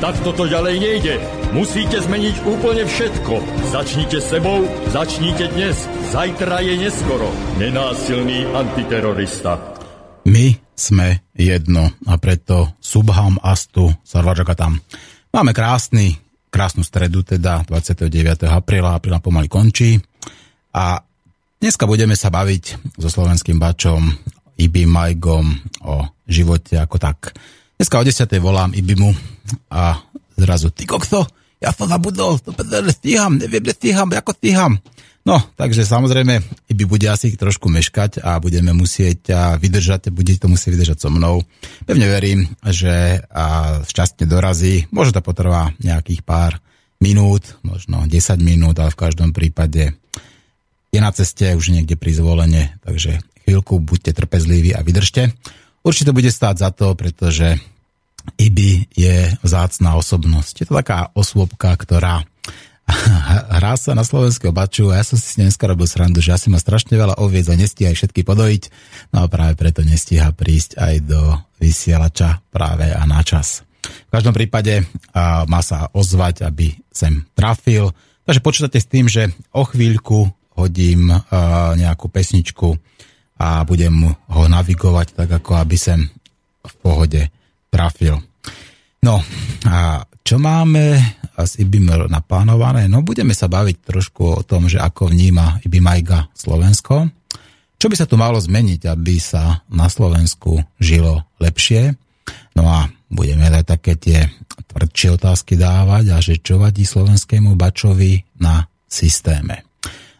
Tak toto ďalej nejde. Musíte zmeniť úplne všetko. Začnite sebou, začnite dnes. Zajtra je neskoro. Nenásilný antiterorista. My sme jedno a preto Subham Astu Sarvačaka tam. Máme krásnu stredu, teda 29. apríla pomaly končí. A dneska budeme sa baviť so slovenským bačom Ibi Maigom o živote ako tak. Dneska o 10. volám Ibimu a zrazu, ty kokto, ja som zabudol, nestíham. No, takže samozrejme, Ibi bude asi trošku meškať a budeme musieť vydržať, bude to musieť vydržať so mnou. Pevne verím, že šťastne dorazí, možno to potrvá nejakých pár minút, možno 10 minút, ale v každom prípade je na ceste, už niekde pri zvolenie, takže chvíľku, buďte trpezliví a vydržte. Určite bude stáť za to, pretože Ibi je vzácna osobnosť. Je to taká osôbka, ktorá hrá sa na slovenského baču a ja som si dneska robil srandu, že asi ma strašne veľa oviec a nestíha všetky podojiť. No a práve preto nestíha prísť aj do vysielača práve a na čas. V každom prípade má sa ozvať, aby sem trafil. Takže počítate s tým, že o chvíľku hodím nejakú pesničku a budem ho navigovať tak, ako aby sem v pohode trafil. No a čo máme s Ibim naplánované? No budeme sa baviť trošku o tom, že ako vníma Ibi Maiga Slovensko. Čo by sa tu malo zmeniť, aby sa na Slovensku žilo lepšie? No a budeme aj také tie tvrdšie otázky dávať a že čo vadí slovenskému bačovi na systéme.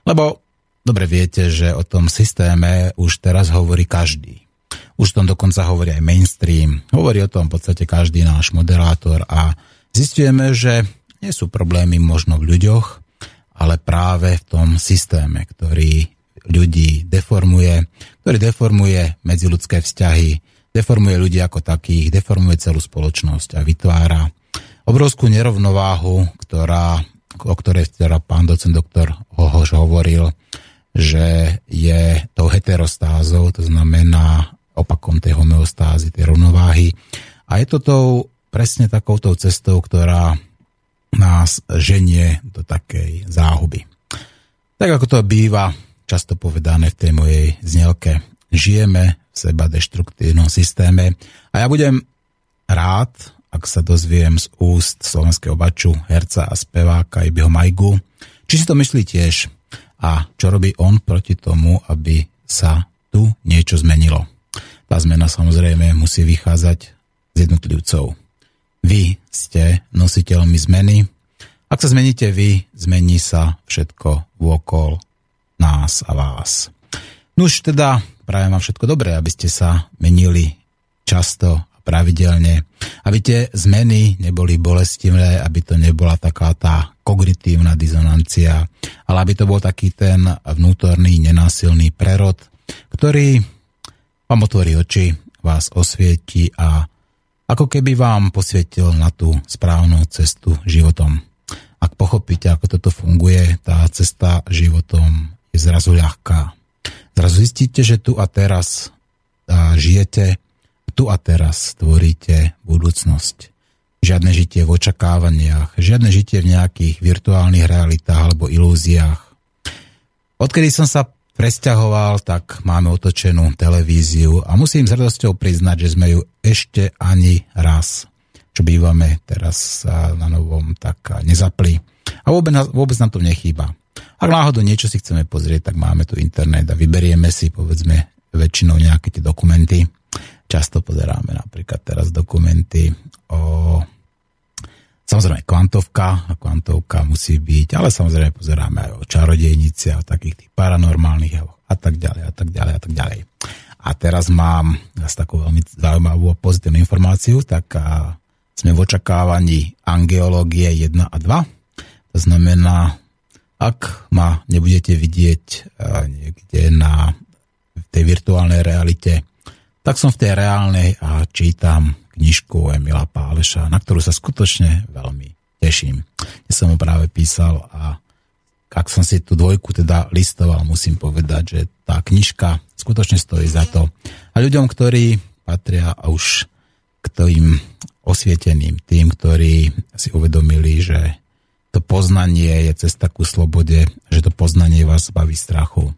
Lebo dobre viete, že o tom systéme už teraz hovorí každý. Už tam dokonca hovorí aj mainstream. Hovorí o tom v podstate každý náš moderátor a zistujeme, že nie sú problémy možno v ľuďoch, ale práve v tom systéme, ktorý ľudí deformuje, ktorý deformuje medziľudské vzťahy, deformuje ľudí ako takých, deformuje celú spoločnosť a vytvára obrovskú nerovnováhu, o ktorej pán docent doktor Hohoš hovoril, že je tou heterostázou, to znamená opakom tej homeostázy, tej rovnováhy. A je to presne takouto cestou, ktorá nás ženie do takej záhuby. Tak ako to býva často povedané v tej mojej znielke, žijeme v seba deštruktívnom systéme a ja budem rád, ak sa dozviem z úst slovenského baču, herca a speváka Ibiho Maigu, či si to myslí tiež a čo robí on proti tomu, aby sa tu niečo zmenilo. Tá zmena samozrejme musí vychádzať z jednotlivcov. Vy ste nositeľmi zmeny. Ak sa zmeníte vy, zmení sa všetko vôkol nás a vás. Nuž teda, prajem vám všetko dobré, aby ste sa menili často a pravidelne, aby tie zmeny neboli bolestivé, aby to nebola taká tá kognitívna dizonancia, ale aby to bol taký ten vnútorný, nenásilný prerod, ktorý vám otvorí oči, vás osvietí a ako keby vám posvietil na tú správnu cestu životom. Ak pochopíte, ako toto funguje, tá cesta životom je zrazu ľahká. Zrazu zistíte, že tu a teraz žijete, tu a teraz tvoríte budúcnosť. Žiadne žitie v očakávaniach, žiadne žitie v nejakých virtuálnych realitách alebo ilúziách. Odkedy som sa presťahoval, tak máme otočenú televíziu a musím s radosťou priznať, že sme ju ešte ani raz, čo bývame teraz na novom, tak nezapli. A vôbec nám to nechýba. Ak náhodou niečo si chceme pozrieť, tak máme tu internet a vyberieme si, povedzme, väčšinou nejaké tie dokumenty. Často pozeráme napríklad teraz dokumenty o... Samozrejme kvantovka, a kvantovka musí byť, ale samozrejme pozeráme aj o čarodejnici a o takých tých paranormálnych a tak ďalej, a tak ďalej, a tak ďalej. A teraz mám zase takú veľmi zaujímavú a pozitívnu informáciu, tak sme v očakávaní angeológie 1 a 2. To znamená, ak ma nebudete vidieť niekde na v tej tej virtuálnej realite, tak som v tej reálnej a čítam knižku Emila Páleša, na ktorú sa skutočne veľmi teším. Ja som ho práve písal a ak som si tú dvojku teda listoval, musím povedať, že tá knižka skutočne stojí za to. A ľuďom, ktorí patria už k tým osvieteným, tým, ktorí si uvedomili, že to poznanie je cesta ku slobode, že to poznanie vás zbaví strachu,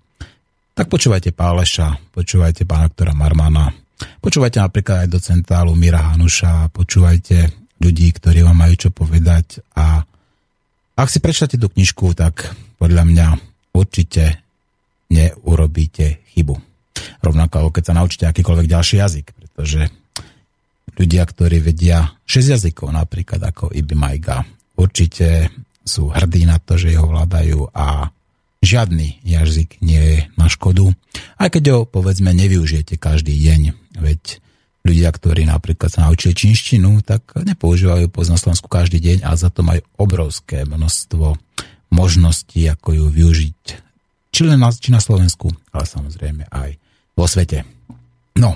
tak počúvajte Páleša, počúvajte pána doktora Marmana, počúvajte napríklad aj docenta Lumíra Hanuša, počúvajte ľudí, ktorí vám majú čo povedať. A ak si prečítate tú knižku, tak podľa mňa určite neurobíte chybu. Rovnako, keď sa naučíte akýkoľvek ďalší jazyk, pretože ľudia, ktorí vedia 6 jazykov, napríklad ako Ibrahim Maiga, určite sú hrdí na to, že ho ovládajú a žiadny jazyk nie je na škodu, aj keď ho, povedzme, nevyužijete každý deň, veď ľudia, ktorí napríklad sa naučili čínštinu, tak nepoužívajú na Slovensku každý deň, ale za to majú obrovské množstvo možností, ako ju využiť. Či na Slovensku, ale samozrejme aj vo svete. No,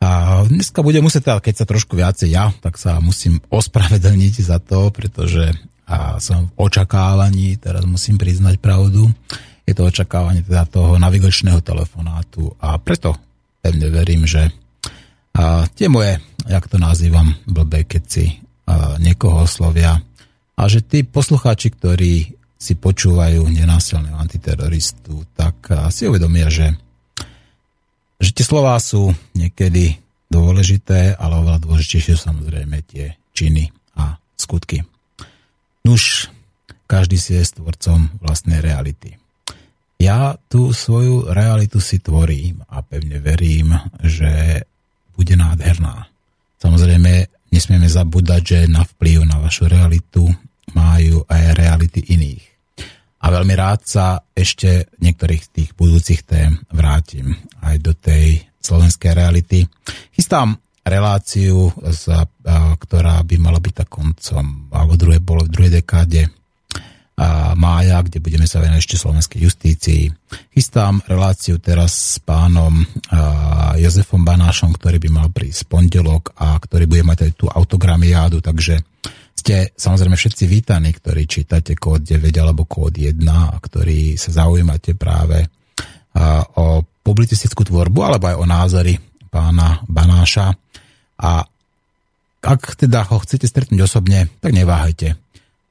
a dneska budem musieť, keď sa trošku viacej tak sa musím ospravedlniť za to, pretože som v očakávaní, teraz musím priznať pravdu, je to očakávanie teda toho navigačného telefonátu a preto pevne verím, že a tie moje, jak to nazývam, blbé keci, niekoho oslovia. A že tí poslucháči, ktorí si počúvajú nenásilného antiterroristu, tak si uvedomia, že tie slová sú niekedy dôležité, ale oveľa dôležitejšie sú samozrejme tie činy a skutky. Nuž, každý si je stvorcom vlastnej reality. Ja tú svoju realitu si tvorím a pevne verím, že bude nádherná. Samozrejme, nesmieme zabúdať, že na vplyv na vašu realitu majú aj reality iných. A veľmi rád sa ešte niektorých z tých budúcich tém vrátim aj do tej slovenskej reality. Chystám reláciu, ktorá by mala byť koncom, alebo bolo v druhej dekáde mája, kde budeme sa venovať ešte slovenskej justícii. Chystám reláciu teraz s pánom Jozefom Banášom, ktorý by mal prísť pondelok a ktorý bude mať aj tú autogramiádu, takže ste samozrejme všetci vítaní, ktorí čítate kód 9 alebo kód 1 a ktorí sa zaujímate práve o publicistickú tvorbu alebo aj o názory pána Banáša. A ak teda ho chcete stretnúť osobne, tak neváhajte.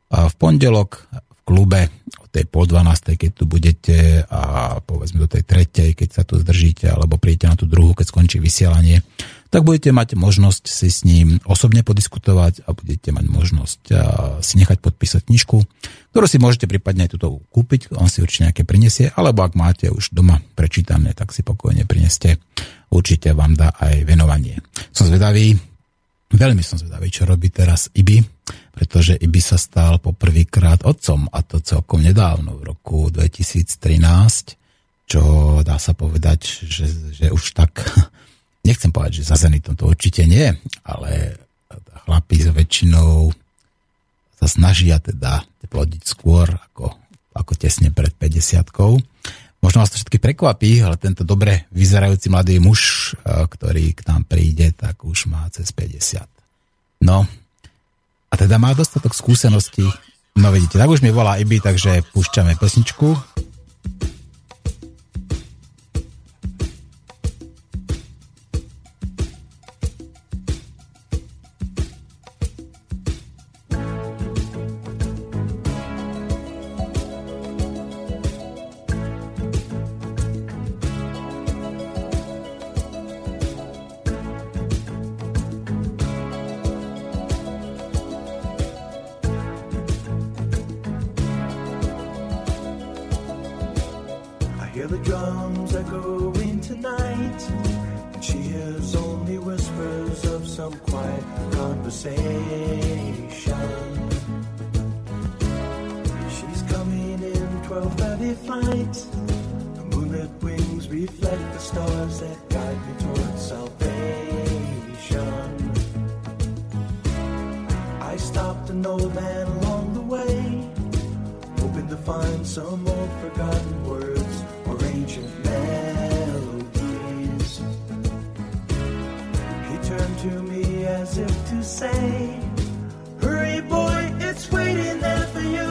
V pondelok klube od tej po 12. keď tu budete a povedzme do tej 3. keď sa tu zdržíte alebo príjete na tú 2. keď skončí vysielanie, tak budete mať možnosť si s ním osobne podiskutovať a budete mať možnosť si nechať podpísať knižku, ktorú si môžete prípadne aj túto kúpiť, on si určite nejaké prinesie, alebo ak máte už doma prečítané, tak si pokojne prineste, určite vám dá aj venovanie. Veľmi som zvedavý, čo robí teraz Ibi, pretože Ibi sa stal poprvýkrát otcom, a to celkom nedávno, v roku 2013, čo dá sa povedať, že už tak, nechcem povedať, že za zenitom to určite nie, ale chlapi s väčšinou sa snažia teda plodiť skôr ako tesne pred 50-kou. Možno vás to všetky prekvapí, ale tento dobre vyzerajúci mladý muž, ktorý k nám príde, tak už má cez 50. No, a teda má dostatok skúseností. No vidíte, tak už mi volá Ibi, takže púšťame pesničku. Find some old forgotten words or ancient melodies. say, hurry boy, it's waiting there for you.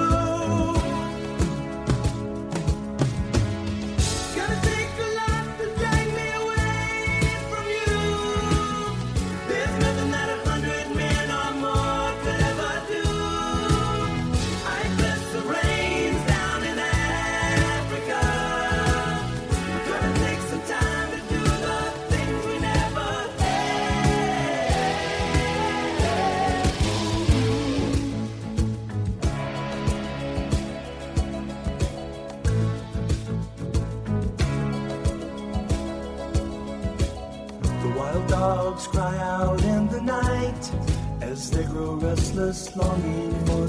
Dogs cry out in the night as they grow restless, longing for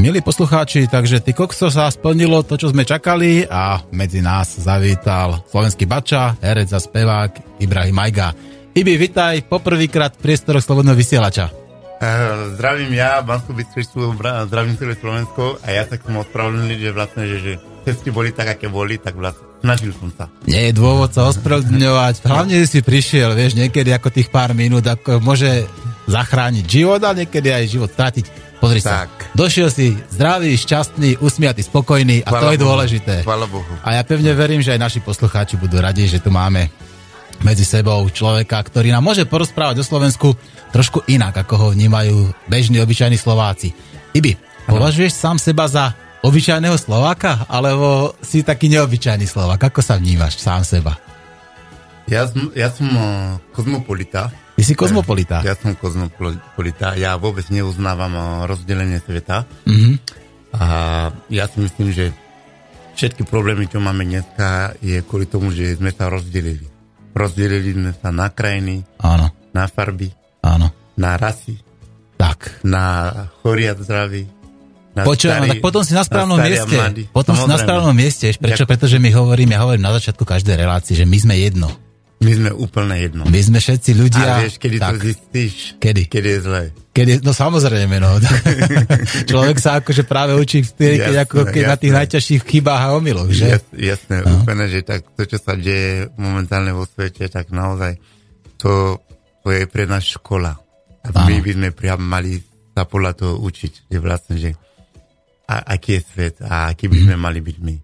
Milí poslucháči, takže ty kokso sa splnilo to, čo sme čakali a medzi nás zavítal slovenský bača, herec a spevák Ibrahim Maiga. Ibi, vitaj poprvýkrát v priestoroch Slobodného vysielača. Zdravím ja, Banskú Bystricu, zdravím celé Slovensko a ja sa chcem ospravedlniť, že vlastne, že cesty boli tak, aké boli, tak vlastne snažil som sa. Nie je dôvod sa ospravedlňovať, hlavne si prišiel, vieš, niekedy ako tých pár minút, ako môže zachrániť život a niekedy aj život stratiť. Pozri tak. Sa, došiel si zdravý, šťastný, usmiatý, spokojný a chvala to je Bohu. Dôležité. Chvala Bohu. A ja pevne verím, že aj naši poslucháči budú radi, že tu máme medzi sebou človeka, ktorý nám môže porozprávať o Slovensku trošku inak, ako ho vnímajú bežní, obyčajní Slováci. Ibi, považuješ sám seba za obyčajného Slováka, alebo si taký neobyčajný Slovák? Ako sa vnímaš sám seba? Ja som kozmopolita. Ty si kozmopolita. Ja som kozmopolita. Ja vôbec neuznávam rozdelenie sveta. Mm-hmm. A ja si myslím, že všetky problémy, čo máme dneska, je kvôli tomu, že sme sa rozdelili. Rozdelili sme sa na krajiny, áno. Na farby, áno. Na rasy, tak. Na chorí a zdraví. Počujem, tak potom si na správnom mieste. Potom si na správnom mieste. Prečo? Pretože ja hovorím na začiatku každej relácie, že my sme jedno. My sme úplne jedno. My sme všetci ľudia. A vieš, kedy tak, to zistíš? Kedy je zle. No samozrejme, no. Človek sa akože práve učí keď na tých najťažších chybách a omyloch, že? Jasné, no. Úplne, že tak to, čo sa deje momentálne vo svete, tak naozaj to je pre nás škola. A my by sme priam mali sa podľa toho učiť, že vlastne, že aký je svet a aký by sme mali byť my.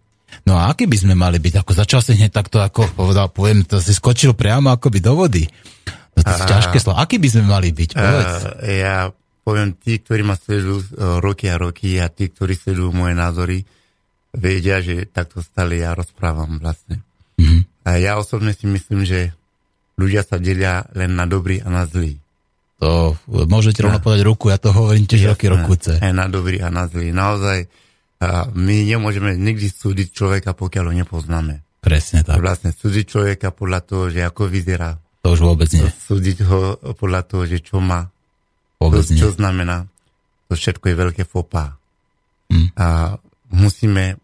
No a aký by sme mali byť? Ako začal si hneď takto, ako poviem, to si skočil priamo akoby do vody. To sú ťažké slova. Aký by sme mali byť? Povedz. Ja poviem, tí, ktorí ma sledujú roky a roky a tí, ktorí sledujú moje názory, vedia, že takto stále ja rozprávam vlastne. Mm-hmm. A ja osobne si myslím, že ľudia sa delia len na dobrý a na zlý. To môžete rovno podať ruku, ja to hovorím tiež roky rokuce. Aj na dobrý a na zlý. Naozaj my nemôžeme nikdy súdiť človeka, pokiaľ ho nepoznáme. Presne tak. Vlastne súdiť človeka podľa toho, že ako vyzerá. To už vôbec nie. Súdiť ho podľa toho, že čo má. Vôbec to, čo znamená. To všetko je veľké faux pas. A musíme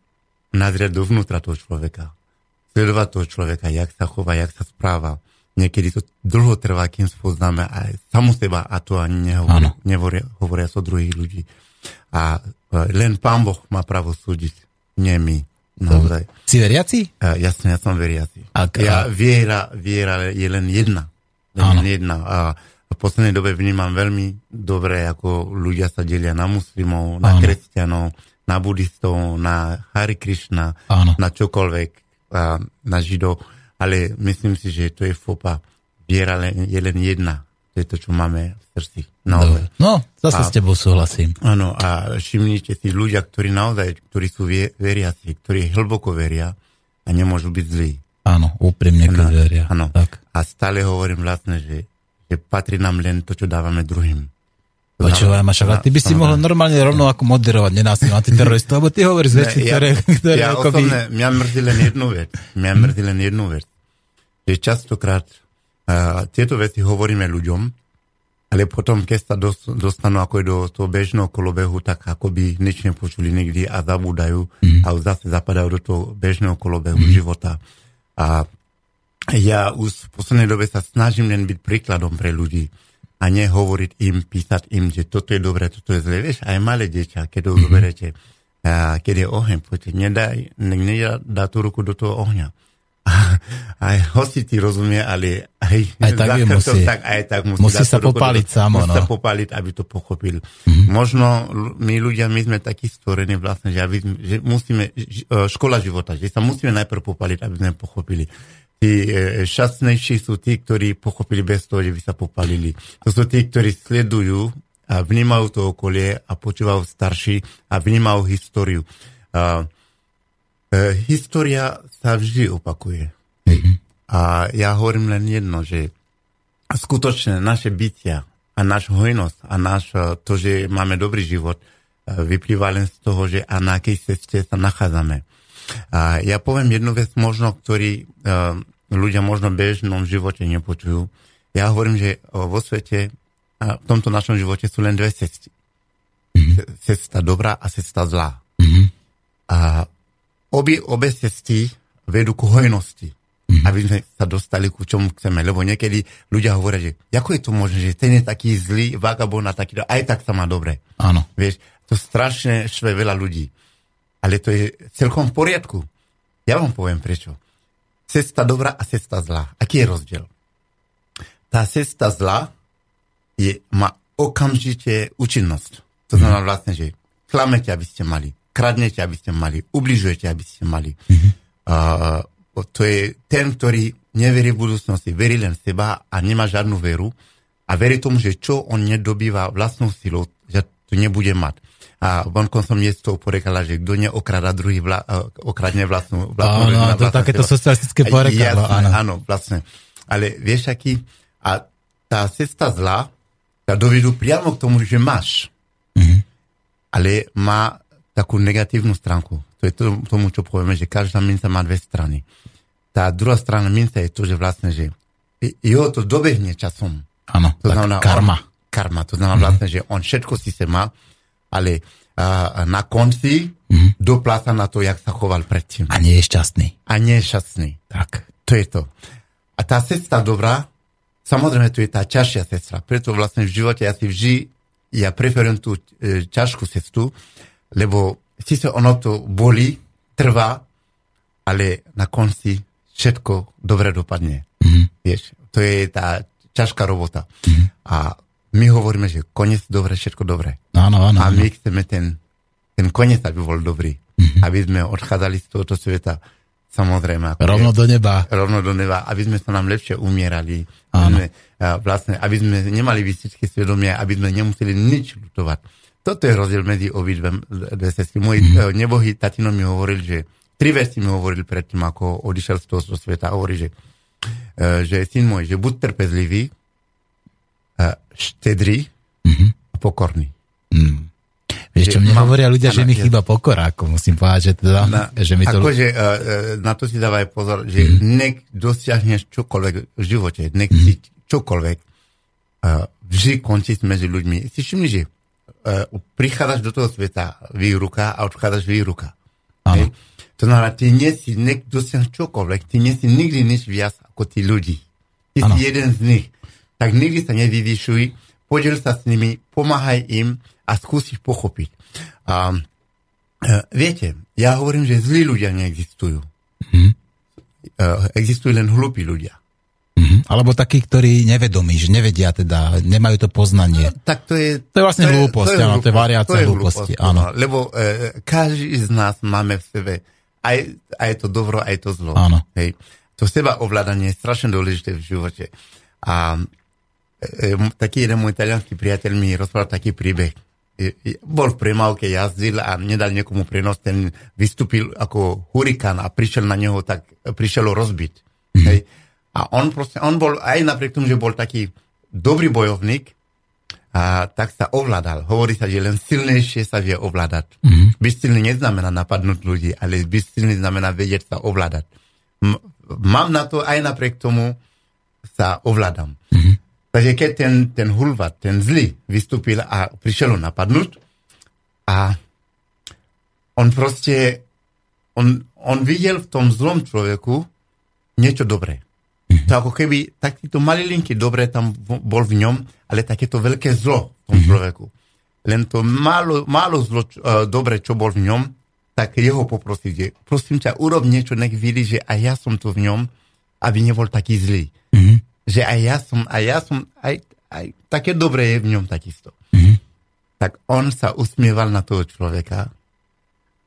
nazrieť dovnútra toho človeka. Sledovať toho človeka, jak sa chová, jak sa správa. Niekedy to dlho trvá, kým spoznáme aj samu seba a to ani nehovoria so druhých ľudí. A len Pán Boh má právo súdiť, nie my. Naozaj. Si veriaci? Jasne, ja som veriaci. Viera je len jedna. A v poslednej dobe vnímam veľmi dobre, ako ľudia sa delia na muslimov, na kresťanov, na budistov, na Hare Krishna, na čokoľvek, na židov. Ale myslím si, že to je faux pas. Viera je len jedna. To je to, čo máme v srdci. Naozaj. No, zase s tebou súhlasím. Áno, a všimnite si ľudia, ktorí naozaj, ktorí sú veriaci, ktorí hlboko veria a nemôžu byť zlí. Áno, úprimne, keď veria. Áno. A stále hovorím vlastne, že patrí nám len to, čo dávame druhým. Počúvaj, Maša, ty by si mohol normálne rovno ako moderovať Nenásilný antiterrorista, lebo ty hovoríš veci, ktoré ja ako by... Mňa mrzí len jednu vec. Že častokrát tieto veci hovoríme ľuďom, ale potom, keď sa dostanú ako do toho bežného kolobehu, tak akoby nič nepočuli nikdy a zabúdajú a zase zapadajú do toho bežného kolobehu života. A ja už v poslednej dobe sa snažím len byť príkladom pre ľudí a nehovoriť im, písať im, že toto je dobré, toto je zlé. Vieš, aj malé dieťa, keď ho zoberete, keď je oheň, poďte, nedá tú ruku do toho ohňa. Aj hoci ti rozumie, ale aj tak musí. Musí sa popáliť sám. Musí sa popáliť, aby to pochopil. Možno my ľudia, my sme takí stvorení vlastne, že musíme, škola života, že sa musíme najprv popáliť, aby sme pochopili. Tí šťastnejší sú tí, ktorí pochopili bez toho, že by sa popálili. To sú tí, ktorí sledujú a vnímajú to okolie a počúvajú starší a vnímajú históriu. História sa vždy opakuje. A ja hovorím len jedno, že skutočne naše bytia a náš hojnosť a to, že máme dobrý život, vyplýva len z toho, že a na akej ceste sa nachádzame. A ja poviem jednu vec možno, ktorý ľudia možno v bežnom živote nepočujú. Ja hovorím, že vo svete a v tomto našom živote sú len dve cesty. Cesta dobrá a cesta zlá. A Obe cesty vedú ku hojnosti, aby sme sa dostali ku čomu chceme. Lebo niekedy ľudia hovoria, že ako je to možné, že ten je taký zlý, vagabond a taký, aj tak sa má dobre. Áno. Vieš, to strašne šve veľa ľudí. Ale to je celkom v poriadku. Ja vám poviem prečo. Cesta dobrá a cesta zlá. Aký je rozdiel? Tá cesta zlá má okamžite účinnosť. To znamená vlastne, že klamete, aby ste mali. Kradnete, aby ste mali, ubližujete, aby ste mali. To je ten, ktorý neverí v budúcnosti, verí len seba a nemá žiadnu veru a verí tomu, že čo on nedobýva vlastnou silou, že to nebude mať. A vonkoncom je z toho porekala, že kto neokrada druhý, okradne vlastnú veru. Áno, to je takéto socialistické porekadlo. Áno, vlastne. Ale vieš, aký? A tá cesta zla sa dovedú priamo k tomu, že máš. Ale má takú negatívnu stránku. To je tomu, čo povieme, že každá minca má dve strany. Tá druhá strana minca je to, že vlastne, že jeho to dobehne časom. Áno, to znamená karma. Karma, to znamená vlastne, že on všetko si sa má, ale na konci dopláca na to, jak sa choval predtým. A nie je šťastný. Tak. To je to. A tá cesta dobrá, samozrejme, to je tá ťažšia cesta. Preto vlastne v živote ja preferujem tú ťažkú cestu, lebo síce ono to bolí, trvá, ale na konci všetko dobre dopadne. Vieš, to je tá ťažká robota. A my hovoríme, že koniec dobre, všetko dobre. Áno. A my chceme ten koniec, aby bol dobrý. Aby sme odchádzali z tohoto sveta. Samozrejme. Rovno do neba, aby sme sa nám lepšie umierali. Aby sme nemali výsledky svedomia, aby sme nemuseli nič ľutovať. Toto je rozdiel medzi obidve cesty. Môj nebohý tatino mi hovoril, že tri veci mi hovoril predtým, ako odišiel z toho sveta. Hovorí, že syn môj, že buď trpezlivý, štedrý a pokorný. Vieš, čo mne hovoria ľudia, že mi chýba pokora, ako musím povedať, že teda... na to si dávaj pozor, že nech dosiahneš čokoľvek v živote, nech si čokoľvek vždy končíš medzi ľuďmi. Si všimni, že prichádzaš do toho sveta výruka a odchádzaš výruka. To znamená, ty nie si dosiahnuť čokoľvek, ty nie si nikdy nič viac ako tí ľudí. Ty si jeden z nich. Tak nikdy sa nevyvyšuj, podiel sa s nimi, pomáhaj im a skúsiš pochopiť. Viete, ja hovorím, že zlí ľudia neexistujú. Existujú len hlúpi ľudia. Alebo takí, ktorí nevedomí, že nevedia teda, nemajú to poznanie. Tak to je vlastne hlúposť, áno, to je variácia hlúposti, áno. Lebo každý z nás máme v sebe aj to dobro, aj to zlo. Áno. Hej. To sebaovládanie je strašne dôležité v živote. A taký jeden môj talianský priateľ mi rozprával taký príbeh. Bol v premávke, jazdil a nedal niekomu prenos, ten vystúpil ako hurikán a prišiel na neho, tak prišiel ho rozbiť. Mm-hmm. Hej. A on bol, aj napriek tomu, že bol taký dobrý bojovník, a tak sa ovládal. Hovorí sa, že len silnejšie sa vie ovládať. Mm-hmm. Byť silný neznamená napadnúť ľudí, ale byť silný znamená vedieť sa ovládať. Mám na to, aj napriek tomu sa ovládam. Mm-hmm. Takže keď ten hulvat, ten zlý vystúpil a prišiel ho napadnúť a on videl v tom zlom človeku niečo dobré. To ako keby takýto malilinky dobre tam bol v ňom, ale takéto veľké zlo v tom človeku. Len to málo zlo dobre, čo bol v ňom, tak jeho poprosiť, že prosím ťa, urob niečo, nech vidí, že aj ja som tu v ňom, aby nebol taký zlý. Mm-hmm. Že aj ja som, také dobre je v ňom takisto. Mm-hmm. Tak on sa usmieval na toho človeka,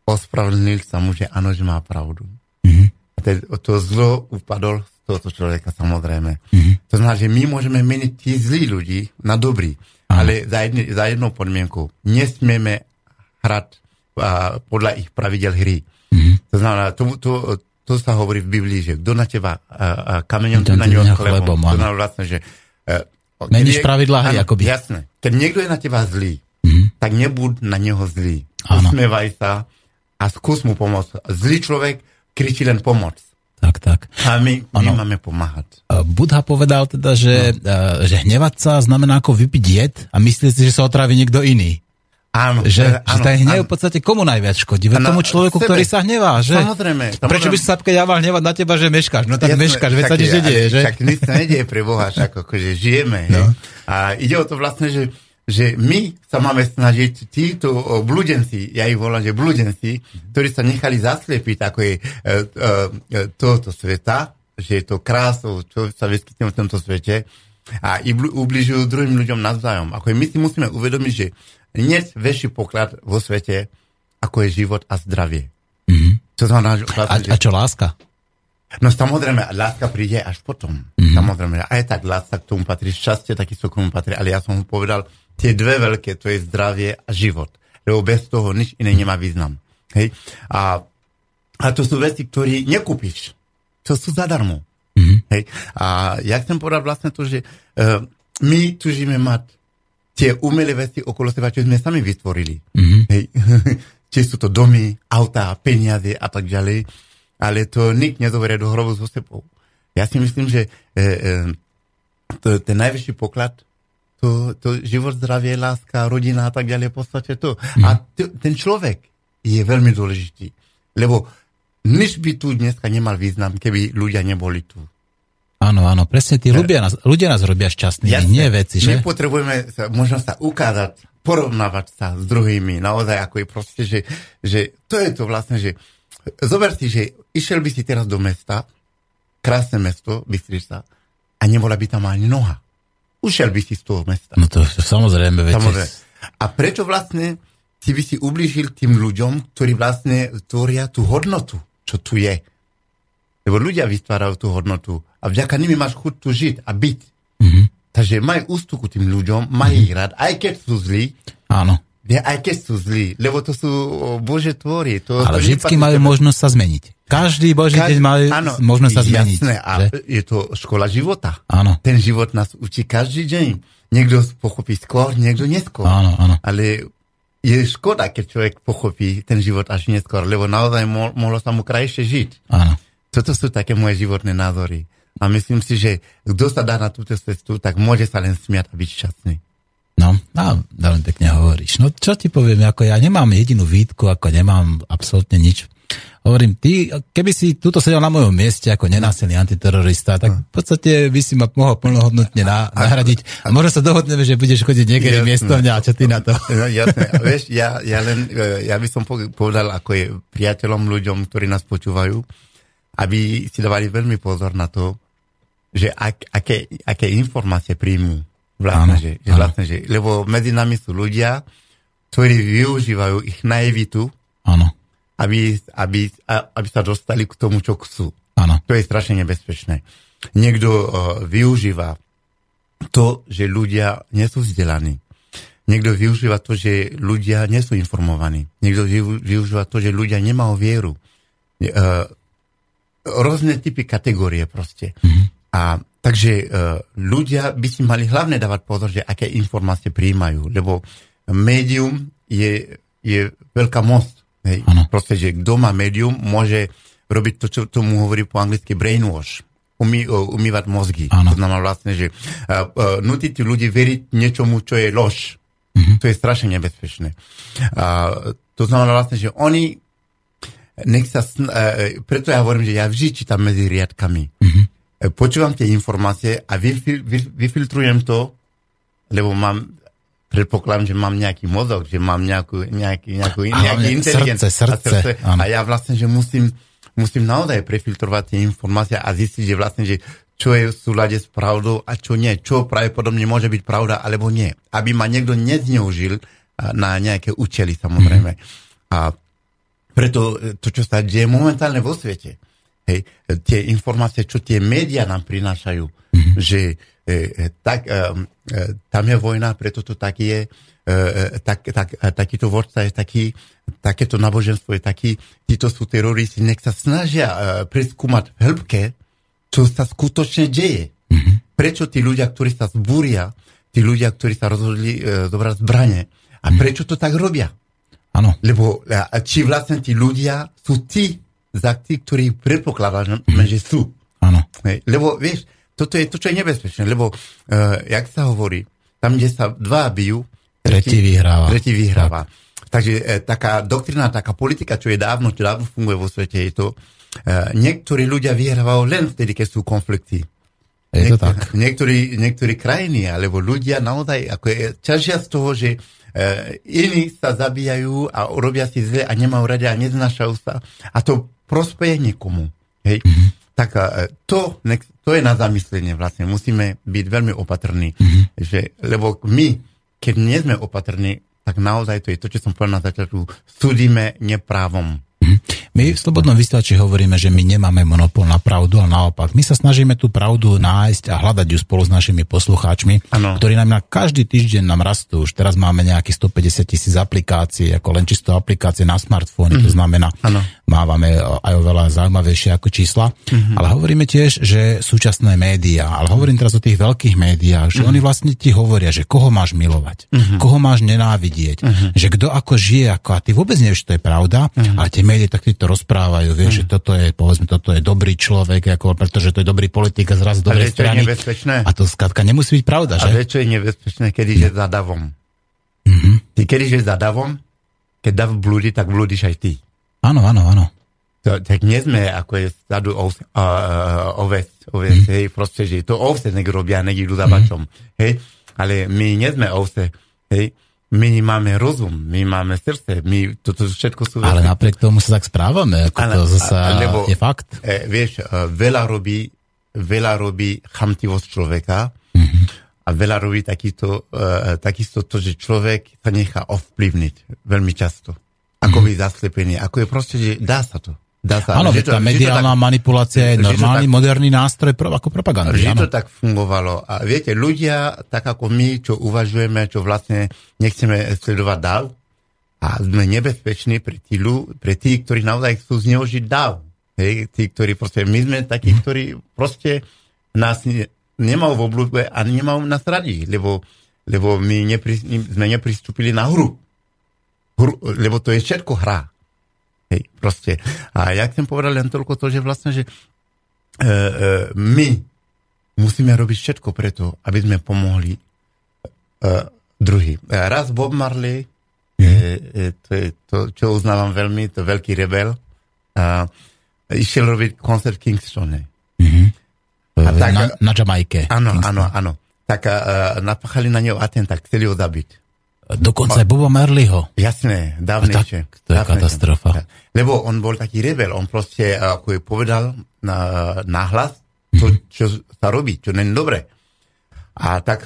ospravedlnil sa mu, že áno, že má pravdu. Mm-hmm. A to zlo upadol tohoto človeka samozrejme. Mm-hmm. To znamená, že my môžeme meniť tí zlí ľudí na dobrý, ale za jednou podmienkou. Nesmieme hrať podľa ich pravidel hry. Mm-hmm. To znamená, to sa hovorí v Biblii, že kto na teba kameňom, na ňom chlebom. To znamená vlastne, že... Meníš pravidlá hry, akoby. Jasné. Keď niekto je na teba zlý, mm-hmm, tak nebuď na neho zlý. Áno. Usmievaj sa a skús mu pomôcť. Zlý človek kričí len pomoc. Tak. A my máme pomáhať. Budha povedal teda, že hnevať sa znamená ako vypiť jed a myslieť si, že sa otrávi niekto iný. Áno. Že ten hnev v podstate komu najviac škodí? Veď tomu človeku, sebe, ktorý sa hnevá, že? Samozrejme. Prečo by si sa mal hnevať na teba, že meškáš? No tak meškáš, veď sa nič nedieje, že? Však nič sa nedieje pre Boha, však akože žijeme. No. A ide o to vlastne, že my sa máme snažiť títo blúdenci, ja ich volám, že blúdenci, ktorí sa nechali zaslepiť ako je tohoto sveta, že je to krásou, čo sa vyskytne v tomto svete a ubližujú druhým ľuďom navzájom. Ako je, my si musíme uvedomiť, že nie je väčší poklad vo svete, ako je život a zdravie. Mm-hmm. Čo znamená, a čo láska? No samozrejme, láska príde až potom. Mm-hmm. Samozrejme, aj tak láska k tomu patrí, šťastie takisto k tomu patrí, ale ja som mu povedal, tie dve veľké, to je zdravie a život. Lebo bez toho nič iné nemá význam. Hej? A to sú veci, ktoré nekúpiš. To sú zadarmo. Mm-hmm. Hej? A ja chcem povedať vlastne to, že my tužíme mať tie umelé veci okolo seba, čo sme sami vytvorili. Mm-hmm. Hej? Či sú to domy, autá, peniaze a tak ďalej. Ale to nikto nezoberie do hrobu so sebou. Ja si myslím, že ten najvyšší poklad to život, zdravie, láska, rodina a tak ďalej, v podstate to. A ten človek je veľmi dôležitý, lebo nič by tu dneska nemal význam, keby ľudia neboli tu. Áno, presne, tí ľudia nás robia šťastnými, jasne, nie veci, že? My potrebujeme možno sa ukázať, porovnávať sa s druhými, naozaj, ako je proste, že to je to vlastne, že zober si, že išiel by si teraz do mesta, krásne mesto, Bystrica, a nebola by tam ani noha. Ušiel by si z toho mesta. No to samozrejme, samozrejme. A prečo vlastne si by si ublížil tým ľuďom, ktorí vlastne tvoria tú hodnotu, čo tu je? Lebo ľudia vystvárajú tú hodnotu a vďaka nimi máš chuť tu žiť a byť. Mm-hmm. Takže maj ústu ku tým ľuďom, maj ich rád, aj keď sú zlí. Áno. Aj keď sú zlí, lebo to sú Božie tvory. Ale vždycky majú možnosť sa zmeniť. Každý Boží deň majú možnosť sa zmeniť. Jasné, a je to škola života. Áno. Ten život nás učí každý deň. Niekto pochopí skôr, niekto neskôr. Áno. Ale je škoda, keď človek pochopí ten život až neskôr, lebo naozaj mohlo sa mu krajšie žiť. Áno. Toto sú také moje životné názory. A myslím si, že kto sa dá na túto cestu, tak môže sa len smiať a byť šťastný. No, veľmi pekne hovoríš. No, čo ti poviem, ako ja nemám jedinú výtku, ako nemám absolútne nič. Hovorím, ty, keby si tuto sedel na mojom mieste ako nenásilný antiterorista, tak v podstate by si ma mohol plnohodnotne nahradiť. A možno sa dohodneme, že budeš chodiť niekedy miesto mňa, čo ty na to? No, jasné. Vieš, ja by som povedal, ako je priateľom, ľuďom, ktorí nás počúvajú, aby si dávali veľmi pozor na to, že aké informácie príjmú. Vlastne, že lebo medzi nami sú ľudia, ktorí využívajú ich naivitu, aby sa dostali k tomu, čo chcú. Áno. To je strašne nebezpečné. Niekto využíva to, že ľudia nie sú vzdelaní. Niekto využíva to, že ľudia nie sú informovaní. Niekto využíva to, že ľudia nemajú vieru. Rôzne typy kategórie proste. Mm-hmm. A takže ľudia by si mali hlavne dávať pozor, že aké informácie prijímajú, lebo médium je veľká moc. Hej. Proste, že kto má médium, môže robiť to, čo tomu hovorí po anglicky brainwash. Umývať mozgy. Ano. To znamená vlastne, že nutiť ľudí veriť niečomu, čo je lož. Mm-hmm. To je strašne nebezpečné. To znamená vlastne, že oni preto ja hovorím, že ja vždy čítam medzi riadkami. Mm-hmm. Počúvam tie informácie a vyfiltrujem to, lebo mám predpokladám, že mám nejaký mozog, že mám nejakú inteligenciu. Srdce. A ja vlastne, že musím naozaj prefiltrovať tie informácie a zistiť, že vlastne, že čo je v súlade s pravdou a čo nie. Čo pravdepodobne môže byť pravda, alebo nie. Aby ma niekto nezneužil na nejaké účely, samozrejme. A preto to, čo sa deje momentálne vo svete, hej, tie informácie, čo tie médiá nám prinášajú, že tam je vojna, preto to tak je, takýto vodca je taký, takéto náboženstvo je taký, títo sú teroristi, nech sa snažia preskúmať v hĺbke, čo sa skutočne deje. Mm-hmm. Prečo tí ľudia, ktorí sa zbúria, tí ľudia, ktorí sa rozhodli zobrať zbrane, a prečo to tak robia? Ano. Lebo či vlastne tí ľudia sú tí, za tí, ktorí predpokladáme, že sú. Ano. Lebo vieš, toto je to, čo je nebezpečné, lebo jak sa hovorí, tam, kde sa dva bijú, Tretí vyhráva. Takže taká doktrina, taká politika, čo je dávno funguje vo svete, je to, niektorí ľudia vyhrávajú len vtedy, keď sú konflikty. Je to tak. Niektorí krajiny, alebo ľudia naozaj ťažia z toho, že iní sa zabíjajú a robia si zle a nemajú radi a neznášajú sa. A to prospeje niekomu. Hej? Mm-hmm. Tak to je na zamyslenie vlastne. Musíme byť veľmi opatrní. Mm-hmm. Lebo my keď nie sme opatrní, tak naozaj to je to, čo som povedal na začiatku, súdime neprávom. My v Slobodnom vysielači hovoríme, že my nemáme monopol na pravdu, ale naopak. My sa snažíme tú pravdu nájsť a hľadať ju spolu s našimi poslucháčmi, ano. Ktorí nám na každý týždeň nám rastú. Už teraz máme nejakých 150,000 aplikácií, ako len čisto aplikácie na smartfóny, to znamená, ano. Mávame aj oveľa zaujímavejšie ako čísla. Uh-huh. Ale hovoríme tiež, že súčasné médiá, ale hovorím teraz o tých veľkých médiách, že oni vlastne ti hovoria, že koho máš milovať, koho máš nenávidieť, že kto ako žije, ako a ty vôbec nevieš, čo to je pravda, ale tie médiá takto rozprávajú, vieš, že toto je, povedzme, toto je dobrý človek, ako, pretože to je dobrý politik a zrazu dobrej strany. A to skrátka nemusí byť pravda, že? A vieš, čo je nebezpečné, kedyže je za davom. Mm-hmm. Ty kedyže je za davom, keď dav blúdi, tak blúdiš aj ty. Áno. Tak nie sme, ako je stadu ovec, hej, proste, že to ovce nek robia, nek idú za bačom, hej, ale my nie sme ovce, hej. My máme rozum, my máme srdce, my toto všetko sú... Ale napriek tomu sa tak správame, ako to zase je fakt. Vieš, veľa robí chamtivosť človeka a veľa robí takisto to, že človek sa nechá ovplyvniť veľmi často. Ako by zaslepený, ako je proste, že dá sa to. Áno, tá mediálna manipulácia je normálny, moderný nástroj ako propagandy. Že to tak fungovalo. A viete, ľudia, tak ako my, čo uvažujeme, čo vlastne nechceme sledovať dáv, a sme nebezpeční pre tí, ktorí naozaj chcú zneužiť dáv. Hej, tí, ktorí proste, my sme takí, ktorí proste nás nemajú v obľúbe a nemajú nás radi, lebo my sme nepristúpili na hru. Lebo to je všetko hra. Hej, proste. A ja chcem povedať len toľko to, že vlastne, že my musíme robiť všetko preto, aby sme pomohli druhým. Raz Bob Marley, to je to, čo uznávam veľmi, to veľký rebel, išiel robiť koncert v Kingstone. Mm-hmm. Na Jamajke. Áno. Tak napáchali na neho atentát, chceli ho zabiť. Dokonca aj Boba Marleyho. Jasné, dávnejšie. To je katastrofa. Lebo on bol taký rebel, on proste ako je povedal nahlas to, čo sa robí, čo není dobre. A tak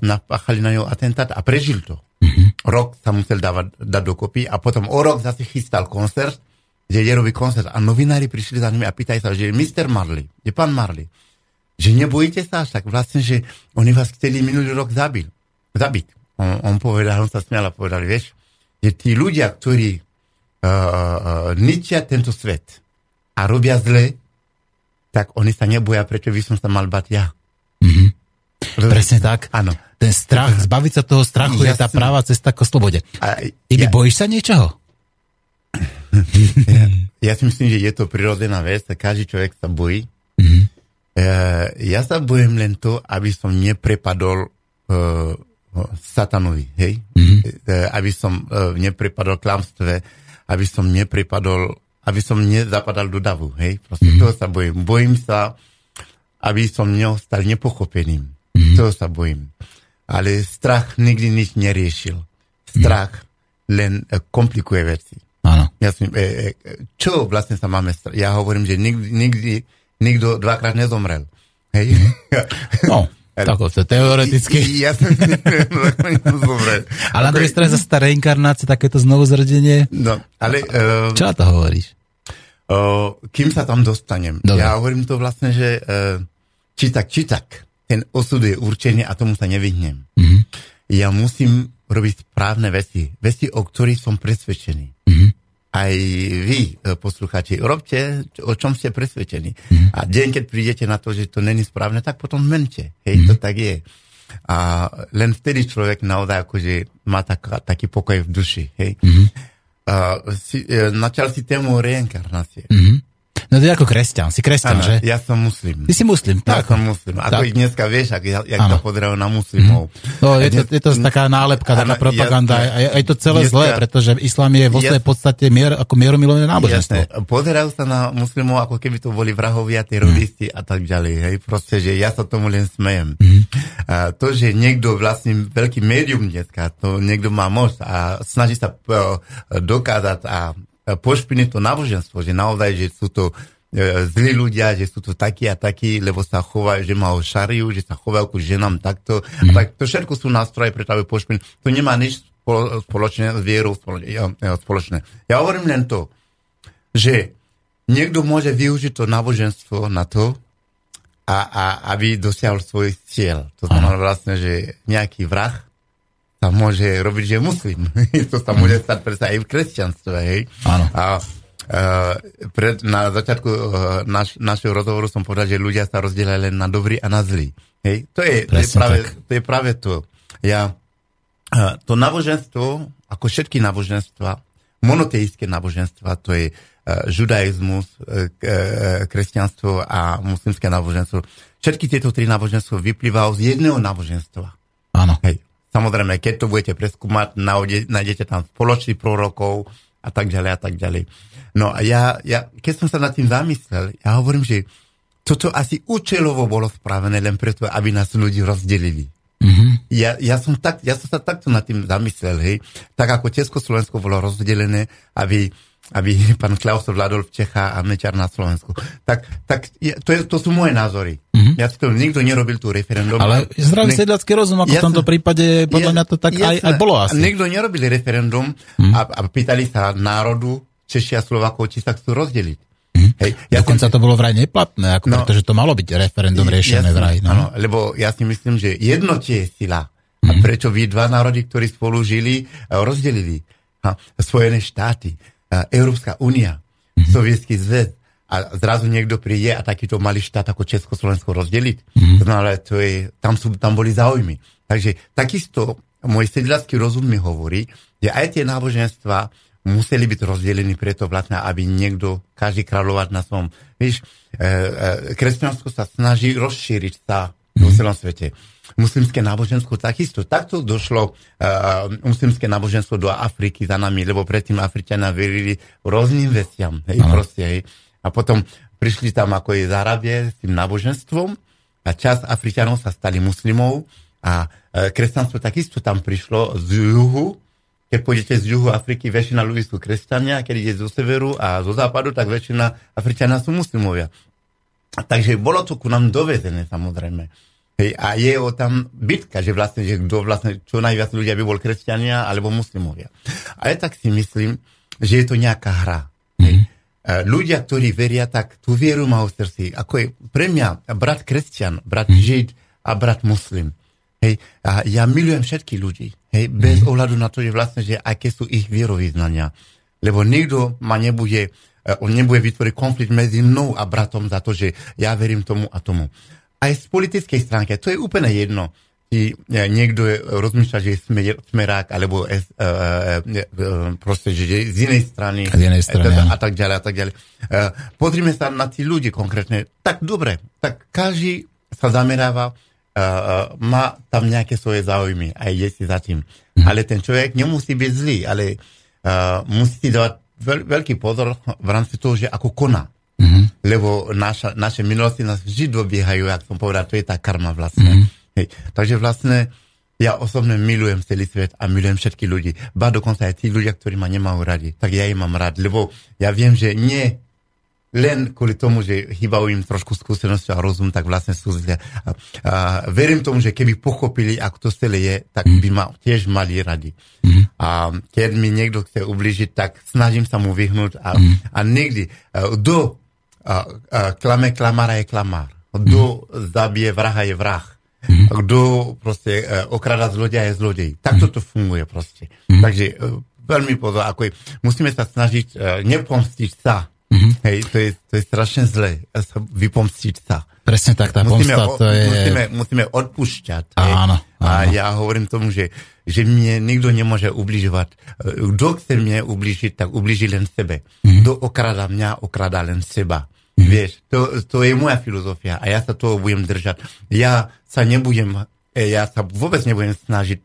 napáchali na ňo atentát a prežil to. Rok sa musel dať dokopy a potom o rok zase chystal koncert, že je robí koncert a novinári prišli za nimi a pýtajú sa, že Mr. Marley, že pán Marley, že nebojíte sa až tak vlastne, že oni vás chceli minulý rok zabiť. On povedal, on sa smial a povedal, vieš, že tí ľudia, ktorí ničia tento svet a robia zle, tak oni sa neboja, prečo by som sa mal bať ja. Mm-hmm. Presne tak. Áno. Ten strach, zbaviť sa toho strachu je tá práva cesta k slobode. Ty bojíš sa niečoho? Ja si myslím, že je to prirodzená vec, každý človek sa bojí. Mm-hmm. Ja sa bojím len to, aby som neprepadol satanovi, hej? Mm-hmm. Aby som neprepadol klamstve, aby som nezapadal do davu, hej? Proste mm-hmm. toho sa bojím. Bojím sa, aby som neostal nepochopeným. Mm-hmm. Toho sa bojím. Ale strach nikdy nič neriešil. Strach len komplikuje veci. Áno. Čo vlastne sa máme strach? Ja hovorím, že nikto dvakrát nezomrel. Hej? No, tako, teoreticky. Ja som nezomrel. Ale na druhej strane zase tá reinkarnácia, takéto znovuzrodenie. No, ale... čo na to hovoríš? Kým sa tam dostanem? Dobre. Ja hovorím to vlastne, že či tak, ten osud je určený a tomu sa nevyhnem. Mm-hmm. Ja musím robiť správne veci, o ktorých som presvedčený. Mm-hmm. Aj vy, poslucháči, robte, o čom ste presvedčení. Mm-hmm. A deň, keď prídete na to, že to není správne, tak potom mente. Hej, to tak je. A len vtedy človek naozaj akože má taký pokoj v duši. Hej. Mm-hmm. Načal si tému reinkarnácie. Mm-hmm. No to je ako kresťan. Si kresťan, že? Ja som muslim. Ty si muslim. Tak. Ja som muslim. Ako i dneska vieš, jak to podrejú na muslimov. No, je to taká nálepka, taká propaganda. A je to celé dneska, zlé, pretože islám je vo svojej podstate ako mieromilovné náboženstvo. Jasne. Poderajú sa na muslimov, ako keby to boli vrahovia, teroristi a tak ďalej. Hej. Proste, že ja sa tomu len smejem. To, že niekto vlastne veľký médium dneska, to niekto má moc a snaží sa dokázať a pošpiniť to náboženstvo, že naozaj, že sú to zlí ľudia, že sú to takí a takí, lebo sa chovajú, že má šariu, že sa chovajú ku ženám takto. A tak to všetko sú nástroje pre to, aby pošpiniť. To nemá nič spoločné s vierou spoločné. Ja hovorím len to, že niekto môže využiť to náboženstvo na to, a aby dosiahol svoj cieľ. To znamená vlastne, že nejaký vrah sa môže robiť, že muslim. To sa môže stať predsa aj v kresťanstve. Hej? Áno. Na začiatku našeho rozhovoru som povedal, že ľudia sa rozdielia len na dobrý a na zlý. Hej? To je práve to. To náboženstvo, ako všetky náboženstva, monoteistické náboženstva, to je judaizmus, kresťanstvo a muslimské náboženstvo. Všetky tieto tri náboženstvo vyplývajú z jedného náboženstva. Áno. Hej. Samozrejme, keď to budete preskúmať, nájdete tam spoločných prorokov a tak ďalej a tak ďalej. No a ja keď som sa nad tým zamyslel, ja hovorím, že toto asi účelovo bolo spravené len preto, aby nás ľudí rozdelili. Mm-hmm. Ja som sa takto nad tým zamyslel, hej. Tak ako Československo bolo rozdelené, aby pán Klaus vládol v Čechách a Mečiar na Slovensku. To sú moje názory. Mm-hmm. Nikto nerobil tú referendum. Ale zdravý sedlácky rozum, ako v tomto prípade podľa mňa to tak aj bolo asi. Nikto nerobil referendum a pýtali sa národu Češi a Slovákov, či sa chcú rozdeliť. Mm-hmm. Hej, dokonca to bolo vraj neplatné, pretože to malo byť referendum riešené vraj. No. Áno, lebo ja si myslím, že jednotie je sila. Mm-hmm. A prečo vy dva národy, ktorí spolu žili, rozdelili? Spojené štáty, Európska únia, mm-hmm. Sovietsky zväz a zrazu niekto príde a takýto malý štát ako Československo rozdeliť. Mm-hmm. Ale tam boli záujmy. Takže takisto môj sedlácky rozum mi hovorí, že aj tie náboženstva museli byť rozdelení preto vlastne, aby niekto, každý kráľovať na svojom. Víš, kresťanstvo sa snaží rozšíriť sa v celom svete. Muslimské náboženstvo takisto. Takto došlo muslimské náboženstvo do Afriky za nami, lebo predtým Afričania verili rôznym veciam. Hej, proste, hej. A potom prišli tam ako je z Arábie s tým náboženstvom a časť Afričanov sa stali muslimov a kresťanstvo takisto tam prišlo z juhu. Keď pôjdete z juhu Afriky, väčšina ľudí sú kresťania, keď ide zo severu a zo západu, tak väčšina Afričania sú muslimovia. Takže bolo to ku nám dovezené, samozrejme. Hej, a je o tam bitka, že kto vlastne čo najviac ľudia by bol kresťania alebo muslimovia. Ale tak si myslím, že je to nejaká hra. Mm-hmm. ľudia, ktorí veria, tak tú vieru má v srdci. Ako je pre mňa brat kresťan, brat žid a brat muslim. Hej, a ja milujem všetkých ľudí. Hej, bez ohľadu na to, že vlastne, že aké sú ich vierovýznania. Lebo nikto ma nebude, on nebude vytvoriť konflikt medzi mnou a bratom za to, že ja verím tomu a tomu. Aj z politickej stránky, to je úplne jedno. Či niekto rozmýšľa, že je smerák, alebo proste, že z inej strany. A tak ďalej, a tak ďalej. Pozrime sa na tí ľudí konkrétne. Tak dobre, tak každý sa zameráva, má tam nejaké svoje záujmy a ide si za tým. Ale ten človek nemusí byť zlý, ale musí dávať veľký pozor v rámci toho, že ako koná. Lebo naše minulosti nás vždy dobiehajú, jak som povedal, to je tá karma vlastne. Hej. Takže vlastne ja osobne milujem celý svet a milujem všetkých ľudí. Ba dokonca aj tí ľudia, ktorí ma nemajú radi, tak ja ich mám rád, lebo ja viem, že nie len kvôli tomu, že chýbajú im trošku skúsenosť a rozum, tak vlastne sú zle. Verím tomu, že keby pochopili, ako to celé je, tak by ma tiež mali radi. A keď mi niekto chce ublížiť, tak snažím sa mu vyhnúť a nikdy. Kto klame klamára je klamár. Kto zabije vraha je vrah. Kto proste okrada zlodeja je zlodej. Takto to funguje proste. Takže veľmi pozor, ako je, musíme sa snažiť nepomstiť sa. Hej, to je strašne zlé, vypomstiť sa. Presne tak, tá pomsta to je... Musíme odpúšťať. Áno. A ja hovorím tomu, že mne nikto nemôže ubližovať. Kto chce mne ubližiť, tak ubliží len sebe. Kto okráda mňa, okráda len seba. Vieš, to je moja filozofia a ja sa toho budem držať. Ja sa vôbec nebudem snažiť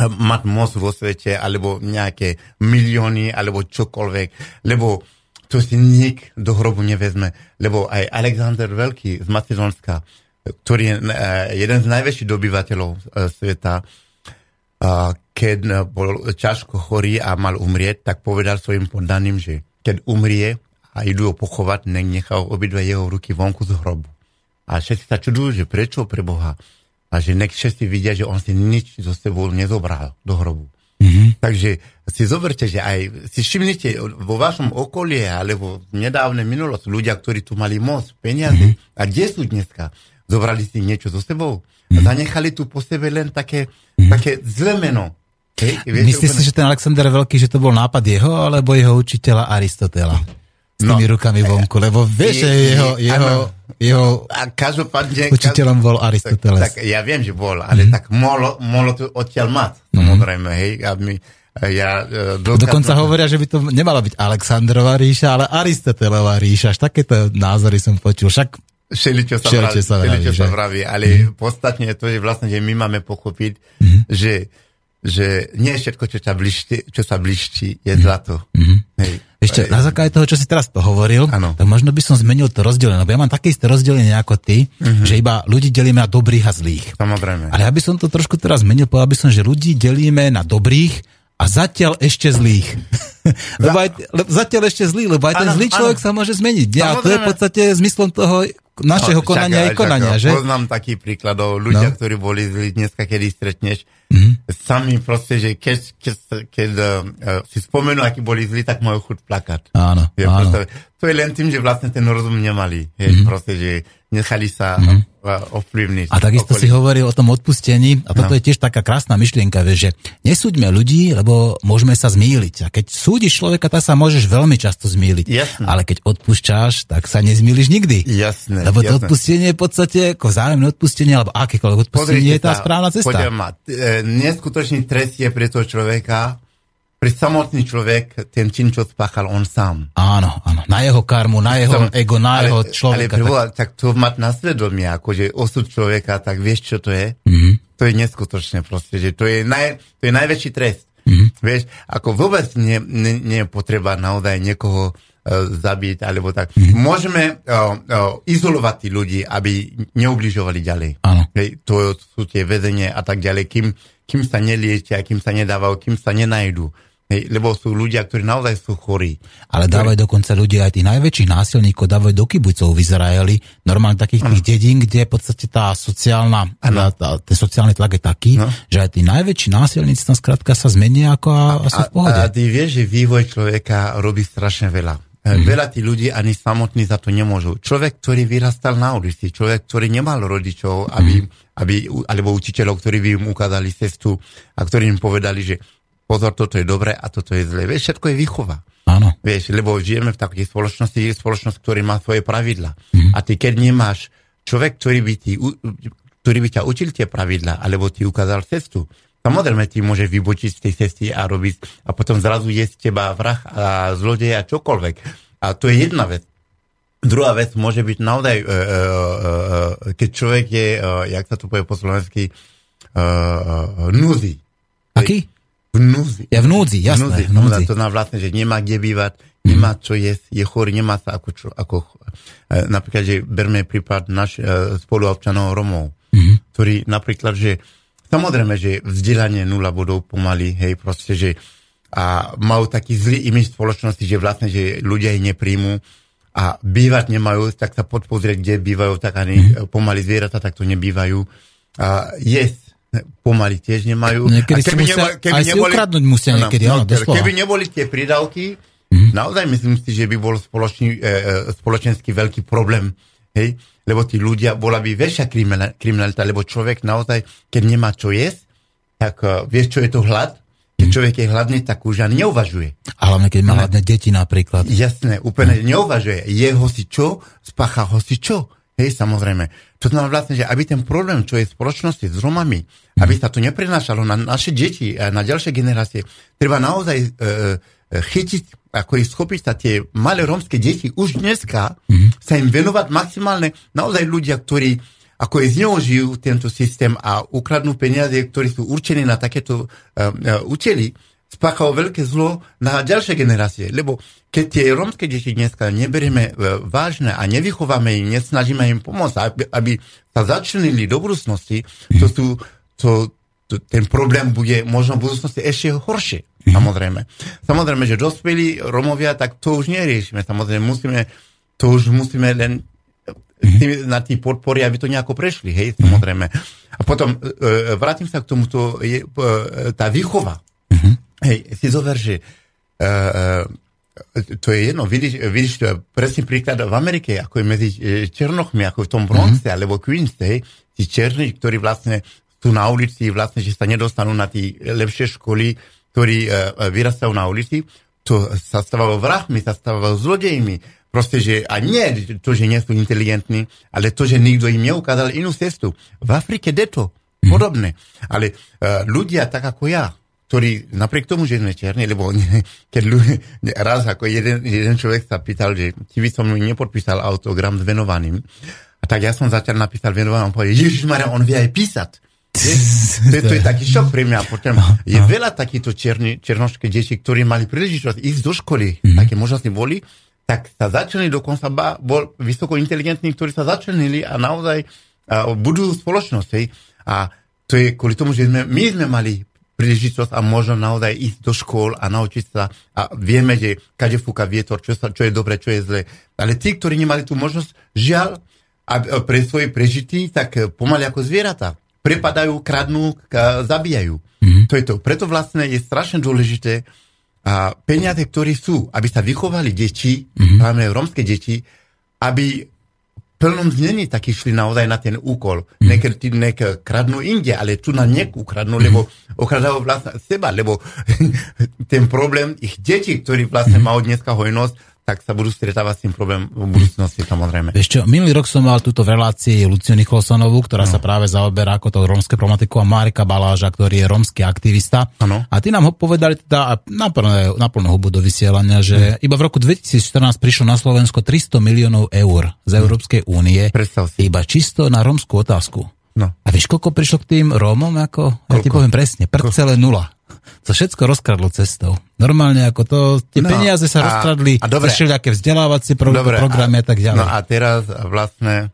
mať moc vo svete, alebo nejaké milióny, alebo čokoľvek, lebo to si nik do hrobu nevezme, lebo aj Alexander Veľký z Macedónska, ktorý je jeden z najväčších dobyvateľov sveta, keď bol ťažko chorý a mal umrieť, tak povedal svojim poddaným, že keď umrie a idú ho pochovať, nechal obidve jeho ruky vonku z hrobu. A všetci sa čudujú, že prečo pre Boha? A že nech všetci vidia, že on si nič zo sebou nezobral do hrobu. Takže si zoberte, že aj si všimnite vo vašom okolí alebo nedávne minulosti ľudia, ktorí tu mali moc, peniaze a kde sú dneska? Zobrali si niečo so sebou a zanechali tu po sebe len také zlé meno. Myslíte si, že ten Alexander Veľký, že to bol nápad jeho alebo jeho učiteľa Aristotela? S tými rukami vonku, lebo vieš, že jeho učiteľom bol Aristoteles. Tak ja viem, že bol, ale tak mohlo to odtiaľ mať, samozrejme, hej, dokonca hovoria, že by to nemala byť Alexandrova ríša, ale Aristotelova ríša, až takéto názory som počul, však všeličo sa vraví, ale podstatne je to, že vlastne, že my máme pochopiť, že nie všetko, čo sa blíži, je zlato. Hej. Ešte na základe toho, čo si teraz pohovoril, to možno by som zmenil to rozdelenie, lebo ja mám také isté rozdelenie ako ty, že iba ľudí delíme na dobrých a zlých. Samozrejme. Ale ja by som to trošku teraz zmenil, povedal by som, že ľudí delíme na dobrých a zatiaľ ešte zlých. Lebo aj ten zlý človek sa môže zmeniť. A to je v podstate zmyslom toho našeho konania i konania, že? Poznám takých príkladov, ľudia, ktorí boli zlí, dneska, kedy stretneš, sami proste, že keď si spomenú, akí boli zlí, tak majú chuť plakať. Áno. Proste, to je len tým, že vlastne ten rozum nemali. Proste, že nechali sa ovplyvniť. A takisto si hovoril o tom odpustení, a toto je tiež taká krásna myšlienka, že nesúďme ľudí, lebo môžeme sa zmýliť. A keď súdiš človeka, tak sa môžeš veľmi často zmýliť. Jasne. Ale keď odpúšťaš, tak sa nezmýliš nikdy. Jasne. Lebo to odpustenie je v podstate ako vzájomné odpustenie, alebo akékoľvek odpustenie je tá správna cesta. Neskutočný trest je pre toho človeka, pre samotný človek, ten čin, čo spáchal on sám. Áno. Na jeho karmu, na jeho ego, na jeho človeka. Ale preboha, tak to mať na svedomie, akože osud človeka, tak vieš, čo to je? To je neskutočné proste, že to je najväčší trest. Vieš, ako vôbec nie je potreba naozaj niekoho zabiť, alebo tak. Môžeme izolovať tí ľudí, aby neubližovali ďalej. To sú tie väzenie a tak ďalej, kým sa neliečia, kým sa nedávajú, kým sa nenajdu. Lebo sú ľudia, ktorí naozaj sú chorí. Ale dávajú dokonca ľudia aj tých najväčších násilníkov, dávajú do kibucov v Izraeli, normálne takých tých dedín, kde v podstate tá sociálna, ten sociálny tlak je taký, že aj tí najväčší násilníci tam skrátka sa zmenia ako a sú v pohode. A ty vieš, že vývoj človeka robí strašne veľa. Veľa tí ľudí ani samotní za to nemôžu. Človek, ktorý vyrastal na ulici, človek, ktorý nemal rodičov, alebo učiteľov, ktorí by im ukázali cestu a ktorí im povedali, že pozor, toto je dobre a toto je zle. Vieš, všetko je výchova. Áno. Vieš, lebo žijeme v takej spoločnosti, je spoločnosť, ktorá má svoje pravidla. Mm. A ty, keď nemáš človek, ktorý by ťa učil tie pravidla, alebo ti ukázal cestu, samozrejme ti môže vybočiť z tej cesty a robiť a potom zrazu je z teba vrah a zlodej a čokoľvek. A to je jedna vec. Druhá vec môže byť naozaj, keď človek je, jak sa to povie po slovensky, núzi. Aký? V núzi, jasné. Núzi. To znamená vlastne, že nemá kde bývať, nemá čo jesť, je chorý, nemá sa ako napríklad, že berme prípad spoluobčanov Romov, ktorí napríklad, že samozrejme, že vzdelanie nula budú pomaly, hej, proste, že a majú taký zlý imidž spoločnosti, že vlastne, že ľudia ich nepríjmú a bývať nemajú, tak sa podpozrieť, kde bývajú, tak ani pomaly zvieratá, tak to nebývajú. A jesť pomaly tiež nemajú. Niekedy si musia, aj si ukradnúť musia niekedy, áno, doslova. Keby neboli tie prídavky, naozaj myslím si, že by bol spoločenský veľký problém, hej, lebo tí ľudia, bola by väčšia kriminalita, lebo človek naozaj, keď nemá čo jesť, tak vieš, čo je to hlad? Keď človek je hladný, tak už ani neuvažuje. Ale keď má hladné deti napríklad. Jasné, úplne neuvažuje. Je hoci čo, spácha hoci čo. Hej, samozrejme. To znamená vlastne, že aby ten problém, čo je v spoločnosti s Romami, aby sa to neprenášalo na naše deti, na ďalšie generácie, treba naozaj chytiť ako ich schopiť sa tie malé romské deti už dneska sa im venovať maximálne naozaj ľudia, ktorí ako zneužijú tento systém a ukradnú peniaze, ktorí sú určení na takéto účely, spáchajú veľké zlo na ďalšie generácie. Lebo keď tie romské deti dneska neberieme vážne a nevychováme im, nesnažíme im pomôcť, aby sa začlenili do budúcnosti, ten problém bude možno v budúcnosti ešte horšie. Samozrejme. Samozrejme, že dospelí Romovia, tak to už neriešime. Samozrejme, musíme len na tí podpory, aby to nejako prešli. Hej, samozrejme. A potom vrátim sa k tomu, to je tá výchova. Hej, si zober, že to je jedno. Vidíš presný príklad v Amerike, ako je medzi Černochmi, ako v tom Bronxe, alebo Queens, hej, tí Černí, ktorí vlastne sú na ulici, vlastne, že sa nedostanú na tí lepšie školy, ktorí vyrastajú na ulici, to sa stávalo vrahmi, sa stávalo zlodejmi. Proste, že a nie to, že nie sú inteligentní, ale to, že nikto im neukázal inú cestu. V Afrike je to podobné. Ale ľudia tak ako ja, ktorí napriek tomu, že sme černí, lebo keď raz ako jeden človek sa pýtal, že ti by som nepodpísal autogram s venovaným, a tak ja som začal napísal venovaným, povedal, Ježišmarja, on vie aj písať. To je taký šok pre mňa. Je veľa takýchto černoškých detí, ktorí mali príležitosť ísť do školy, také možnosti boli, tak sa začali dokonca, bol vysoko inteligentní, ktorí sa začali a naozaj budú spoločnosti. A to je kvôli tomu, že my sme mali príležitosť a možno naozaj ísť do škôl a naučiť sa a vieme, že kade fúka vietor, čo je dobre, čo je zle. Ale tí, ktorí nemali tú možnosť, žiaľ, a pre svoje prežití, tak pomaly ako zvieratá. Prepadajú, kradnú, zabijajú. To je to. Preto vlastne je strašne dôležité peniaze, ktoré sú, aby sa vychovali deti, hlavne romské deti, aby v plnom znení tak išli naozaj na ten úkol. Nek kradnú inde, ale tu na nieku kradnú, lebo okradajú vlastne seba, lebo ten problém ich detí, ktorí vlastne majú dneska hojnosť, tak sa budú stretávať s tým problém v budúcnosti, samozrejme. Vieš čo, minulý rok som mal túto v relácii Luciu Nicholsonovú, ktorá sa práve zaoberá ako to rómske problematiku a Marika Baláža, ktorý je rómsky aktivista. Ano. A ty nám ho povedali teda na plnú hubu do vysielania, že iba v roku 2014 prišlo na Slovensko 300 miliónov eur z Európskej únie. Predstav si. Iba čisto na rómskú otázku. No. A vieš, koľko prišlo k tým Rómom? Ja ti poviem presne, 1,0. To všetko rozkradlo cestou. Normálne ako to, tie peniaze sa rozkradli, prišli aké vzdelávacie programy a tak ďalej. No a teraz vlastne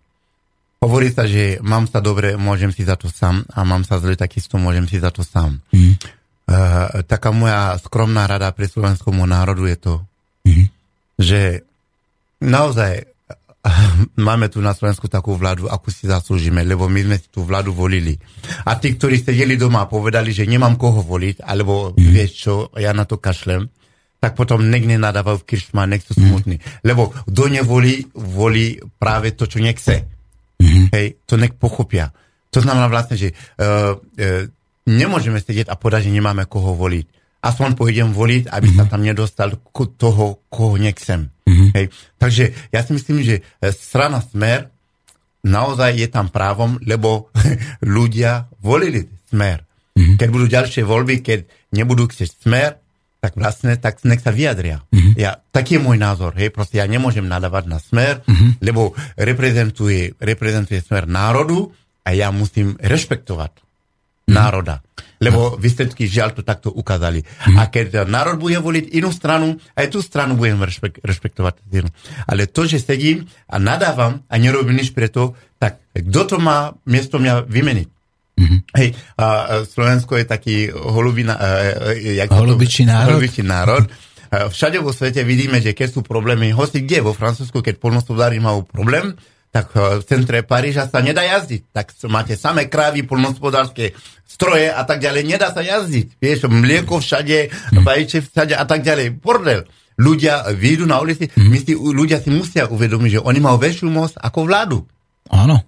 hovorí sa, že mám sa dobre, môžem si za to sám a mám sa zle, takisto môžem si za to sám. Taká moja skromná rada pre slovenskému národu je to, že naozaj máme tu na Slovensku takú vládu, akú si zaslúžime, lebo my sme si tú vládu volili. A tí, ktorí sedeli doma a povedali, že nemám koho voliť, alebo vieš čo, ja na to kašlem, tak potom nikdy nadávajú v Kiršma, nech sú smutní. Lebo kto nevolí, volí práve to, čo nechce. Hej, to nech pochopia. To znamená vlastne, že nemôžeme sedieť a povedať, že nemáme koho voliť. Aspoň pôjdem voliť, aby sa tam nedostal toho, koho nechcem. Hej. Takže ja si myslím, že strana Smer naozaj je tam právom, lebo ľudia volili Smer. Keď budú ďalšie voľby, keď nebudú chcieť Smer, tak vlastne tak nech sa vyjadria. Ja, taký je môj názor. Hej. Proste ja nemôžem nadávať na Smer, lebo reprezentuje Smer národu a ja musím rešpektovať národa. Lebo výsledky žiaľ to takto ukázali. A keď národ bude voliť inú stranu, aj tú stranu budem rešpektovať. Ale to, že sedím a nadávam a nerobím nič pre to, tak kto to má miesto mňa vymeniť? Hej, a Slovensko je taký holubičí národ. Všade vo svete vidíme, že keď sú problémy, hoci kde, vo Francúzsku, keď poľnohospodári majú problém, tak v centre Paríža sa nedá jazdiť. Tak máte samé krávy, poľnohospodárske stroje a tak ďalej. Nedá sa jazdiť. Vieš, mlieko všade, vajíče všade a tak ďalej. Bordel. Ľudia vyjdú na ulici. Ľudia si musia uvedomiť, že oni majú väčšiu moc ako vládu. Áno.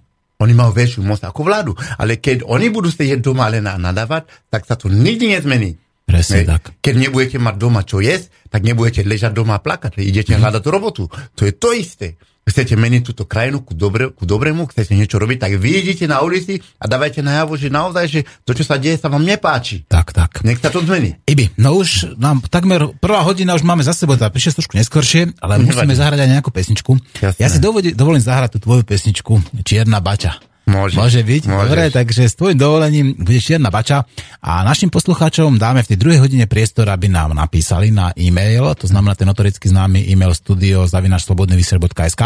Oni majú väčšiu moc ako vládu. Ale keď oni budú sedieť doma len a nadávať, tak sa to nikdy nezmení. Presne tak. Keď nebudete mať doma čo jesť, tak nebudete ležať doma a plakať. Idete hľadať robotu. To je to isté. Chcete meniť túto krajinu ku dobrému, chcete niečo robiť, tak vyjdite na ulici a dávajte najavo, že naozaj, že to, čo sa deje, sa vám nepáči. Tak. Nech sa to zmení. Ibi, no už nám takmer prvá hodina už máme za sebou, teda prišiel trošku neskoršie, ale musíme zahrať aj nejakú pesničku. Jasné. Ja si dovolím zahrať tú tvoju pesničku Čierna bača. Môže byť. Môžeš. Dobre, takže s tvojim dovolením bude Čierna bača a našim poslucháčom dáme v tej druhej hodine priestor, aby nám napísali na e-mail, to znamená ten notoricky známy e-mail studio@slobodnyvysielac.sk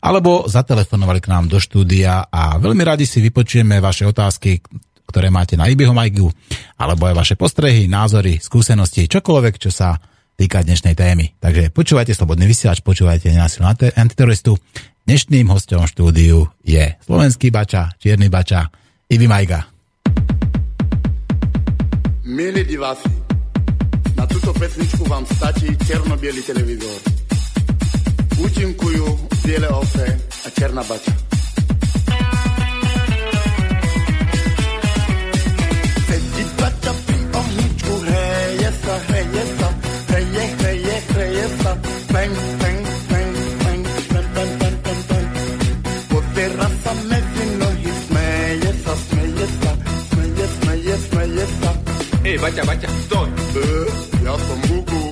alebo zatelefonovali k nám do štúdia a veľmi radi si vypočujeme vaše otázky, ktoré máte na Ibiho Maigu, alebo aj vaše postrehy, názory, skúsenosti, čokoľvek, čo sa týka dnešnej témy. Takže počúvajte Slobodný vysielač, počúvajte Nenásilného antiterroristu. Dnešným hosťom štúdiu je slovenský bača, čierny bača, Ibi Maiga. Milí diváci, na túto pesničku vám stačí černo-bielý televízor. Účinkujú biele ovce a černá bača. Sedí bača pri ohničku, hreje sa, hreje sa, hreje, hreje, hreje sa, peng, peng. Ej, baťa, baťa, stoj! Ja som Gugu.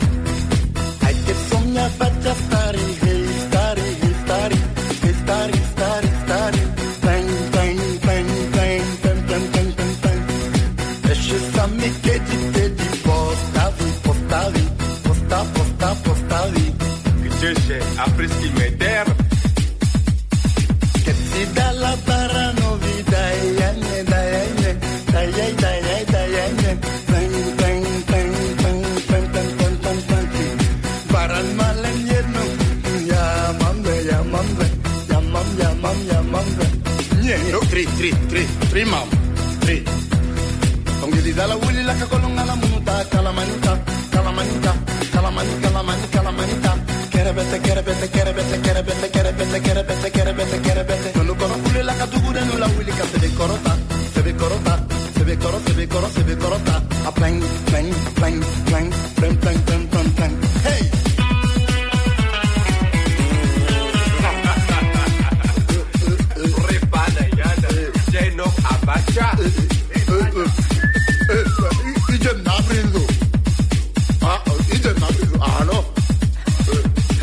Aj keď som mňa baťa starý, hej, starý, hej, starý, hej, starý, starý, starý. Teng, teng, teng, teng, teng, teng, teng, teng, teng. Ešte sa mi kedy postaví, postaví, postaví. Kdeže africký meter? Keď si dala baranovi, daj ja ne, daj ja ne, daj ja, daj ja, daj ja ne. Tri mam, tri. Tongili dala wuli la kakolonga la munuta, kalamanita, kalamanita, kalamanita, kalamanita, kalamanita. Kerebete, kerebete, kerebete, kerebete, kerebete, kerebete, kerebete, kerebete. Tonu kono wuli la katugure nula wuli ka sebe korota, sebe korota, sebe korota, sebe korota, sebe korota. A pleng, pleng, pleng, pleng, pleng, pleng, pleng, pleng, pleng. Hey. Abacha, idem na brýzu. Idem na brýzu, áno.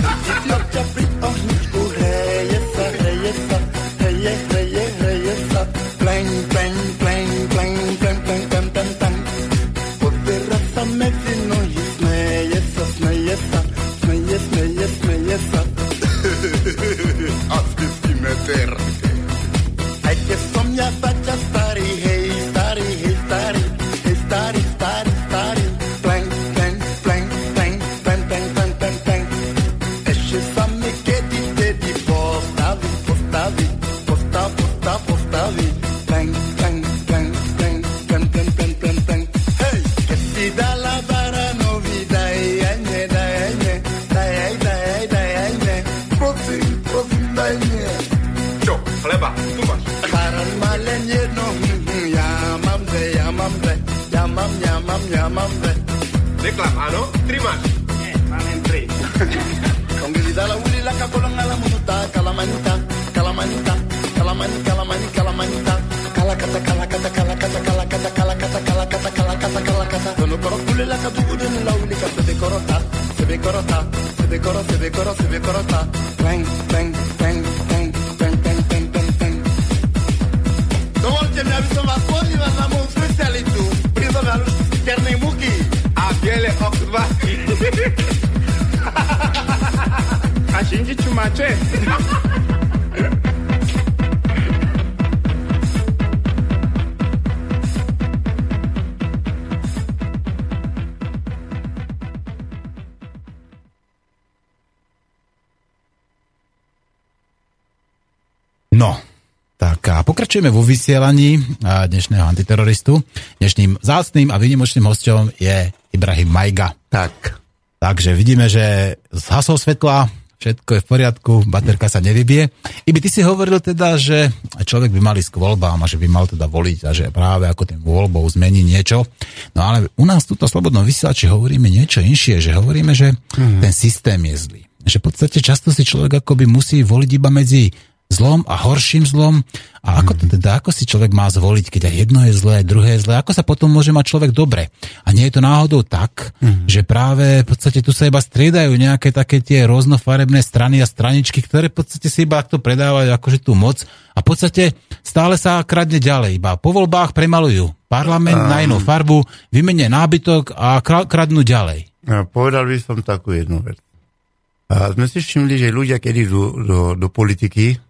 Idiotia pri ohničku, hreje sa, hreje, hreje, hreje sa. Pleng, pleng, pleng, pleng, pleng, pleng, pleng, pleng, pleng. Podberá sa medzi nohy, smeje sa, smeje sa. Karan má len jedno, ja mám dve. Reklám, áno? Tri máš? Nie, mám len tri. Kongelidala ulila kakolongala munuta, kalamanita. Kalakata, kalakata, kalakata, kalakata, kalakata, kalakata, kalakata, kalakata. Dono koro kulela katukudun laulika, sebe korota. Bang, bang, bang, bang, bang, bang, bang, bang, bang. Dovolte mi, aby som vás pozýval na moju specialitu. Prizovali už černej múky. A biele obvaky. A šinti čumače. No, tak a pokračujeme vo vysielaní dnešného antiterroristu. Dnešným zácným a výnimočným hosťom je Ibrahim Maiga. Tak. Takže vidíme, že zhasol svetla, všetko je v poriadku, baterka sa nevybije. Iby, ty si hovoril teda, že človek by mal ísť k voľbám a že by mal teda voliť a že práve ako tým voľbou zmení niečo. No ale u nás tuto slobodnom vysielači hovoríme niečo inšie, že hovoríme, že ten systém je zlý. Že v podstate často si človek akoby musí voliť iba medzi zlom a horším zlom. A ako to teda, ako si človek má zvoliť, keď aj jedno je zlé, druhé je zlé, ako sa potom môže mať človek dobre. A nie je to náhodou tak, že práve v podstate tu sa iba striedajú nejaké také tie rôznofarebné strany a straničky, ktoré v podstate si iba takto predávajú akože tú moc a v podstate stále sa kradne ďalej. Iba po voľbách premalujú parlament na inú farbu, vymenia nábytok a kradnú ďalej. Povedal by som takú jednu vec. Sme si všimli, že ľudia, keď idú do politiky,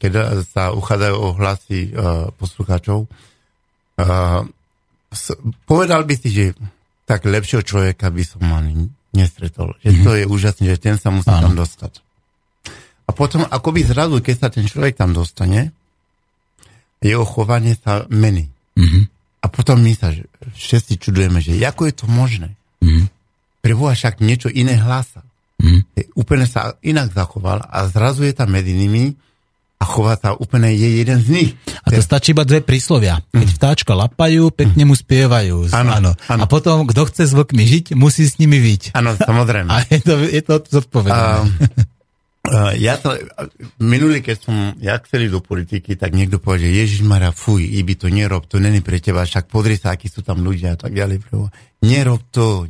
keď sa uchádzajú o hlasy poslucháčov. Povedal by si, že tak lepšieho človeka by som ani nestretol. Že to je úžasné, že ten sa musí tam dostať. A potom akoby zrazu, keď sa ten človek tam dostane, jeho chovanie sa mení. A potom my sa všetci čudujeme, že ako je to možné. Preboha, však niečo iné hlása. Úplne sa inak zachoval a zrazu je tam medzi nimi a chová sa úplne je jeden z nich. A to stačí iba dve príslovia. Keď vtáčka lapajú, pekne mu spievajú. Áno. A potom, kto chce s vlkmi žiť, musí s nimi viť. Áno, samozrejme. A je to zodpovedané. Minulý, keď som chcel ísť do politiky, tak niekto povedal, že Ježišmarja, fuj, iby to nerob, to není pre teba, však podri sa, akí sú tam ľudia a tak ďalej. Nerob to,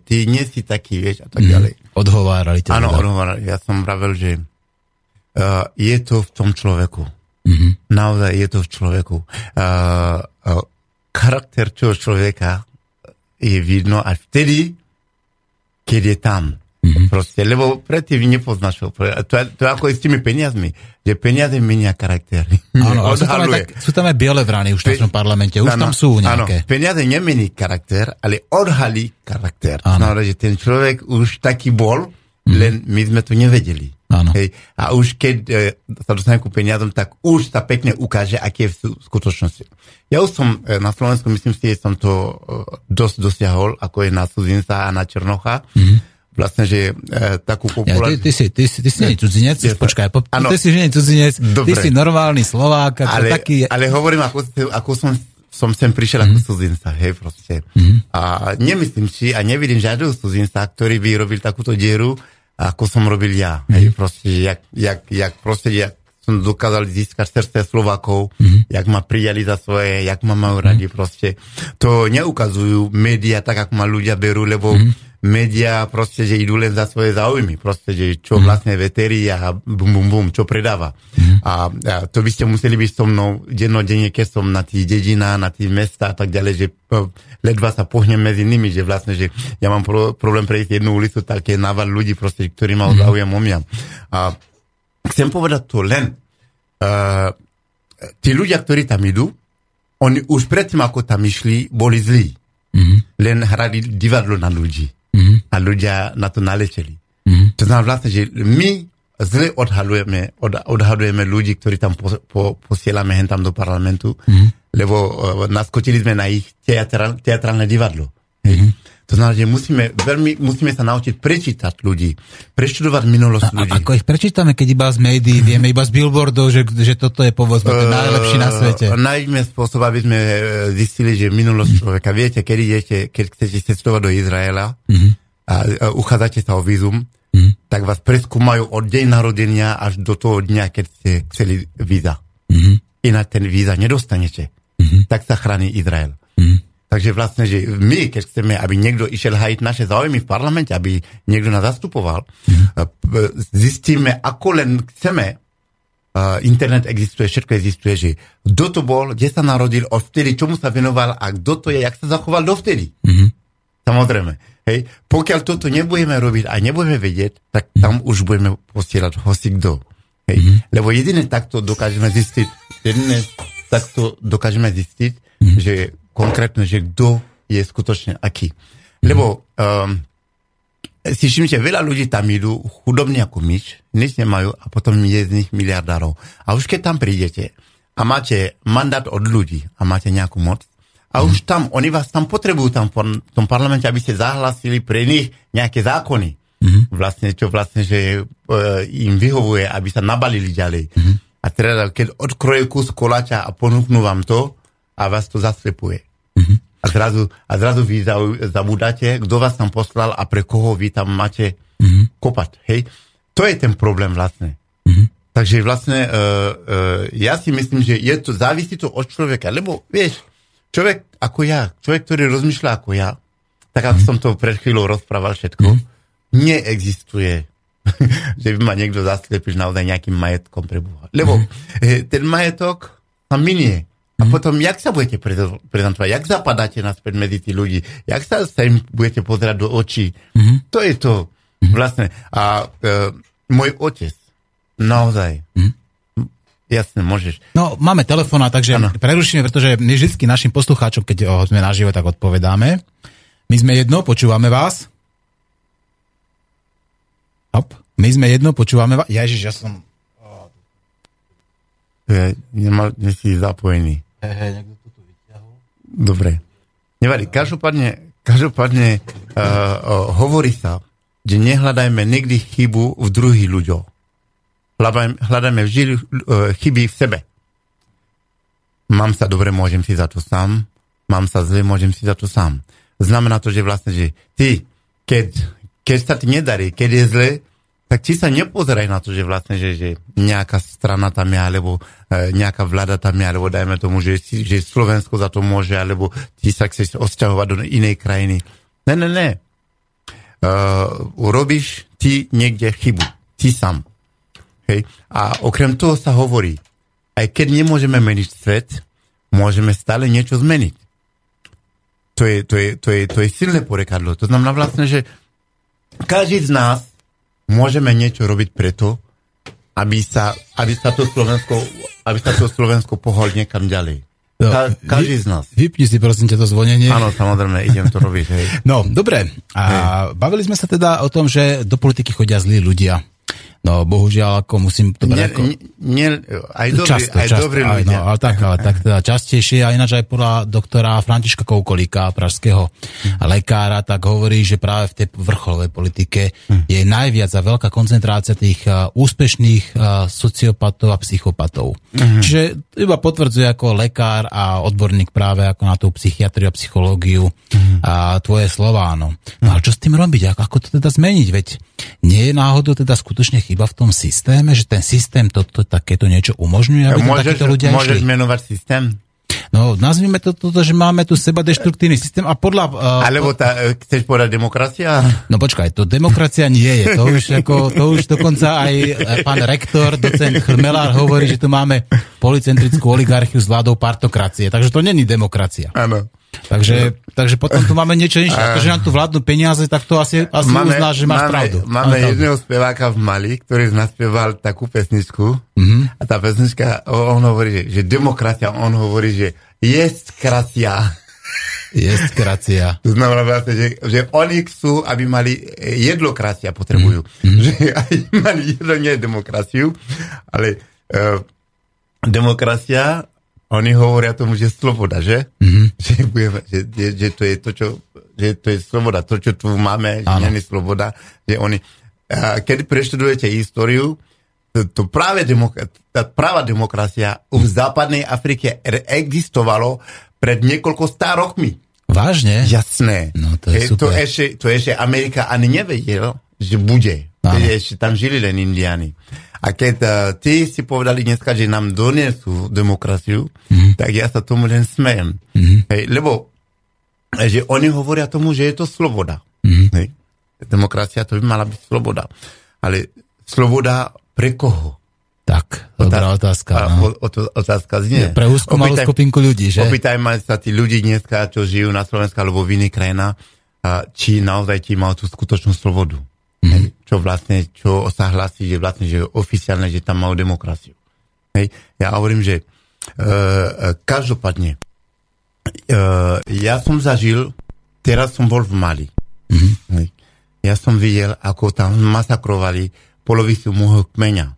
ty nie si taký, vieš, a tak ďalej. Odhovárali ťa. Áno, odhovárali. Ja som vravel, že je to v tom človeku. Naozaj je to v človeku. Charakter toho človeka je vidno až vtedy, keď je tam. Proste, lebo predtým nepoznáš ho. To je ako s tými peniazmi, že peniaze menia charaktery. Áno, sú tam aj biele vrany už v tom parlamente, už tam sú nejaké. Áno, peniaze nemení charakter, ale odhalí charakter. Znamená, že ten človek už taký bol, len my sme to nevedeli. Hej. A už keď sa dostaneme ku peniazom, tak už sa pekne ukáže, aké je v skutočnosti. Ja už som na Slovensku, myslím si, že som to dosť dosiahol, ako je na Cudzinca a na Černocha. Vlastne, že takú populáciu... Ja, ty si nie cudzinec, počkaj, ty si nie cudzinec, dobre. Ty si normálny Slovák, ako ale, taký... Ale hovorím, ako som sem prišiel ako cudzinca, hej, proste. A nemyslím si a nevidím žiadneho cudzinca, ktorý by robil takúto dieru, ako som robil ja. Hej, proste, jak som dokázal získať srdce Slovákov, jak ma prijali za svoje, jak ma majú radi, proste. To neukazujú médiá, tak ako ma ľudia berú, lebo... média proste, že idú len za svoje záujmy. Proste, že čo vlastne veterí a bum, bum, bum, čo predáva. A to by ste museli byť so mnou dennodenne, keď som na tých dedinách, na tých mestách a tak ďalej, že ledva sa pohnem medzi nimi, že vlastne, že ja mám problém prejsť jednu ulicu, tak je nával ľudí proste, ktorí ma záujem o mňa. A chcem povedať to len. Tí ľudia, ktorí tam idú, oni už predtým, ako tam išli, boli zlí. Len hrali divadlo na ľudí. A ľudia na to nalečeli. To znamená vlastne, že my zle odhadujeme ľudí, ktorí tam posielame hen tam do parlamentu, lebo naskotili sme na ich teatrálne divadlo. To znamená, že musíme sa naučiť prečítať ľudí, preštudovať minulosť ľudí. A ako ich prečítame, keď iba z médií, vieme iba z billboardov, že toto je povozme, to je najlepší na svete. Nájdeme spôsob, aby sme zistili, že minulosť človeka. Viete, keď chcete cestovať do Izraela a uchádzate sa o vízum, tak vás preskúmajú od deň narodenia až do toho dňa, keď ste chceli víza. Ináč ten víza nedostanete. Tak sa chráni Izrael. Takže vlastne, že my, keď chceme, aby niekto išiel hájiť naše záujmy v parlamente, aby niekto nás zastupoval, zistíme, ako len chceme. Internet existuje, všetko existuje, že kto to bol, kde sa narodil, odvtedy, čomu sa venoval a kto to je, jak sa zachoval dovtedy. Samozrejme. Hej. Pokiaľ toto nebudeme robiť a nebudeme vedieť, tak tam už budeme posielať hosikdo. Hej. Lebo jedine takto dokážeme zistiť, že konkrétne, že kto je skutočne aký. Lebo si všimte, veľa ľudí tam idú chudobní ako myš, nič nemajú a potom je z nich miliardárov. A už keď tam prídete a máte mandát od ľudí a máte nejakú moc, a už tam, oni vás tam potrebujú tam v tom parlamente, aby ste zahlasili pre nich nejaké zákony. Vlastne, čo vlastne, že im vyhovuje, aby sa nabalili ďalej. A teda, keď odkrojú kus koláča a ponúknú vám to, a vás to zaslepuje. A zrazu vy zabudáte, kto vás tam poslal a pre koho vy tam máte kopať. Hej? To je ten problém vlastne. Takže vlastne ja si myslím, že je to, závisí to od človeka, lebo vieš, človek ako ja, človek, ktorý rozmýšľa ako ja, tak ako som to pred chvíľou rozprával všetko, neexistuje, že by ma niekto zaslepil naozaj nejakým majetkom pre Boha. Lebo ten majetok sa minie. A potom, jak sa budete prezentovať? Jak zapadáte naspäť medzi tí ľudí? Jak sa im budete pozerať do očí? To je to vlastne. A môj otec, naozaj, jasne, môžeš. No, máme telefóna, takže prerušíme, pretože my vždy našim poslucháčom, keď sme naživo, tak odpovedáme. My sme jedno, počúvame vás. Hop. My sme jedno, počúvame vás. Ježiš, ja som... Ja si zapojený. Niekto to tu vyťahol. Dobre. Nevadí, každopádne hovorí sa, že nehľadajme nikdy chybu v druhých ľuďoch. Hľadajme vždy chyby v sebe. Mám sa dobre, môžem si za to sám. Mám sa zle, môžem si za to sám. Znamená to, že vlastne, že ty, keď sa ti nedarí, keď je zle, tak ti sa nepozeraj na to, že vlastne, že nejaká strana tam je, alebo nejaká vláda tam je, alebo dajme tomu, že Slovensko za to môže, alebo ti sa chceš odsťahovať do inej krajiny. Ne. Urobíš ti niekde chybu. Ty sám. Hej? A okrem toho sa hovorí, aj keď nemôžeme meniť svet, môžeme stále niečo zmeniť. To je silné porekadlo. To znamená vlastne, že každý z nás môžeme niečo robiť preto, aby sa to Slovensko pohol niekam ďalej. Každý z nás. Vypni si prosím ťa to zvonenie. Áno, samozrejme, idem to robiť. Hej. No, dobre. A bavili sme sa teda o tom, že do politiky chodia zlí ľudia. No, bohužiaľ, ako musím to brať ako... Aj dobrí ľudia. No, ale tak teda častejšie, a ináč aj podľa doktora Františka Koukolíka, pražského lekára, tak hovorí, že práve v tej vrcholovej politike je najviac a veľká koncentrácia tých úspešných sociopatov a psychopatov. Čiže iba potvrdzuje ako lekár a odborník práve ako na tú psychiatriu a psychológiu a tvoje slová. No ale čo s tým robiť? Ako to teda zmeniť? Veď nie je náhodou teda skutočne chyba v tom systéme, že ten systém toto takéto niečo umožňuje, aby tam takíto ľudia išli. Môžeš menovať systém? No, nazvime toto, že máme tu seba deštruktívny systém a podľa... Alebo chceš povedať demokracia? No počkaj, to demokracia nie je. To už dokonca aj pán rektor, docent Chmelár hovorí, že tu máme policentrickú oligarchiu s vládou partokracie. Takže to není demokracia. Áno. Takže potom tu máme niečo inšie. A to, že nám tu vládnu peniaze, tak to asi uznáš, že máš pravdu. Máme jedného speváka v Mali, ktorý naspieval takú pesničku a tá pesnička, on hovorí, že demokracia, on hovorí, že jestkracia. Jestkracia. To znamená vlastne, že oni chcú, aby mali jedlokracia, potrebujú. Že aj mali jedlo, nie demokraciu, ale demokracia Oni hovoria tomu, že sloboda, že? Mm-hmm. Že to je to, čo, že to je sloboda, to, čo tu máme, že nie je sloboda. Že oni, keď preštudujete históriu, to práve tá práva demokracia v západnej Afrike existovalo pred niekoľko stá rokmi. Vážne? Jasné. No, to je super. To ešte Amerika ani nevedela, že bude. Ešte tam žili len Indiáni. A keď tí si povedali dneska, že nám donesú demokraciu, tak ja sa tomu len smejem. Hej, lebo že oni hovoria tomu, že je to sloboda. Hej. Demokracia to by mala byť sloboda. Ale sloboda pre koho? Tak, dobrá otázka. Otázka znie. Pre úzku malú skupinku ľudí, že? Opýtajme sa tí ľudí dneska, čo žijú na Slovensku alebo v iných krajinách, či naozaj tí majú tú skutočnú slobodu. Čo sa hlasí, že vlastne, že je oficiálne, že tam majú demokraciu. Hej. Ja hovorím, že každopádne ja som zažil, teraz som bol v Mali. Hej. Ja som videl, ako tam masakrovali polovicu môjho kmeňa.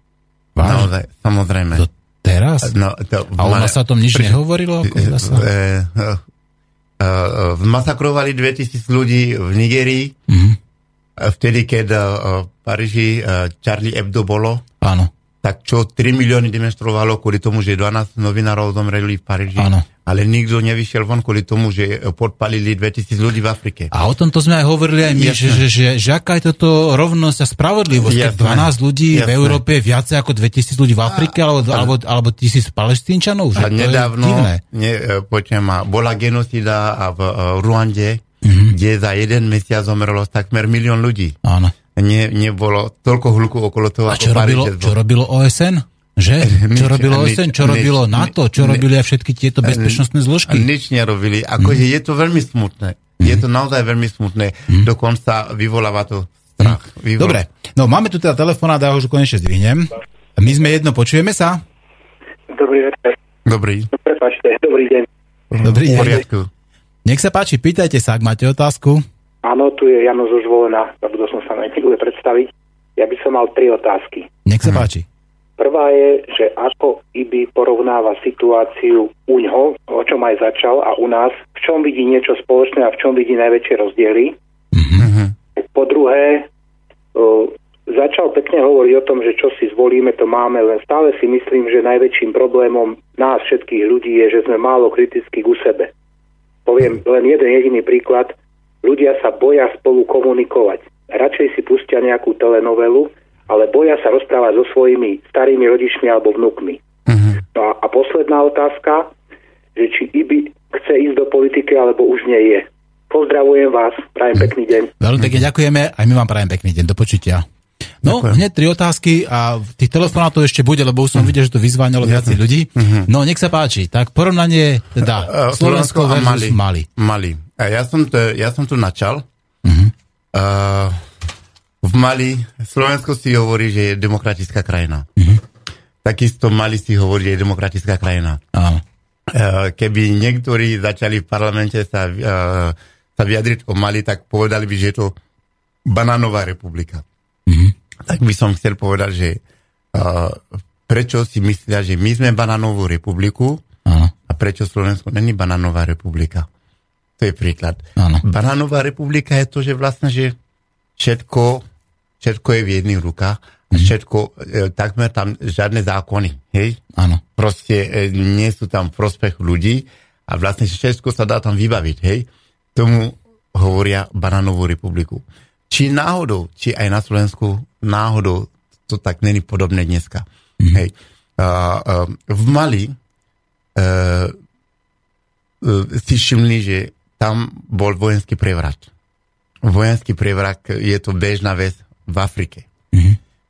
Naozaj, samozrejme. To teraz? No, a u nás sa tom nič nehovorilo? Masakrovali 2000 ľudí v Nigérii, vtedy, keď v Paríži Charlie Hebdo bolo, áno. Tak čo 3 milióny demonstrovalo kvôli tomu, že 12 novinárov zomreli v Paríži. Áno. Ale nikto nevyšiel von kvôli tomu, že podpalili 2000 ľudí v Afrike. A o tomto sme aj hovorili aj my, že aká je toto rovnosť a spravodlivosť, keď 12 ľudí v Európe je viacej ako 2000 ľudí v Afrike, alebo 1000 Palestínčanov. A nedávno, bola genocída v Ruande, kde za jeden mesiac zomrelo takmer 1 milión ľudí. Áno. Nebolo toľko hluku okolo toho. A čo robilo OSN? Že? Čo robilo NATO? Čo robili aj všetky tieto bezpečnostné zložky? Nič nerobili. Akože je to veľmi smutné. Je to naozaj veľmi smutné. Dokonca vyvoláva to strach. Dobre. No máme tu teda telefonát, ja ho už konečne zdvihnem. My sme jedno, počujeme sa? Dobrý večer. Dobrý deň. Dobrý deň. V poriadku. Nech sa páči, pýtajte sa, ak máte otázku. Áno, tu je Jano zo Žvolena, zabudol som sa najprv predstaviť. Ja by som mal 3 otázky. Nech sa páči. Prvá je, že ako IBI porovnáva situáciu uňho, o čom aj začal, a u nás, v čom vidí niečo spoločné a v čom vidí najväčšie rozdiely. Po druhé, začal pekne hovoriť o tom, že čo si zvolíme, to máme, len stále si myslím, že najväčším problémom nás všetkých ľudí je, že sme málo kritickí ku sebe. Poviem len jeden jediný príklad. Ľudia sa boja spolu komunikovať. Radšej si pustia nejakú telenovelu, ale boja sa rozprávať so svojimi starými rodičmi alebo vnukmi. No a posledná otázka, že či IBI chce ísť do politiky, alebo už nie je. Pozdravujem vás, prajem pekný deň. Veľmi pekne ďakujeme, aj my vám prajem pekný deň. Do počutia. No, hneď 3 otázky a tých telefonátov ešte bude, lebo už som videl, že to vyzváňalo viacej ľudí. No, nech sa páči. Tak porovnanie teda Slovensko versus Mali. Ja som to načal. V Mali Slovensko si hovorí, že je demokratická krajina. Takisto Mali si hovorí, že je demokratická krajina. Keby niektorí začali v parlamente sa vyjadriť o Mali, tak povedali by, že je to banánová republika. Tak by som chcel povedať, že prečo si myslia, že my sme banánovú republiku a prečo Slovensko není banánová republika. To je príklad. Banánová republika je to, že vlastne že všetko je v jedných rukách a všetko, takmer tam žiadne zákony. Hej? Proste nie sú tam prospech ľudí a vlastne všetko sa dá tam vybaviť. Hej? Tomu hovoria banánovú republiku. Či aj na Slovensku náhodou to tak není podobné dneska. Hej. V Mali si všimli, že tam bol vojenský prevrat. Vojenský prevrat je to bežná vec v Afrike.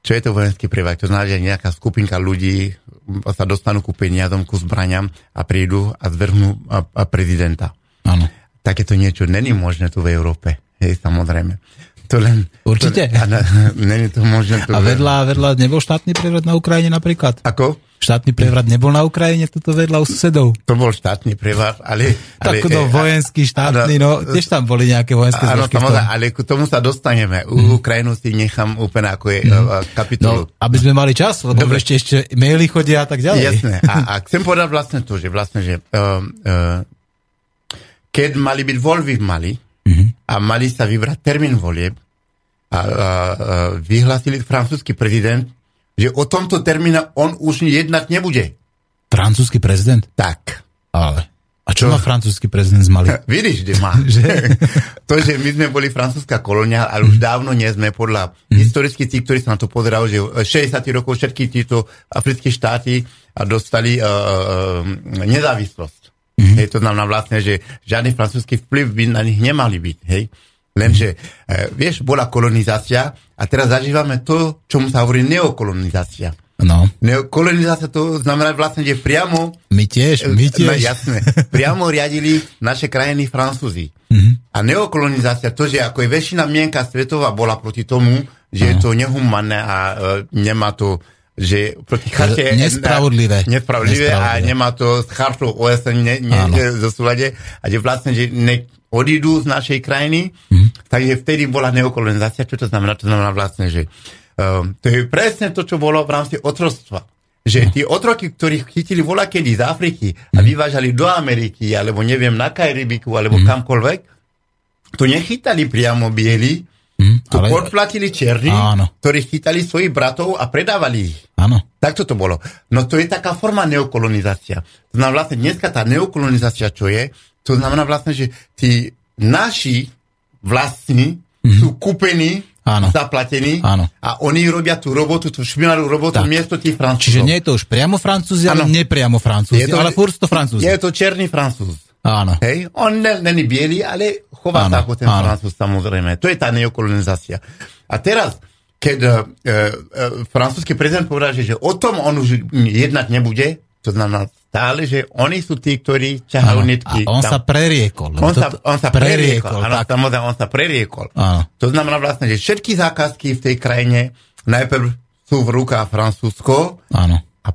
Čo je to vojenský prevrat? To znamená, že nejaká skupinka ľudí sa dostanú ku peniazom, ku zbraniam a prídu a zvrhnú prezidenta. Takéto niečo není možné tu v Európe. Hej, samozrejme. Určite. Není to možné. A vedľa nebol štátny prevrat na Ukrajine napríklad? Ako? Štátny prevrat nebol na Ukrajine, toto vedľa u susedov. To bol štátny prevrat, ale tak no, vojenský, štátny, no, tiež tam boli nejaké vojenské zložky. Ale k tomu sa dostaneme. Ukrajinu si nechám úplne ako je kapitolu. No, aby sme mali čas, lebo dobre. ešte maily chodia a tak ďalej. Jasné. A chcem povedať vlastne to, že keď mali byť voľby v Mali a mali sa vybrať termín volieb a vyhlásili francúzsky prezident, že o tomto termíne on už jednať nebude. Francúzsky prezident? Tak. Ale. A čo má francúzsky prezident z Mali? Vidíš, kde má. To, že my sme boli francúzska kolónia, ale už dávno nie sme podľa historických tí, ktorí sa na to pozerajú, že 60 rokov všetky títo africké štáty dostali nezávislosť. Mm-hmm. Hej, to znamená vlastne, že žiadny francúzsky vplyv by na nich nemali byť. Hej. Lenže, vieš, bola kolonizácia a teraz zažívame to, čomu sa hovorí neokolonizácia. No. Neokolonizácia to znamená vlastne, že priamo... My tiež. No, jasné. Priamo riadili naše krajiny Francúzi. Mm-hmm. A neokolonizácia, to, že ako je väčšina mienka svetová bola proti tomu, že je to nehumanné a nemá to... že proti charte... Nespravodlivé a nemá to s chartou OSN zosúlade a že vlastne, že odídu z našej krajiny, takže vtedy bola neokolonizácia. Čo to znamená? To znamená vlastne, že to je presne to, čo bolo v rámci otroctva. Že tí otroky, ktorých chytili volakedy z Afriky a vyvážali do Ameriky, alebo neviem, na Karibiku, alebo kamkoľvek, to nechytali priamo bieli, to podplatili černí, ktorí chytali svojich bratov a predávali ich. Áno. Takto to bolo. No to je taká forma neokolonizácia. To znamená vlastne, dneska tá neokolonizácia, čo je, to znamená vlastne, že tí naši vlastní sú kúpení, zaplatení a oni robia tú robotu, tú špinavú robotu miesto tých Francúzov. Čiže nie je to už priamo Francúzi, ale nepriamo Francúzi, ale furt to Francúzi. Je to černý Francúz. Áno. Hej? On není bielý, ale chová sa ako ten Francúz, samozrejme. To je tá neokolonizácia. A teraz, keď francúzsky prezident povedal, že o tom on už jednať nebude, to znamená stále, že oni sú tí, ktorí ťahajú nitky. A on sa preriekol. On sa preriekol. Áno. To znamená vlastne, že všetky zákazky v tej krajine najprv sú v rukách Francúzsko a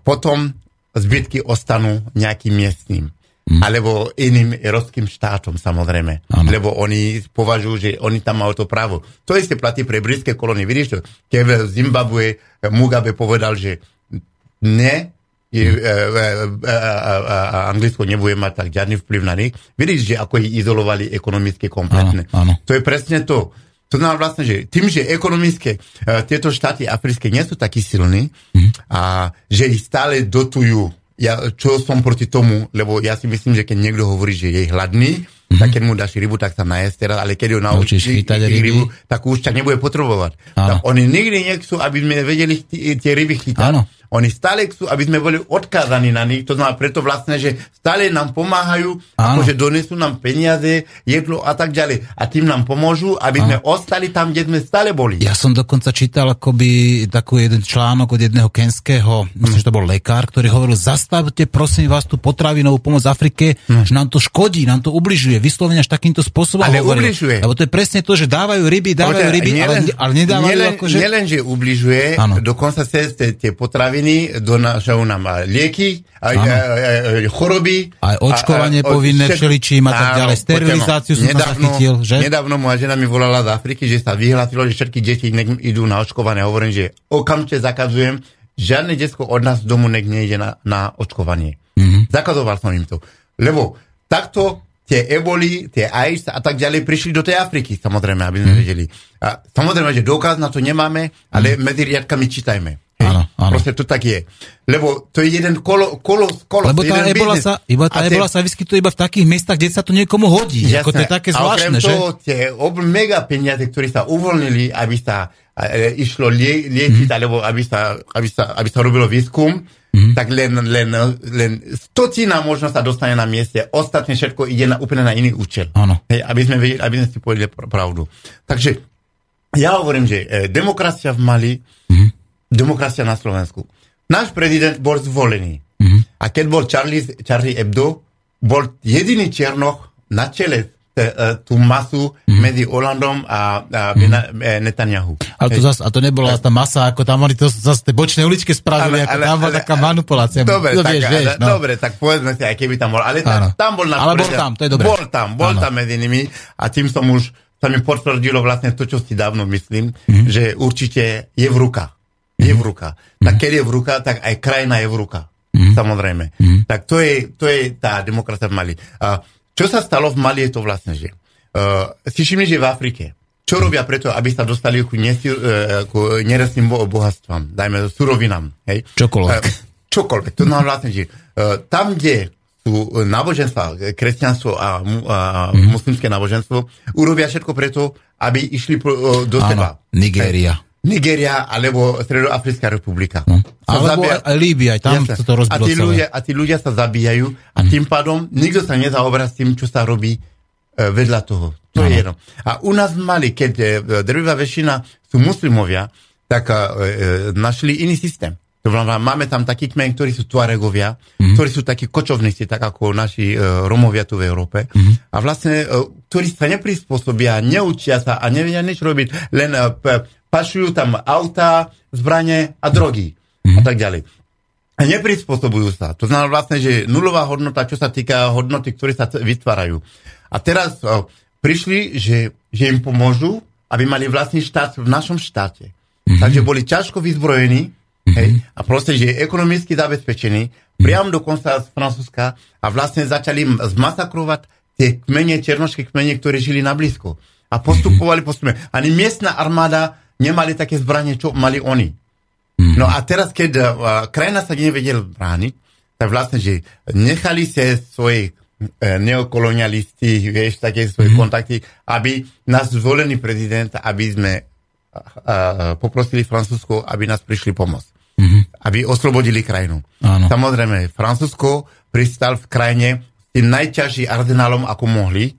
potom zbytky ostanú nejakým miestnym. Alebo iným európskym štátom, samozrejme. Ano. Lebo oni považujú, že oni tam majú to právo. To isté platí pre britské kolónie. Vidíš to? Keď v Zimbabwe Mugabe povedal, že ne, Anglicko nebude mať tak žiadny vplyv na nich. Vidíš, že ako ich izolovali ekonomicky kompletne. To je presne to. To znamená vlastne, že tým, že ekonomické tieto štáty africké nie sú takí silní a že ich stále dotujú. Ja čo som proti tomu, lebo ja si myslím, že keď niekto hovorí, že je hladný, tak keď mu dáš rybu, tak sa najesť teraz, ale keď ho naučíš rybu, tak už tak nebude potrebovať. Tak oni nikdy nechcú, aby sme vedeli tie ryby chytať. Oni stále chcú, aby sme boli odkázaní na nich, to znamená preto vlastne, že stále nám pomáhajú, akože donesú nám peniaze, jedlo a tak ďalej. A tým nám pomôžu, aby sme ostali tam, kde sme stále boli. Ja som dokonca čítal akoby taký jeden článok od jedného kenského, myslím, že to bol lekár, ktorý hovoril, zastavte prosím vás tú potravinovú pomoc Afrike, že nám to škodí, nám to ubližuje. Vyslovene až takýmto spôsobom ale hovoril. Ubližuje. Lebo to je presne to, že dávajú ryby, ale nedávajú akože... Nielen, že ubližuje, dokonca tie potraviny donášajú nám lieky, choroby. Aj očkovanie povinné všeličím a tak ďalej. Sterilizáciu som sa zachytil, že? Nedávno moja žena mi volala z Afriky, že sa vyhlásilo, že všetky deti idú na očkovanie. Hovorím, že okamžite zakazujem, žiadne detsko od nás domu nejde na očkovanie. Zakazoval som im to. Lebo takto tie eboli, tie AIDS a tak ďalej prišli do tej Afriky, samozrejme, aby sme vedeli. A samozrejme, že dôkaz na to nemáme, ale medzi riadkami čítajme. Áno. Proste to tak je. Lebo to je jeden kolo. Lebo tá ebola sa vyskytuje iba v takých miestach, kde sa to niekomu hodí. Jasné. Ako to je také zvláštne, že? A okrem toho, tie mega peniaze, ktoré sa uvoľnili, aby sa išlo liečiť, alebo aby sa robilo výskum, tak len stotina možno sa dostane na mieste. Ostatne všetko ide úplne na iný účel. Hej, aby sme vedeli, aby sme si povedali pravdu. Takže ja hovorím, že demokracia v Mali, demokracia na Slovensku. Náš prezident bol zvolený. A keď bol Charlie Hebdo, bol jediný Černoch na čele tú masu medzi Hollandom a Netanyahu. Ale to nebola tá masa, ako tam oni to zase tie bočné uličky spravili, ale, tam bola taká manipulácia. Dobre, tak povedzme si, aj keby tam bol. Ale tam bol na to je dobré. Bol tam medzi nimi a tým som už sa mi potvrdilo vlastne to, čo si dávno myslím, že určite je v rukách. Je v rukách. Tak keď je v rukách, tak aj krajina je v rukách. Samozrejme. Tak to je tá demokracia v Mali. Čo sa stalo v Mali je to vlastne, že si všimli, že v Afrike. Čo robia preto, aby sa dostali ku nerastným bohatstvom, dajme surovinám. Hej? Čokoľvek. To znamená vlastne, že tam, kde sú náboženstva, kresťanstvo a muslimské náboženstvo, urobia všetko preto, aby išli do seba. Nigéria alebo Stredoafrická republika. Alebo Líbia, tam sa to rozbilo. A tí ľudia sa zabíjajú a tým pádom nikto sa nezaoberá s tým, čo sa robí vedľa toho. To je jedno. A u nás mali, keď drvivá väčšina sú muslimovia, tak našli iný systém. To znamená, máme tam taký kmeň, ktorí sú Tuaregovia, ktorí sú takí kočovníci, tak ako naši Romovia tu v Európe. A vlastne, ktorí sa neprispôsobia, neučia sa a nevedia nič robiť, len pašujú tam auta, zbranie a drogy a tak ďalej. A neprispôsobujú sa. To znamená vlastne, že nulová hodnota, čo sa týka hodnoty, ktoré sa vytvárajú. A teraz prišli, že im pomôžu, aby mali vlastný štát v našom štáte. Takže boli ťažko vyzbrojení, hej? A proste, že je ekonomicky zabezpečený priam dokonca z Francúzska a vlastne začali zmasakrovať tie kmene, černošské kmene, ktoré žili na blízko. A postupovali. Ani miestna armáda nemali také zbranie, čo mali oni. No a teraz, keď krajina sa nevedela brániť, tak vlastne, že nechali sa svoje neokolonialisti, vieš, také svoje kontakty, aby nás zvolený prezident, aby sme poprosili Francúzsko, aby nás prišli pomôcť. Aby oslobodili krajinu. Áno. Samozrejme, Francúzsko pristal v krajine s tým najťažším arzenálom, ako mohli,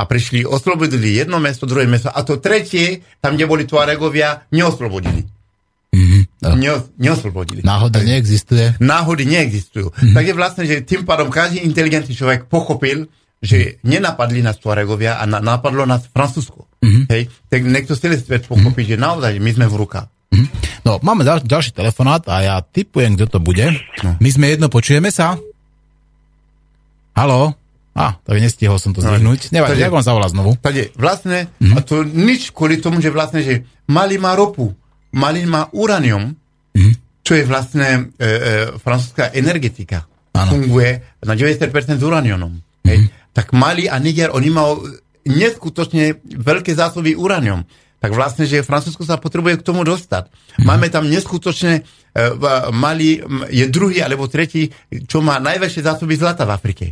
a prišli, oslobodili jedno mesto, druhé mesto, a to tretie, tam, kde boli Tuaregovia, neoslobodili. Neoslobodili. Náhody neexistujú. Takže vlastne, že tým pádom každý inteligentný človek pochopil, že nenapadli nás Tuaregovia a napadlo nás Francúzsko. Hej? Tak niekto celý svet pochopí, že naozaj my sme v rukách. No, máme ďalší telefonát a ja tipujem, kto to bude. My sme jedno, počujeme sa? Haló? Tak nestihol som to zdvihnúť. Nevadí, ja vám zavolám znovu. Takže vlastne, a to nič kvôli tomu, že vlastne, že Mali má ropu, Mali má uranium, čo je vlastne francúzska energetika. Ano. Funguje na 90% s uraniumom. Tak Mali a Niger, oni majú neskutočne veľké zásoby uranium. Tak vlastne, že Francúzsko sa potrebuje k tomu dostať. Máme tam neskutočne Mali je druhý alebo tretí, čo má najväčšie zásoby zlata v Afrike.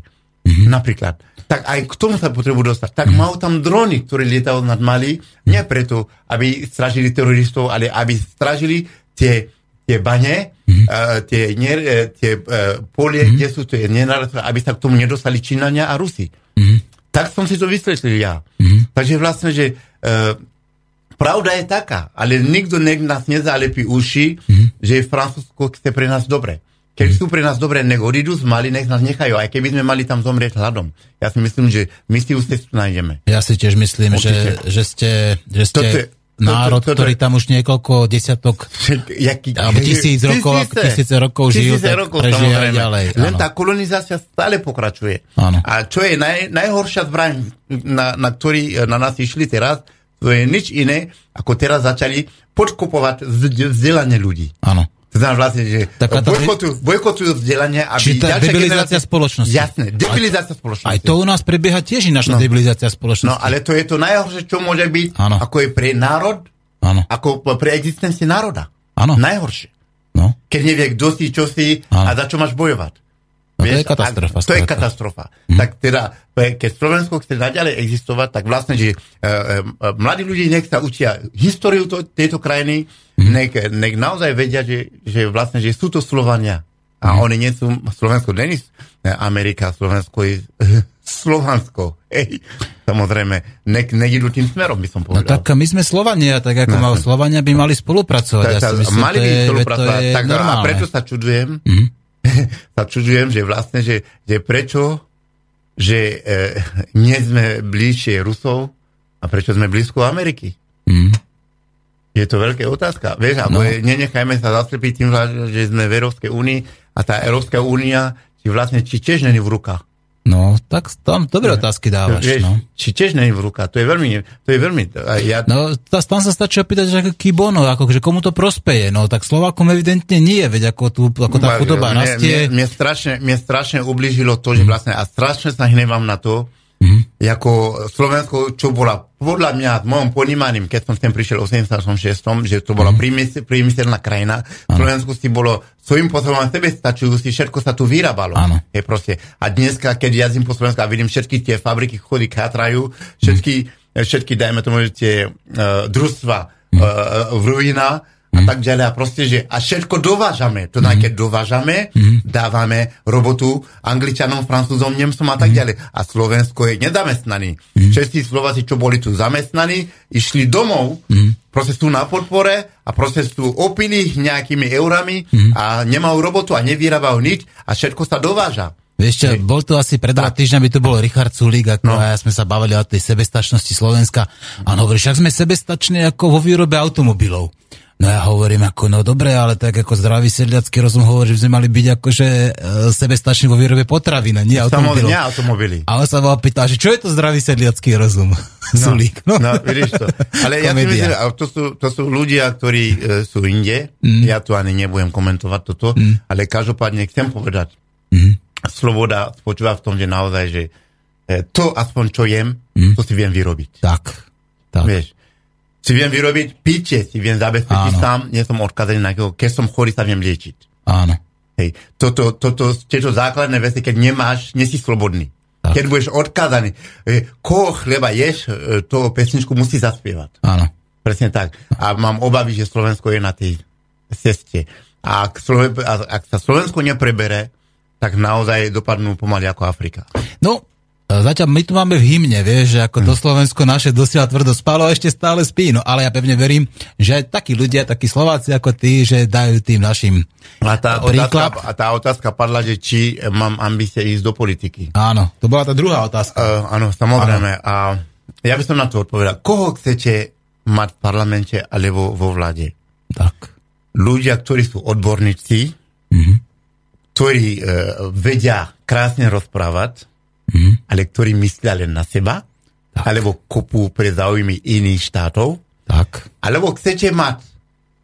Napríklad. Tak aj k tomu sa potrebujú dostať. Tak majú tam drony, ktoré lietajú nad Mali, nie preto, aby stražili teroristov, ale aby stražili tie bane, tie polie, kde sú tie nenárastové, aby sa k tomu nedostali Číňania a Rusi. Tak som si to vysvetlil ja. Takže vlastne, že pravda je taká, ale nikto nás nezalepí uši, že Francúzsko chce pre nás dobre. Keď sú pre nás dobre, nech odídu z Mali, nech nás nechajú, aj keby sme mali tam zomrieť hladom. Ja si myslím, že my si už cestu nájdeme. Ja si tiež myslím, že ste národ, ktorý tam už niekoľko desiatok alebo tisíce rokov žil, tak ďalej. Len tá kolonizácia stále pokračuje. Áno. A čo je najhoršia zbraň, na ktorý na nás išli teraz, to je nič iné, ako teraz začali podkopovať vzdelanie ľudí. Áno. To znamená vlastne, že bojkotujú vzdelanie, aby ďalšia debilizácia spoločnosti. Jasné, debilizácia spoločnosti. Aj to u nás prebieha tiež naša debilizácia spoločnosti. No, ale to je to najhoršie, čo môže byť, ako je pre národ, ako pre existencie národa. Áno. Najhoršie. No. Keď nevie, kto si, čo si a za čo máš bojovať. No, vieš, to je katastrofa. Tak teda, keď Slovensko chce naďalej existovať, tak vlastne, že mladí ľudia nech sa učia históriu tejto krajiny, nech naozaj vedia, že vlastne, že sú to Slovania. A oni nie sú Slovensko, nie je Amerika, Slovensko je Slovansko. Samozrejme, nejdu tým smerom, by som povedal. No tak my sme Slovania, tak ako Slovania by mali spolupracovať. Tak a preto sa čudujem, že vlastne, že prečo že nie sme bližšie Rusov a prečo sme blízko Ameriky? Je to veľká otázka. Vieš, a nenechajme sa zaslepiť tým, že sme v Európskej únii a tá Európska únia či tiež není v rukách. No, tak tam dobré otázky dávaš. Vieš, no. Či tiež není v rukách. To je veľmi ja... No, tam sa stačí opýtať, že kibono, že komu to prospeje. No, tak Slovákom evidentne nie, veď ako tá chudoba rastie. Mne strašne ublížilo to, že vlastne, a strašne sa hnevám na to, ako Slovensko, čo bola podľa mňa, s môjom ponímaním, keď som sem prišiel v 86, že to bola priemyselná krajina. Slovensko si bolo svojím spôsobom sebestačujúci, všetko sa tu vyrábalo. A dneska, keď jazdím po Slovensku a vidím všetky tie fabriky, chody chátrajú, všetky dajme tomu, že tie družstva v ruinách, a tak ďalej. A proste, že a všetko dovážame. To znamená, keď dovážame, dávame robotu Angličanom, Francúzom, Nemcom a tak ďalej. A Slovensko je nezamestnaný. Všetci Slováci, čo boli tu zamestnaní, išli domov, proste sú na podpore a proste sú opili nejakými eurami a nemajú robotu a nevyrábajú nič a všetko sa dováža. Vieš čo, bol tu asi pred 2 týždňami, tu bol Richard Sulík, a ja sme sa bavili o tej sebestačnosti Slovenska. A hovorí, však sme sebestační ako vo výrobe automobilov. No ja hovorím dobre, ale tak ako zdravý sedliacky rozum hovorí, že by sme mali byť sebestační vo výrobe potravín, nie automobilov. Samozrejme, automobily. A on sa ma pýta, že čo je to zdravý sedliacky rozum? Sulík. No, vidíš to. Ale ja si myslím, to sú ľudia, ktorí sú inde. Ja tu ani nebudem komentovať toto, ale každopádne chcem povedať, sloboda spočíva v tom, že naozaj, že to aspoň čo jem, to si viem vyrobiť. Tak. Vieš, si viem vyrobiť pitie, si viem zabezpečiť sám, nie som odkazený na keho, keď som chorý, sa viem liečiť. Áno. Hej, tieto základné veci, keď nemáš, nie si slobodný. Tak. Keď budeš odkazaný, koho chleba ješ, toho pesničku musí zaspievať. Áno. Presne tak. A mám obavy, že Slovensko je na tej ceste. A ak sa Slovensko neprebere, tak naozaj dopadnú pomaly ako Afrika. No, zatiaľ my tu máme v hymne, vieš, že ako to Slovensko naše dosiaľ tvrdo spalo a ešte stále spí, no ale ja pevne verím, že aj takí ľudia, takí Slováci ako ty, že dajú tým našim príklad. A tá otázka padla, že či mám ambície ísť do politiky. Áno, to bola tá druhá otázka. Áno, samozrejme. A ja by som na to odpovedal. Koho chcete mať v parlamente alebo vo vláde? Tak. Ľudia, ktorí sú odborníci, ktorí vedia krásne rozprávať, ale ktorí myslia len na seba, alebo kopu pre záujmy iných štátov. Tak. Alebo chcete mať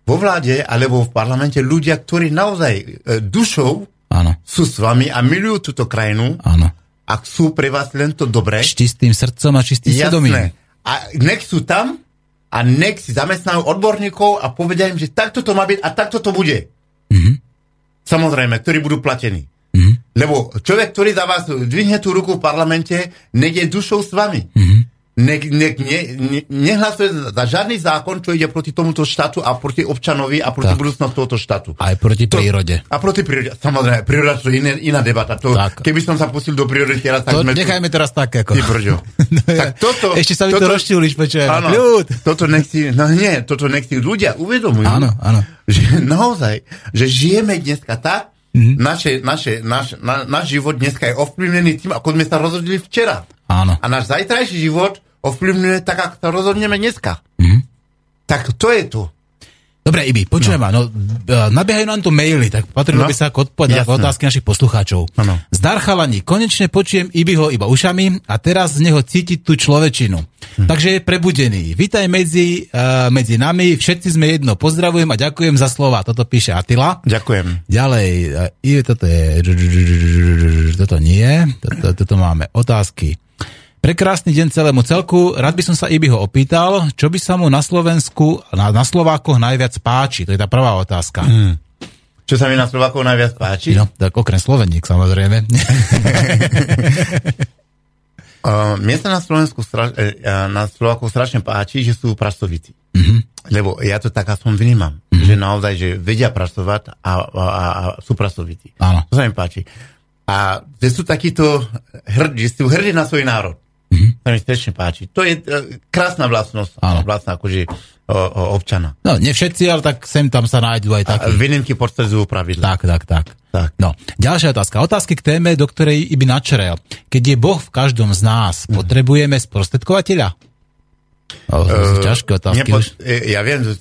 vo vláde, alebo v parlamente ľudia, ktorí naozaj dušou sú s vami a milujú túto krajinu, a sú pre vás len to dobré. S čistým srdcom a čistým svedomím. A nech sú tam a nech si zamestnajú odborníkov a povedia im, že takto to má byť a takto to bude. Samozrejme, ktorí budú platení. Lebo človek, ktorý za vás dvihne tú ruku v parlamente, nech je dušou s vami. Nehlasuje za žiadny zákon, čo ide proti tomuto štátu a proti občanovi a proti budúcnosti tohoto štátu. Aj proti prírode. A proti prírode. Samozrejme, príroda to je iná debata. To, keby som sa pustil do prírody teraz, tak to sme... Nechajme tu, teraz tak, ako... No, tak toto... Ešte sa mi to rozčúliš, počujem. Áno, toto nech si... No nie, toto nech si ľudia uvedomujú. Áno. Že naozaj, že žijeme dneska tak, náš život dneska je ovplyvnený tým, ako sme sa rozhodli včera. Áno. A náš zajtrajší život ovplyvňuje tak, ako sa rozhodneme dneska. Tak to je to. Dobre, Ibi, počujem ma. No, nabiehajú nám tu maily, tak patrilo by sa ako odpovedať na otázky našich poslucháčov. Zdar chalani, konečne počujem Ibiho iba ušami a teraz z neho cítiť tú človečinu. Takže je prebudený. Vítaj medzi nami, všetci sme jedno. Pozdravujem a ďakujem za slova. Toto píše Atila. Ďakujem. Ďalej, toto je... Toto nie. Toto máme otázky. Prekrásny deň celému celku. Rád by som sa Ibiho opýtal, čo by sa mu na Slovensku, na Slovákoch najviac páči. To je tá prvá otázka. Čo sa mi na Slovákoch najviac páči? No, tak okrem Sloveník, samozrejme. Mne sa na Slovákoch strašne páči, že sú pracovici. Lebo ja to tak aspoň vnímam. Že naozaj, že vedia pracovať a sú pracovici. To sa mi páči. A že sú takíto hrdí, sú hrdí na svoj národ. sa mi strašne páči. To je krásna vlastnosť, vlastná akože občana. No, nie všetci, ale tak sem tam sa nájdú aj takí. Výnimky potvrdzujú pravidlá. Tak. No, ďalšia otázka. Otázky k téme, do ktorej by načrel. Keď je Boh v každom z nás, potrebujeme sprostredkovateľa? Ťažké otázky. Ja viem, že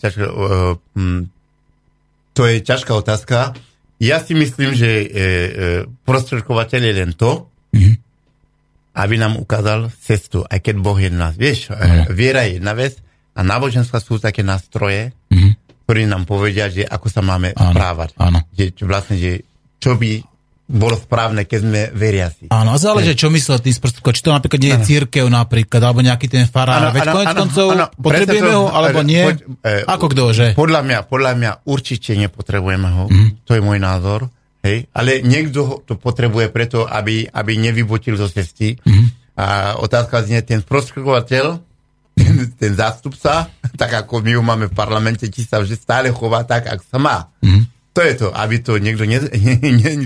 to je ťažká otázka. Ja si myslím, že prostredkovateľ je len to, aby nám ukázal cestu, aj keď Boh je nás. Vieš, viera je jedna vec a náboženstva sú také nástroje, ktorí nám povedia, že ako sa máme správať. Vlastne, čo by bolo správne, keď sme veriaci. Áno, záleží, čo myslel tým sprostredkovateľom. Či to napríklad nie je cirkev napríklad, alebo nejaký ten farár. Veď konec koncov potrebujeme ho, alebo nie? Ako kto, že? Podľa mňa určite nepotrebujeme ho. To je môj názor. Hej? Ale niekto to potrebuje preto, aby nevybotil zo cesty. A otázka znie, ten sprostredkovateľ, ten zástupca, tak ako my ho máme v parlamente, či sa vždy stále chová tak, ako sa má. To je to, aby to niekto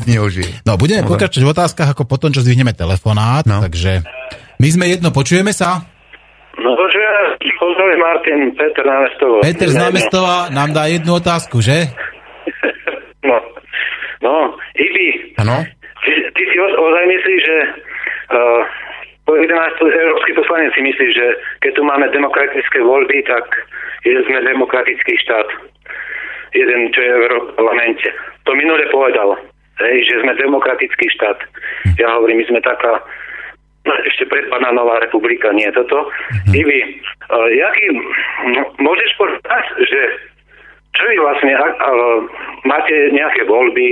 neužil. No, budeme pokračovať v otázkach ako potom, čo zdvihneme telefonát, takže my sme jedno, počujeme sa? No, pozdravím Martin, Peter z Námestova. Peter z Námestova nám dá jednu otázku, že? No, Ibi, ty si ozaj myslíš, že po 11. európsky poslanec si myslí, že keď tu máme demokratické voľby, tak sme demokratický štát. Jeden, čo je v parlamente. To minule povedal, že sme demokratický štát. Ja hovorím, my sme taká, ešte predpadná nová republika, nie toto. Ivi, môžeš povedať, že čo je vlastne, máte nejaké voľby,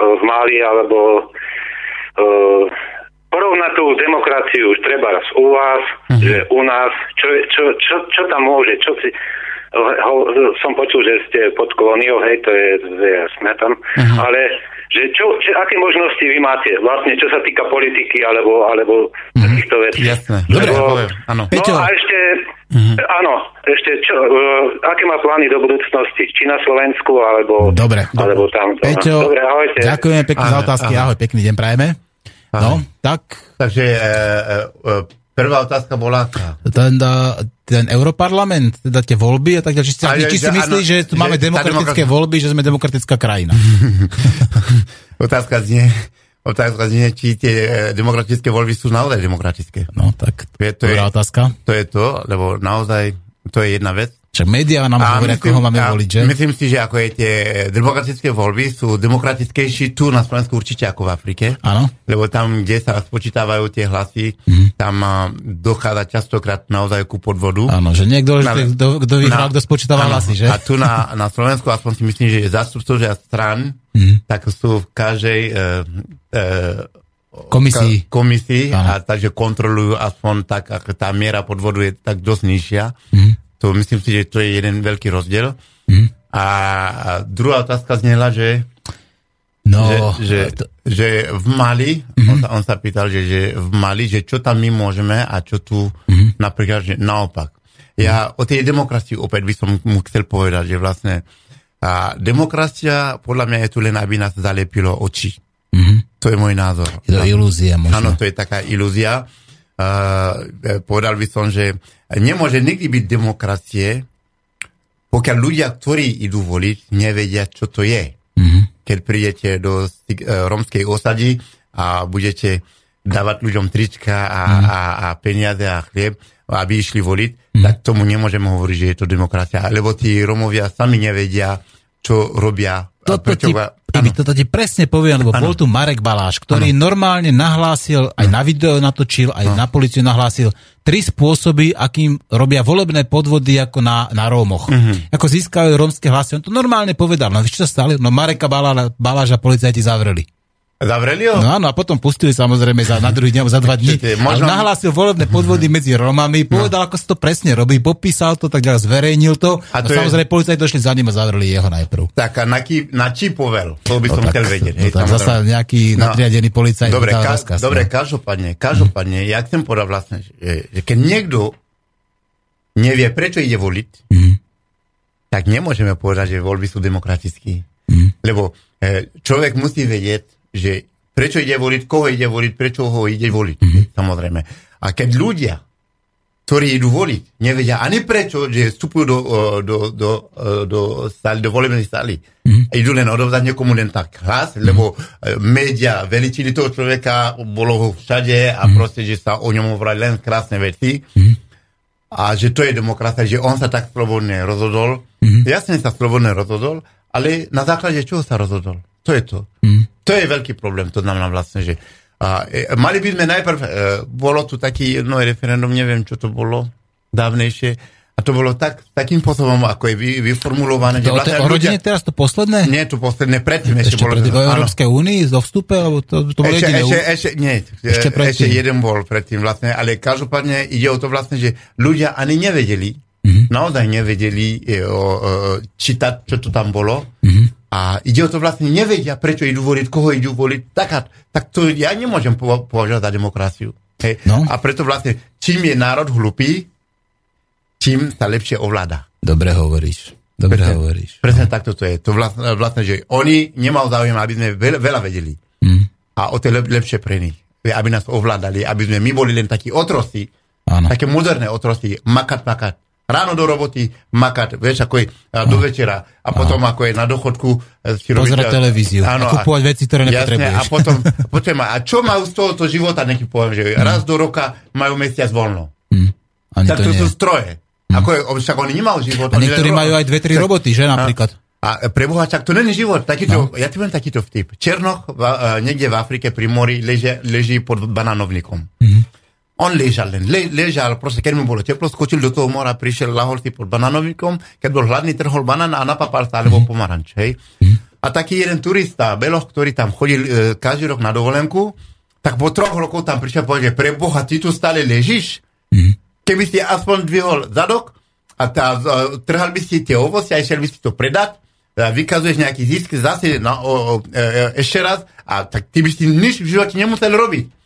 v Mali, alebo porovnať tú demokraciu, treba u vás, že u nás, čo tam môže, čo si... Som počul, že ste pod kolóniou, to je jasné tam, ale že aké možnosti vy máte vlastne, čo sa týka politiky alebo takýchto vecí. Jasné, dobre, áno. No a ešte, aké má plány do budúcnosti, či na Slovensku, alebo tam. Peťo, dobre, ahojte. Ďakujem pekne za otázky, ahoj, pekný deň prajeme. No, tak. Takže prvá otázka bola... Ten Europarlament, teda tie voľby a tak ďalej. Či si myslí, že tu máme demokratické voľby, že sme demokratická krajina? Otázka znie, či tie demokratické voľby sú naozaj demokratické. No, tak dobrá otázka. To je to, lebo naozaj to je jedna vec. Však médiá nám hovoria, koho máme voliť, že? Myslím si, že ako je tie demokratické voľby sú demokratickejší tu na Slovensku určite ako v Afrike. Áno. Lebo tam, kde sa spočítavajú tie hlasy, tam dochádza častokrát naozaj ku podvodu. Áno, že niekto, kto vyhral, kto spočítava hlasy, že? A tu na Slovensku, aspoň si myslím, že zástupcovia strán, tak sú v každej... komisii a takže kontrolujú aspoň tak, ako tá miera podvodu je tak dosť nižšia. To myslím si, že to je jeden veľký rozdiel. A druhá otázka znela, že v Mali, on sa pýtal, že v Mali, že čo tam my môžeme a čo tu napríklad, že naopak. Ja o tej demokracii opäť by som mu chcel povedať, že vlastne demokracia podľa mňa je tu len, aby nás zalepilo oči. To je môj názor. Je to ilúzia možno. Áno, to je taká ilúzia. Povedal by som, že nemôže nikdy byť demokracie, pokiaľ ľudia, ktorí idú voliť, nevedia, čo to je. Keď prídete do romskej osady a budete dávať ľuďom trička a peniaze a chlieb, aby išli voliť, tak tomu nemôžeme hovoriť, že je to demokracia. Lebo tí Romovia sami nevedia, čo robia. Toto ti presne poviem, lebo bol tu Marek Baláš, ktorý normálne nahlásil, aj na video natočil, aj na políciu nahlásil 3 spôsoby, akým robia volebné podvody ako na Rómoch. Ako získajú rómske hlasy. On to normálne povedal. No čo sa stali? No Mareka Baláža policajti zavreli. Zavreli ho? No áno, a potom pustili samozrejme na druhý deň, za 2 dní. Možno... Nahlásil volebné podvody medzi Romami, povedal, ako sa to presne robí, popísal to, tak ďalej zverejnil to. A samozrejme policajti došli za ním a zavreli jeho najprv. Tak a na čí povel? To by som chcel vedieť. Tam zasa nejaký nadriadený policajt. Dobre, každopádne, ja chcem povedať vlastne, že keď niekto nevie, prečo ide voliť, tak nemôžeme povedať, že voľby sú demokratické. Lebo človek musí vedieť, že prečo ide voliť, koho ide voliť, prečo ho ide voliť, samozrejme. A A keď ľudia, ktorí idú voliť, nevedia ani prečo, že vstupujú do volebnej sály. Idú len odovzdať niekomu len tak hlas, lebo média veličili toho človeka, bolo ho všade a proste, že sa o ňom hovorili len krásne veci. A že to je demokracia, že on sa tak slobodne rozhodol. Jasne sa slobodne rozhodol, ale na základe čoho sa rozhodol? To je to. To je veľký problém, to znamená vlastne, že mali by sme najprv, bolo tu taký jedno referendum, neviem, čo to bolo dávnejšie, a to bolo tak, takým spôsobom, ako je vyformulované. To je o rodine teraz to posledné? Nie, to posledné, predtým ešte bolo. Ešte pred Európskej únii, zo vstupe, alebo to bolo jediné? Ešte jeden bol predtým vlastne, ale každopádne ide o to vlastne, že ľudia ani nevedeli, naozaj nevedeli čítať, čo to tam bolo. A ide o to vlastne, nevedia, prečo idú voliť, koho idú voliť, tak to ja nemôžem považovať za demokraciu. Hej. No. A preto vlastne, čím je národ hlupý, čím sa lepšie ovláda. Dobre hovoríš. Presne tak toto je. To vlastne, že oni nemajú záujem, aby sme veľa vedeli. A o to je lepšie pre nich. Aby nás ovládali, aby sme my boli len takí otroci, také moderné otroci, makať. Ráno do roboty, makať, vieš, ako je do večera. A potom, ako je na dochodku. Pozerať televíziu. Áno, a kupovať veci, ktoré nepotrebuješ. Jasne, a potom a čo majú z tohoto života, nech poviem, že raz do roka majú mesiac voľno. Tak to sú stroje. Ako je, však oni nemajú život. A niektorí majú aj 2-3 roboty, že napríklad. A preboha, tak to není život. Takýto, ja ti poviem takýto vtip. Černoch niekde v Afrike pri mori leží pod banánovníkom. On ležal, proste keď mu bolo teplo, skočil do toho mora, prišiel, lahol si pod banánovníkom, keď bol hladný, trhol banán a napapal sa, alebo pomaranč, hej. A taký jeden turista, Beloch, ktorý tam chodil každý rok na dovolenku, tak po 3 rokoch tam prišiel a povedal, že pre Boha, ty tu stále ležíš? Keby si aspoň dvihol zadok a trhal by si tie ovoci a išiel by si to predať, vykazuješ nejaký zisk, zase ešte raz, a tak ty by si nič v živote nemusel robiť.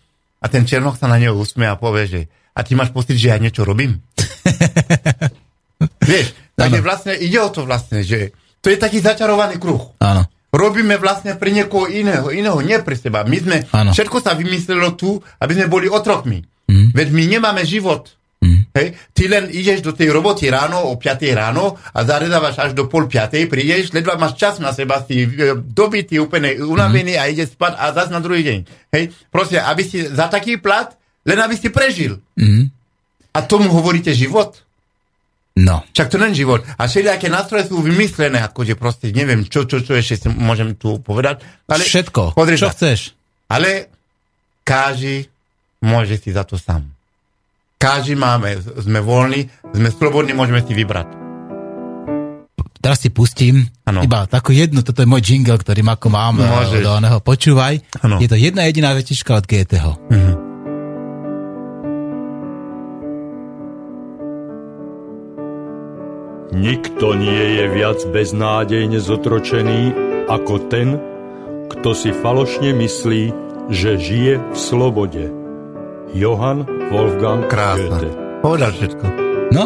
A ten Černoch sa na neho usmie a povie, že a ty máš pocit, že ja niečo robím? Vieš, takže vlastne ide o to vlastne, že to je taký začarovaný kruh. Áno. Robíme vlastne pre niekoho iného, nie pre seba. My sme, všetko sa vymyslelo tu, aby sme boli otrokmi. Veď my nemáme život. Hej? Ty len ideš do tej roboty ráno, o 5:00 ráno a zaredávaš až do 4:30, prídeš, ledva máš čas na seba, si dobitý, úplne unavený a ideš spať a zás na druhý deň. Hej? Proste, aby si za taký plat, len aby si prežil. A tomu hovoríte život. No. Však to len život. A všelijaké nástroje sú vymyslené, akože proste neviem, čo ešte môžem tu povedať. Ale všetko, čo chceš. Ale každý môže si za to sám. Každý máme, sme voľní, sme slobodní, môžeme si vybrať. Teraz si pustím iba takú jednu, toto je môj jingle, ktorým ako mám do oného. Počúvaj, je to jedna jediná vetička od Goetheho. Nikto nie je viac beznádejne zotročený ako ten, kto si falošne myslí, že žije v slobode. Johan Wolfgang Goethe. Povedal všetko. No?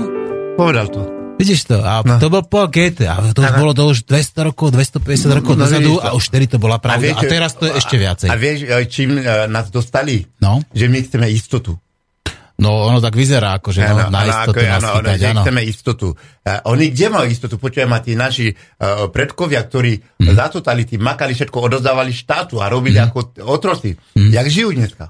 Povedal to. Vidíš to? A to bol po Goethe. A to už bolo to už 200 rokov, 250 rokov dozadu a už tedy to bola pravda. A teraz to je ešte viacej. A vieš, čím nás dostali? No? Že my chceme istotu. No, ono tak vyzerá, akože na istotu nás chytať. Že chceme istotu. Oni kde majú istotu? Počujem, a tí naši predkovia, ktorí za totality makali všetko, odozdávali štátu a robili ako otroci. Jak žijú dneska?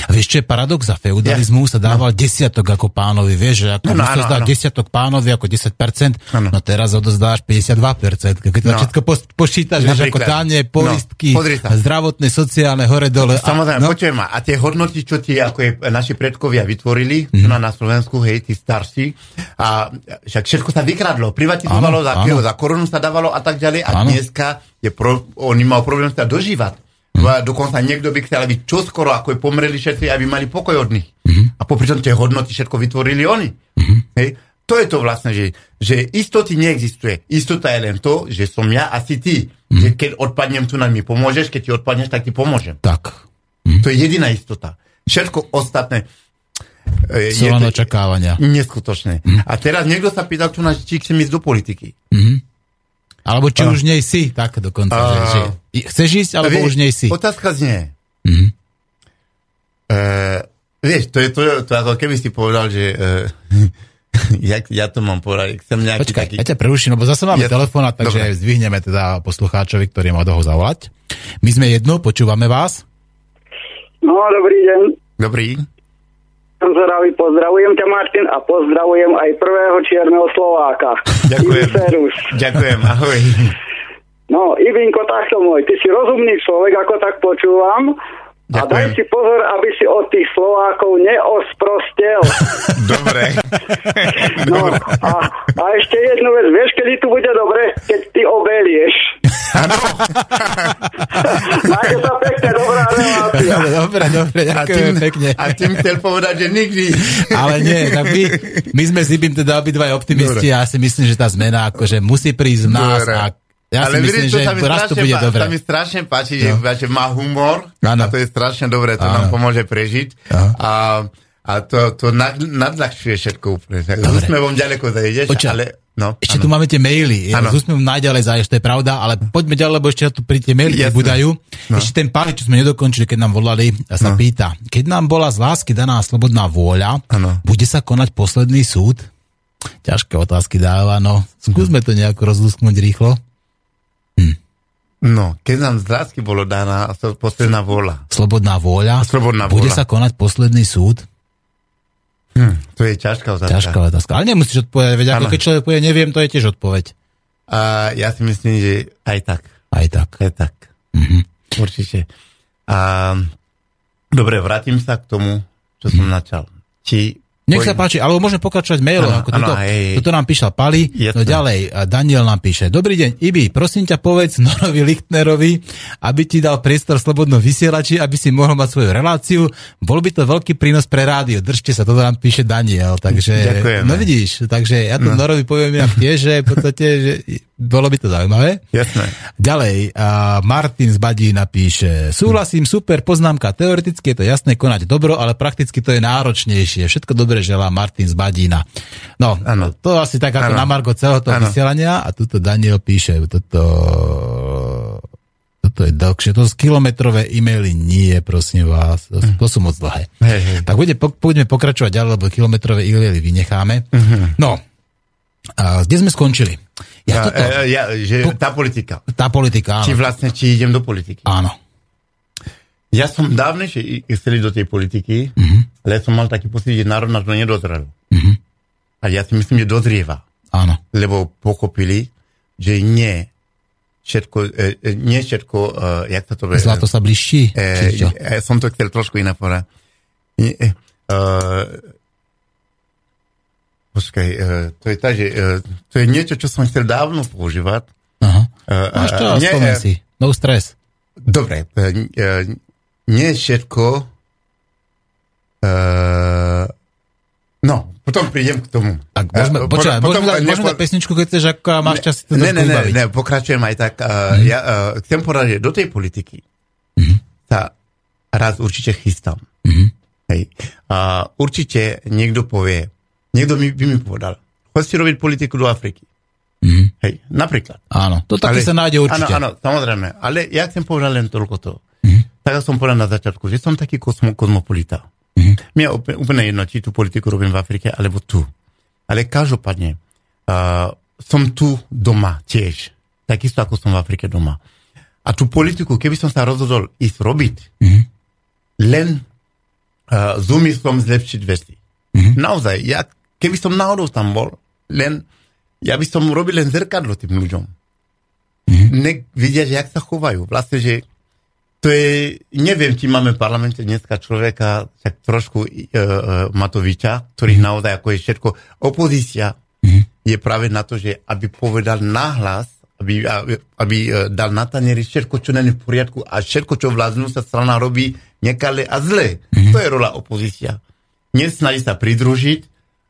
A vieš, čo je paradox? Za feudalizmu sa dával desiatok ako pánovi, vieš, že ako musel zdať desiatok pánovi ako 10%, no teraz odozdáš 52%, keď to všetko počítaš, vieš, ako dáne, poistky, zdravotné, sociálne, hore, dole. Samozrejme, počujem ma, a tie hodnoty, čo ti ako naši predkovia vytvorili, na Slovensku, hej, tí starší, a však všetko sa vykradlo, privatizovalo, za korunu sa dávalo a tak ďalej, a dneska oni majú problém sa dožívať. Dokonca niekto by chcel, aby čoskoro, ako je pomreli všetci, aby mali pokoj od nich. A popri tom tie hodnoty všetko vytvorili oni. Hej. To je to vlastne, že istoty neexistuje. Istota je len to, že som ja a si ty. Že keď odpadnem tu, nám mi pomôžeš, keď ti odpadneš, tak ti pomôžem. Tak. To je jediná istota. Všetko ostatné sú len očakávania. Neskutočné. A teraz niekto sa pýtal tu, či chcem ísť do politiky. Alebo či už nej si, tak dokonca. Že chceš ísť, alebo už nej si. Otázka znie. Vieš, to je ako keby si povedal, že ja to mám povedať. Počkaj, taký... ja ťa preruším, lebo zase máme telefonát, takže zdvihneme teda poslucháčovi, ktorý má doho zavolať. My sme jedno, počúvame vás. No, dobrý deň. Dobrý. Som zdravý, pozdravujem ťa, Martin, a pozdravujem aj prvého čierneho Slováka. Ďakujem. Ďakujem, ahoj. No, Ivinko, takto môj, ty si rozumný človek, ako tak počúvam. Ďakujem. A daj si pozor, aby si od tých Slovákov neosprostel. Dobre. No, a ešte jednu vec, vieš, kedy tu bude dobre? Keď ty obelieš. Áno. Máte sa pekne, dobrá relácia. Dobre, ďakujem pekne. A tým chcel povedať, že nikdy. Ale nie, tak my sme s Ibim teda obidvaj optimisti a ja si myslím, že tá zmena akože musí prísť v nás. Dobre. Ja ale myslím, že raz to bude dobre. Sa mi strašne páči, no. že má humor, ano. A to je strašne dobré, to ano. Nám pomôže prežiť. Ano. A to nadľahčuje všetko úplne. S úsmevom ďaleko zajdeš, ale... No, ešte ano. Tu máme tie maily, s úsmevom najďalej zajdeš, to je pravda, ale poďme ďalej, lebo ešte tu pri tie maily nebudajú. No. Ešte ten pár, čo sme nedokončili, keď nám volali, sa pýta, keď nám bola z lásky daná slobodná vôľa, ano. Bude sa konať posledný súd? Ťažké otázky dáva, no skúsme to nejako rozlúsknuť rýchlo. No, keď nám z lásky bolo daná posledná vôľa. Slobodná vôľa. Bude sa konať posledný súd? To je ťažká otázka. Ale nemusíš odpovedať, veď ako keď človek povie, neviem, to je tiež odpoveď. A ja si myslím, že aj tak. Mm-hmm. Určite. Dobre, vrátim sa k tomu, čo som načal. Nech sa páči, alebo môžeme pokračovať mailom. Toto nám píša Pali, no ďalej Daniel nám píše. Dobrý deň, Ibi, prosím ťa povedz Norovi Lichtnerovi, aby ti dal priestor slobodno vysielači, aby si mohol mať svoju reláciu. Bol by to veľký prínos pre rádio. Držte sa, toto nám píše Daniel. Takže, no vidíš, takže ja to Norovi poviem inak tiež, že v podstate, že bolo by to zaujímavé. Jasné. Ďalej, Martin z Badí napíše, súhlasím, super poznámka, teoreticky je to jasné konať dobro, ale prakticky to je náročnejšie. Všetko dobre želá Martin z Badína. No, ano. To asi tak ako na margo celého toho vysielania a tuto Daniel píše toto je dlhšie, to sú kilometrové e-maily, nie, prosím vás, to sú moc dlhé. Tak budeme pokračovať ďalej, lebo kilometrové e-maily vynecháme. No, a kde sme skončili? Tá politika, áno. Či idem do politiky. Áno. Ja som dávnejšie chcel do tej politiky, ale som mal taký pocit, že národ na to nedozrel. A ja si myslím, že dozrieva. Áno. Lebo pochopili, že nie všetko, jak sa to... Zlato sa bližší? Som to chcel trošku inak povedať. Počkaj, to je tak, že to je niečo, čo som chcel dávno používať. Aha. Máš to, spomeň si. No stres. Dobre, nie všetko... no, potom prídem k tomu. Tak môžeme dať pesničku, keď chceš, ako máš čas si to trošku vybaviť. Ne, pokračujem aj tak. Ja chcem povedať, že do tej politiky sa raz určite chystám. Hej. Určite niekto by mi povedal, choď si robiť politiku do Afriky. Hej, napríklad. Áno, to taký sa nájde určite. Áno, samozrejme. Ale ja chcem povedať len toľko toho. Tak som povedal na začiatku, že som taký kozmopolita. Mňa úplne jedno, či tú politiku robím v Afrike, alebo tu. Ale každopádne, som tu doma tiež. Takisto, ako som v Afrike doma. A tú politiku, keby som sa rozhodol ísť robiť, len s úmyslom zlepšiť veci. Naozaj, ja, keby som náhodou tam bol, len ja by som robil len zrkadlo tým ľuďom. Nech vidia, že jak sa chovajú. Vlastne, že to je, neviem, či máme v parlamente dneska človeka, tak trošku Matoviča, ktorý naozaj ako je všetko. Opozícia je práve na to, že aby povedal nahlas, aby dal na tanieri všetko, čo není v poriadku a všetko, čo vládnu sa strana robí nekale a zle. To je rola opozícia. Nesnaží sa pridružiť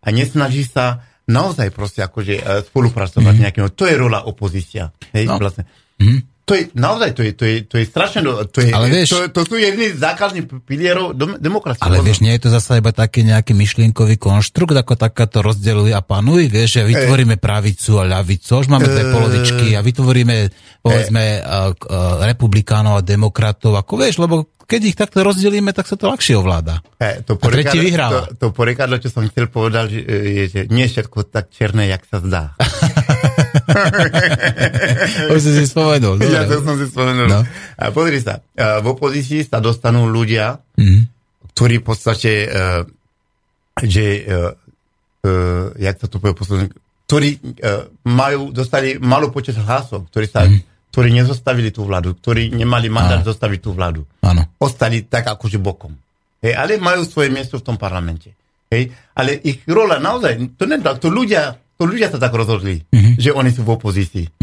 a nesnaží sa naozaj proste akože spolupracovať nejakého. To je rola opozícia. Hej, no. Vlastne. to je naozaj, to je strašné, to sú jedný z základných pilierov demokracie. Ale vieš, nie je to zasa iba taký nejaký myšlienkový konštrukt, ako takáto rozdeľuj a panuj, vieš, že vytvoríme pravicu a ľavicu, už máme dve polovičky a vytvoríme, povedzme, republikánov a demokratov, ako vieš, lebo keď ich takto rozdelíme, tak sa to ľahšie ovláda. A tretí vyhráva. To porekadlo, čo som chcel povedať, je, že nie je všetko tak černé, jak sa zdá. Už si spomenul. Ja to som si spomenul. No. A pozri sa, v opozícii sa dostanú ľudia, ktorí v podstate, jak sa to povie posledný, ktorí dostali malú počet hlasov, ktorí sa... ktorí nezostavili tú vládu, ktorí nemali mandát zostaviť tú vládu. Áno. Ostali tak akože bokom. Hej, ale majú svoje miesto v tom parlamente. Hej, ale ich rola naozaj, to ľudia sa tak rozhodli, že oni sú v opozícii.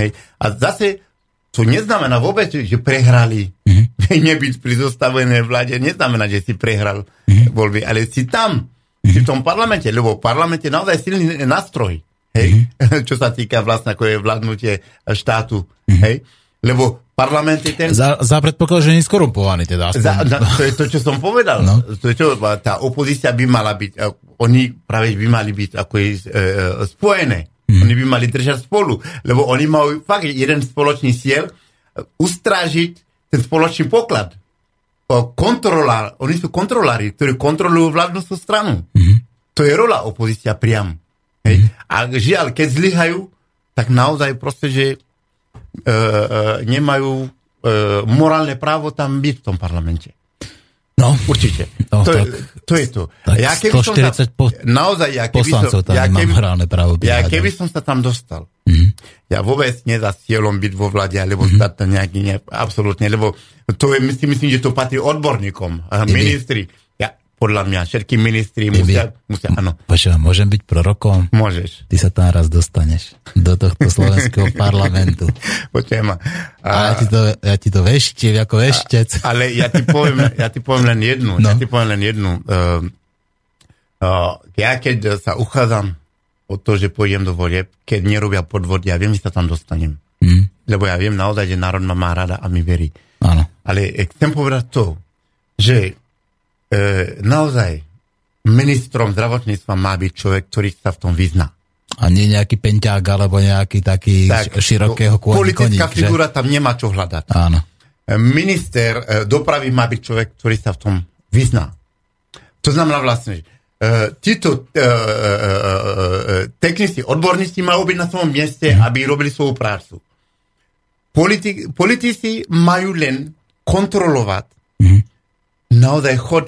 Hej, a zase to neznamená vôbec, že prehrali. Nebyť pri zostavenej vláde neznamená, že si prehral voľby, ale si tam, si v tom parlamente, lebo parlament je naozaj silný nástroj. Hej, čo sa týka vlastne, ako je vládnutie štátu, hej, lebo parlament je ten... Za predpoklad, že nie je skorumpovaný teda. To je to, čo som povedal. No. To je to, tá opozícia by mala byť, oni práve by mali byť ako je, spojené. Oni by mali držať spolu, lebo oni majú fakt jeden spoločný cieľ, ustrážiť ten spoločný poklad. Oni sú kontrolári, ktorí kontrolujú vládnu stranu. To je rola opozícia priam. Hej. A žiaľ, keď zlyhajú, tak naozaj proste, že nemajú morálne právo tam byť v tom parlamente. No. Určite. No, to je to. Ja keby som sa, ja keby som sa tam dostal. Ja vôbec nie za cieľom byť vo vláde, alebo stať tam nejaký, absolútne, lebo to je, myslím, že to patrí odborníkom, ministri. Podľa mňa, všetky ministri musia, áno. Počúva, môžem byť prorokom? Môžeš. Ty sa tam raz dostaneš do tohto slovenského parlamentu. Počúva ma. Ja ti to veštím, ako veštec. Ale ja ti poviem len jednu. No. Ja keď sa uchádzam o to, že pôjdem do volieb, keď nerobia podvod, ja viem, že sa tam dostanem. Lebo ja viem naozaj, že národ ma má rada a mi verí. Áno. Ale chcem povedať to, že naozaj ministrom zdravotníctva má byť človek, ktorý sa v tom vyzná. A nie nejaký penťák, alebo nejaký taký tak, širokého kôň. Politická figura tam nemá čo hľadať. Áno. Minister dopravy má byť človek, ktorý sa v tom vyzná. To znamená vlastne, že títo technici, odborníci majú byť na svojom mieste, aby robili svoju prácu. Politici majú len kontrolovať naozaj chod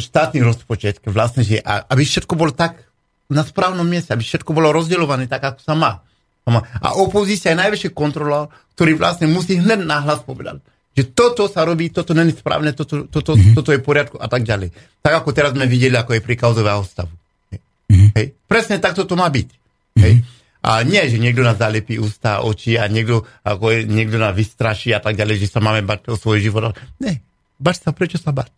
štátny rozpočet, vlastne, že aby všetko bolo tak na správnom mieste, aby všetko bolo rozdeľované tak, ako sa má. A opozícia je najväčší kontrolór, ktorý vlastne musí hneď nahlas povedať, že toto sa robí, toto není správne, toto je v poriadku a tak ďalej. Tak ako teraz sme videli, ako je pri kauzového stavu. Hej. Presne takto to má byť. Hej. A nie, že niekto nás zalepí ústa, oči a niekto nás vystraší a tak ďalej, že sa máme bať o svoj život. Nie. Báč sa, prečo sa báč?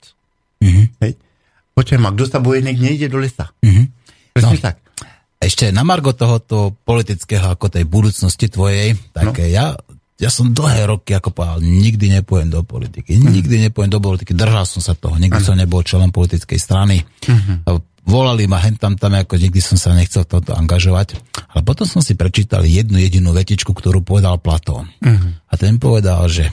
Počujem, a kto sa bojí, nejde do lesa. Prečo tak? Ešte na margo tohoto politického, ako tej budúcnosti tvojej, tak ja som dlhé roky ako povedal, nikdy nepôjdem do politiky. Nikdy nepôjdem do politiky, držal som sa toho. Nikdy som nebol členom politickej strany. Volali ma hentam, ako nikdy som sa nechcel toto angažovať. Ale potom som si prečítal jednu jedinú vetičku, ktorú povedal Platón. A ten povedal, že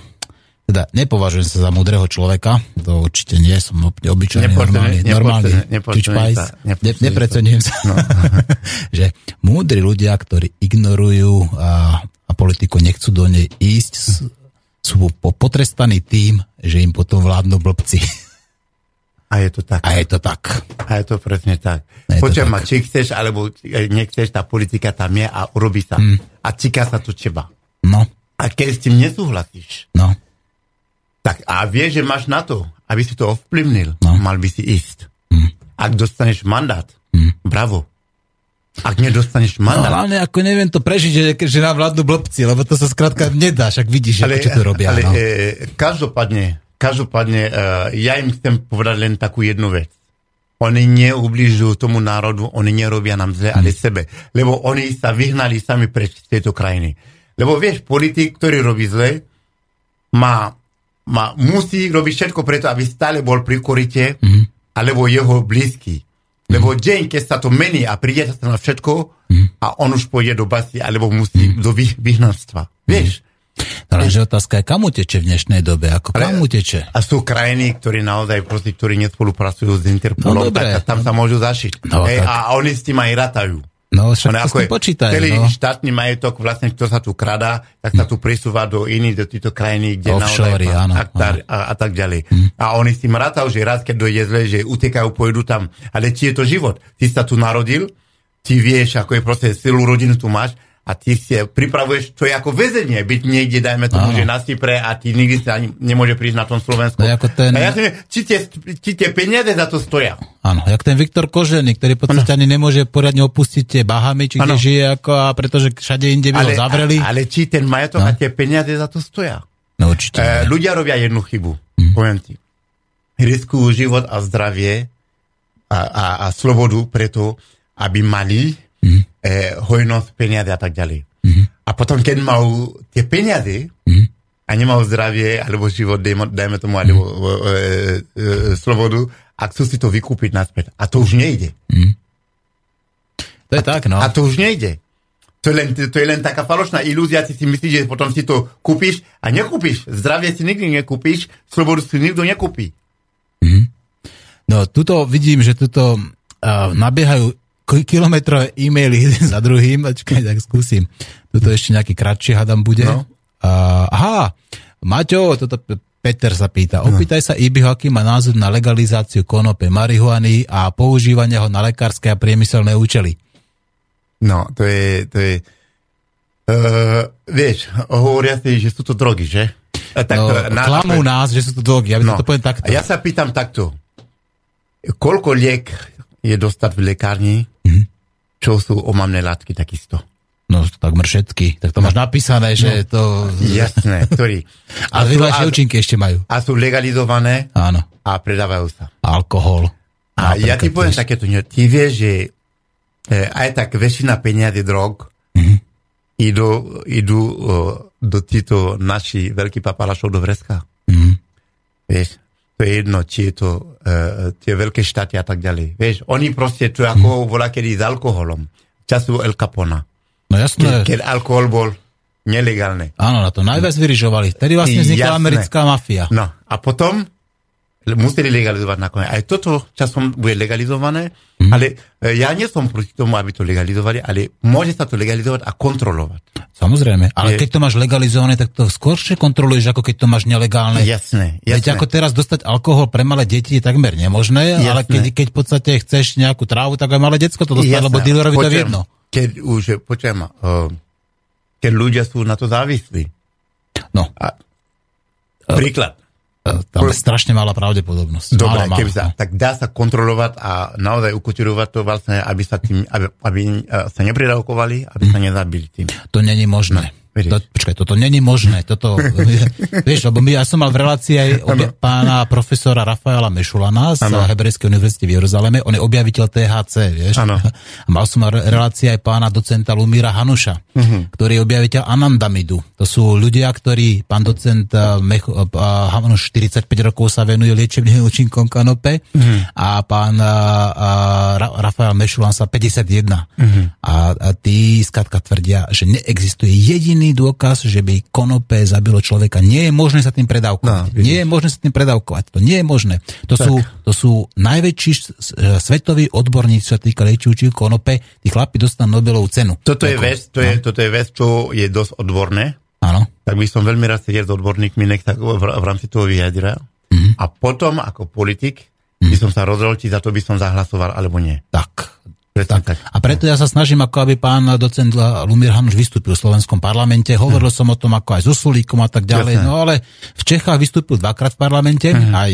teda nepovažujem sa za múdreho človeka, to určite nie, som obyčajný normálny čičpajs, nepreceňujem sa. No. Že múdri ľudia, ktorí ignorujú a politiku, nechcú do nej ísť, sú potrestaní tým, že im potom vládnu blbci. A je to tak. A je to presne tak. Počujem ma, či chceš, alebo nechceš, tá politika tam je a urobí sa. A týka sa to teba. No. A keď s tým nesúhlasíš, no. Tak a vieš, že máš na to, aby si to ovplyvnil, mal by si ísť. Ak dostaneš mandát, bravo. Ak nedostaneš mandát... No hlavne ako neviem to prežiť, že nám vládnu blbci, lebo to sa skrátka nedá, však vidíš, ale, ako, čo to robia. Ale každopádne, ja im chcem povedať len takú jednu vec. Oni neubližujú tomu národu, oni nerobia nám zle, ale sebe. Lebo oni sa vyhnali sami preč z tejto krajiny. Lebo vieš, politik, ktorý robí zle, musí robiť všetko preto, aby stále bol pri korite, alebo jeho blízky. Lebo deň, keď sa to mení a príde sa na všetko, a on už pôjde do basy, alebo musí do vyhnanstva. Vieš? Takže otázka je, kam uteče v dnešnej dobe? Ako kam uteče? A sú krajiny, ktoré naozaj proste, ktorí nespolupracujú s Interpolom, tak tam sa môžu zašiť. No, a oni s tým aj ratajú. No, však to s tým počítajú. Celý štátny majetok, vlastne, kto sa tu kradá, tak sa tu presúva do iných, do týchto krajiny, kde offshore, naozaj a tak ďalej. A oni s tým ratajú, že raz, keď dojde zle, že utekajú, pôjdu tam. Ale či je to život? Ty sa tu narodil, ty vieš, ako je proste, celú rodinu tu máš, a ty si pripravuješ, to je ako väzenie, byť niekde, dajme tomu, že na Cypre a ty nikdy sa ani nemôže prísť na tom Slovensku. No, a ja si myslím, či tie peniaze za to stoja. Áno, jak ten Viktor Kožený, ktorý v podstate ani nemôže poriadne opustiť tie Bahamy, či kde žije, a pretože všade inde by ho zavreli. Ale či ten majetok a tie peniaze za to stoja. No určite. Ľudia robia jednu chybu, poviem ti. Riskujú život a zdravie a slobodu preto, aby mali hojnosť, peniaze a tak ďalej. A potom, keď majú tie peniaze a nemajú zdravie, alebo život, dajme tomu, alebo slobodu, a chcú si to vykúpiť naspäť. A to už nejde. To je tak, no. A to už nejde. To je len taká falošná ilúzia, si myslíš, že potom si to kúpiš a nekúpiš. Zdravie si nikdy nekúpiš, slobodu si nikto nekúpi. No, tuto vidím, že tuto nabiehajú kilometrové e-maily jeden za druhým. Ačkaj, tak skúsim. Tuto ešte nejaký kratší hadam bude. No. Aha, Maťo, toto Peter sa pýta. Opýtaj sa Ibiho, aký má názor na legalizáciu konope, marihuany a používanie ho na lekárske a priemyselné účely. No, to je vieš, hovoria si, že sú to drogy, že? Klamú nás, že sú to drogy. Ja to poviem takto. Ja sa pýtam takto. Koľko liek je dostať v lekárni, čo sú omamné látky takisto. No, takmer všetky. Tak to máš napísané, že to... Jasné, ktorý. A vedľajšie účinky ešte majú. A sú legalizované. Áno. A predávajú sa. Alkohol. A ja ti poviem takéto. Ty vieš, že aj tak väčšina peniazy drog idú do týchto našich veľkých papalášov do vreska. Vieš? To je jedno, či je to tie veľké štáty a tak ďalej. Vieš, oni proste to ako volá kedy s alkoholom. Času El Capona. No jasné. Keď alkohol bol nelegálny. Áno, na to najviac vyrižovali. Tedy vlastne vznikla americká mafia. No a potom museli legalizovať nakoniec. Aj toto časom bude legalizované, ale ja nie som proti tomu, aby to legalizovali, ale môže sa to legalizovať a kontrolovať. Samozrejme, ale keď to máš legalizované, tak to skoršie kontroluješ, ako keď to máš nelegálne. Jasné. Veď ako teraz dostať alkohol pre malé deti je takmer nemožné, jasné. Ale keď v podstate chceš nejakú trávu, tak aj malé decko to dostať, jasné. Lebo dealerovi to je jedno. Keď už, keď ľudia sú na to závislí. No. Príklad. Tam je strašne malá pravdepodobnosť. Dobre, tak dá sa kontrolovať a naozaj ukotirovať to vlastne, aby sa tým, aby sa nepridávkovali, aby sa nezabili tým. To není možné. No, počkaj, toto není možné. Toto, vieš, lebo ja som mal v relácii aj pána profesora Raphaela Mechoulama z Hebrejskej univerzity v Jeruzaleme. On je objaviteľ THC, vieš. Ano. A mal som relácii aj pána docenta Lumíra Hanuša, ktorý je objaviteľ anandamidu. To sú ľudia, ktorí, pán docent Hanuš 45 rokov sa venuje liečebným účinkom kanope a pán Raphael Mechoulam sa 51. A tí skrátka tvrdia, že neexistuje jediný dôkaz, že by konope zabilo človeka. Nie je možné sa tým predávkovať. No, nie je možné sa tým predávkovať. To nie je možné. To sú najväčší svetoví odborníci, čo sa týka liečivčí konope. Tí chlapi dostanú Nobelovú cenu. Toto je vec, čo je dosť odborné. Áno. Tak by som veľmi rád sedel s odborníkmi v rámci toho vyjadra. A potom, ako politik, by som sa rozhodol, či za to by som zahlasoval, alebo nie. Tak. A preto ja sa snažím, ako aby pán docent Lumír Hanuš vystúpil v slovenskom parlamente. Hovoril som o tom, ako aj so Sulíkom a tak ďalej. Jasne. No ale v Čechách vystúpil dvakrát v parlamente, aj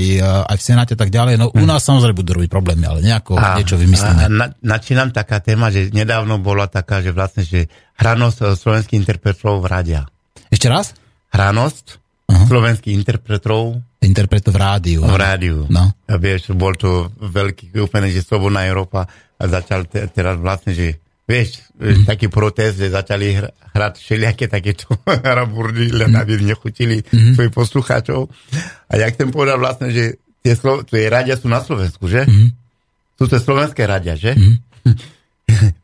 v senáte a tak ďalej. No u nás samozrejme budú robiť problémy, ale nejako niečo vymyslíme. Načínam taká téma, že nedávno bola taká, že vlastne, že hranosť slovenských interpretov v rádiu. Ešte raz? Hranosť slovenských interpretov v rádiu. V rádiu. No. Ja vieš, bol to veľký úplne, že Slobodná Európa a začal teraz vlastne, že Vieš, taký protest, že začali hrať všelijaké takéto raburdy, len aby nechutili svojich poslucháčov. A ja chcem povedať vlastne, že tie rádia sú na Slovensku, že? Sú to slovenské rádia, že?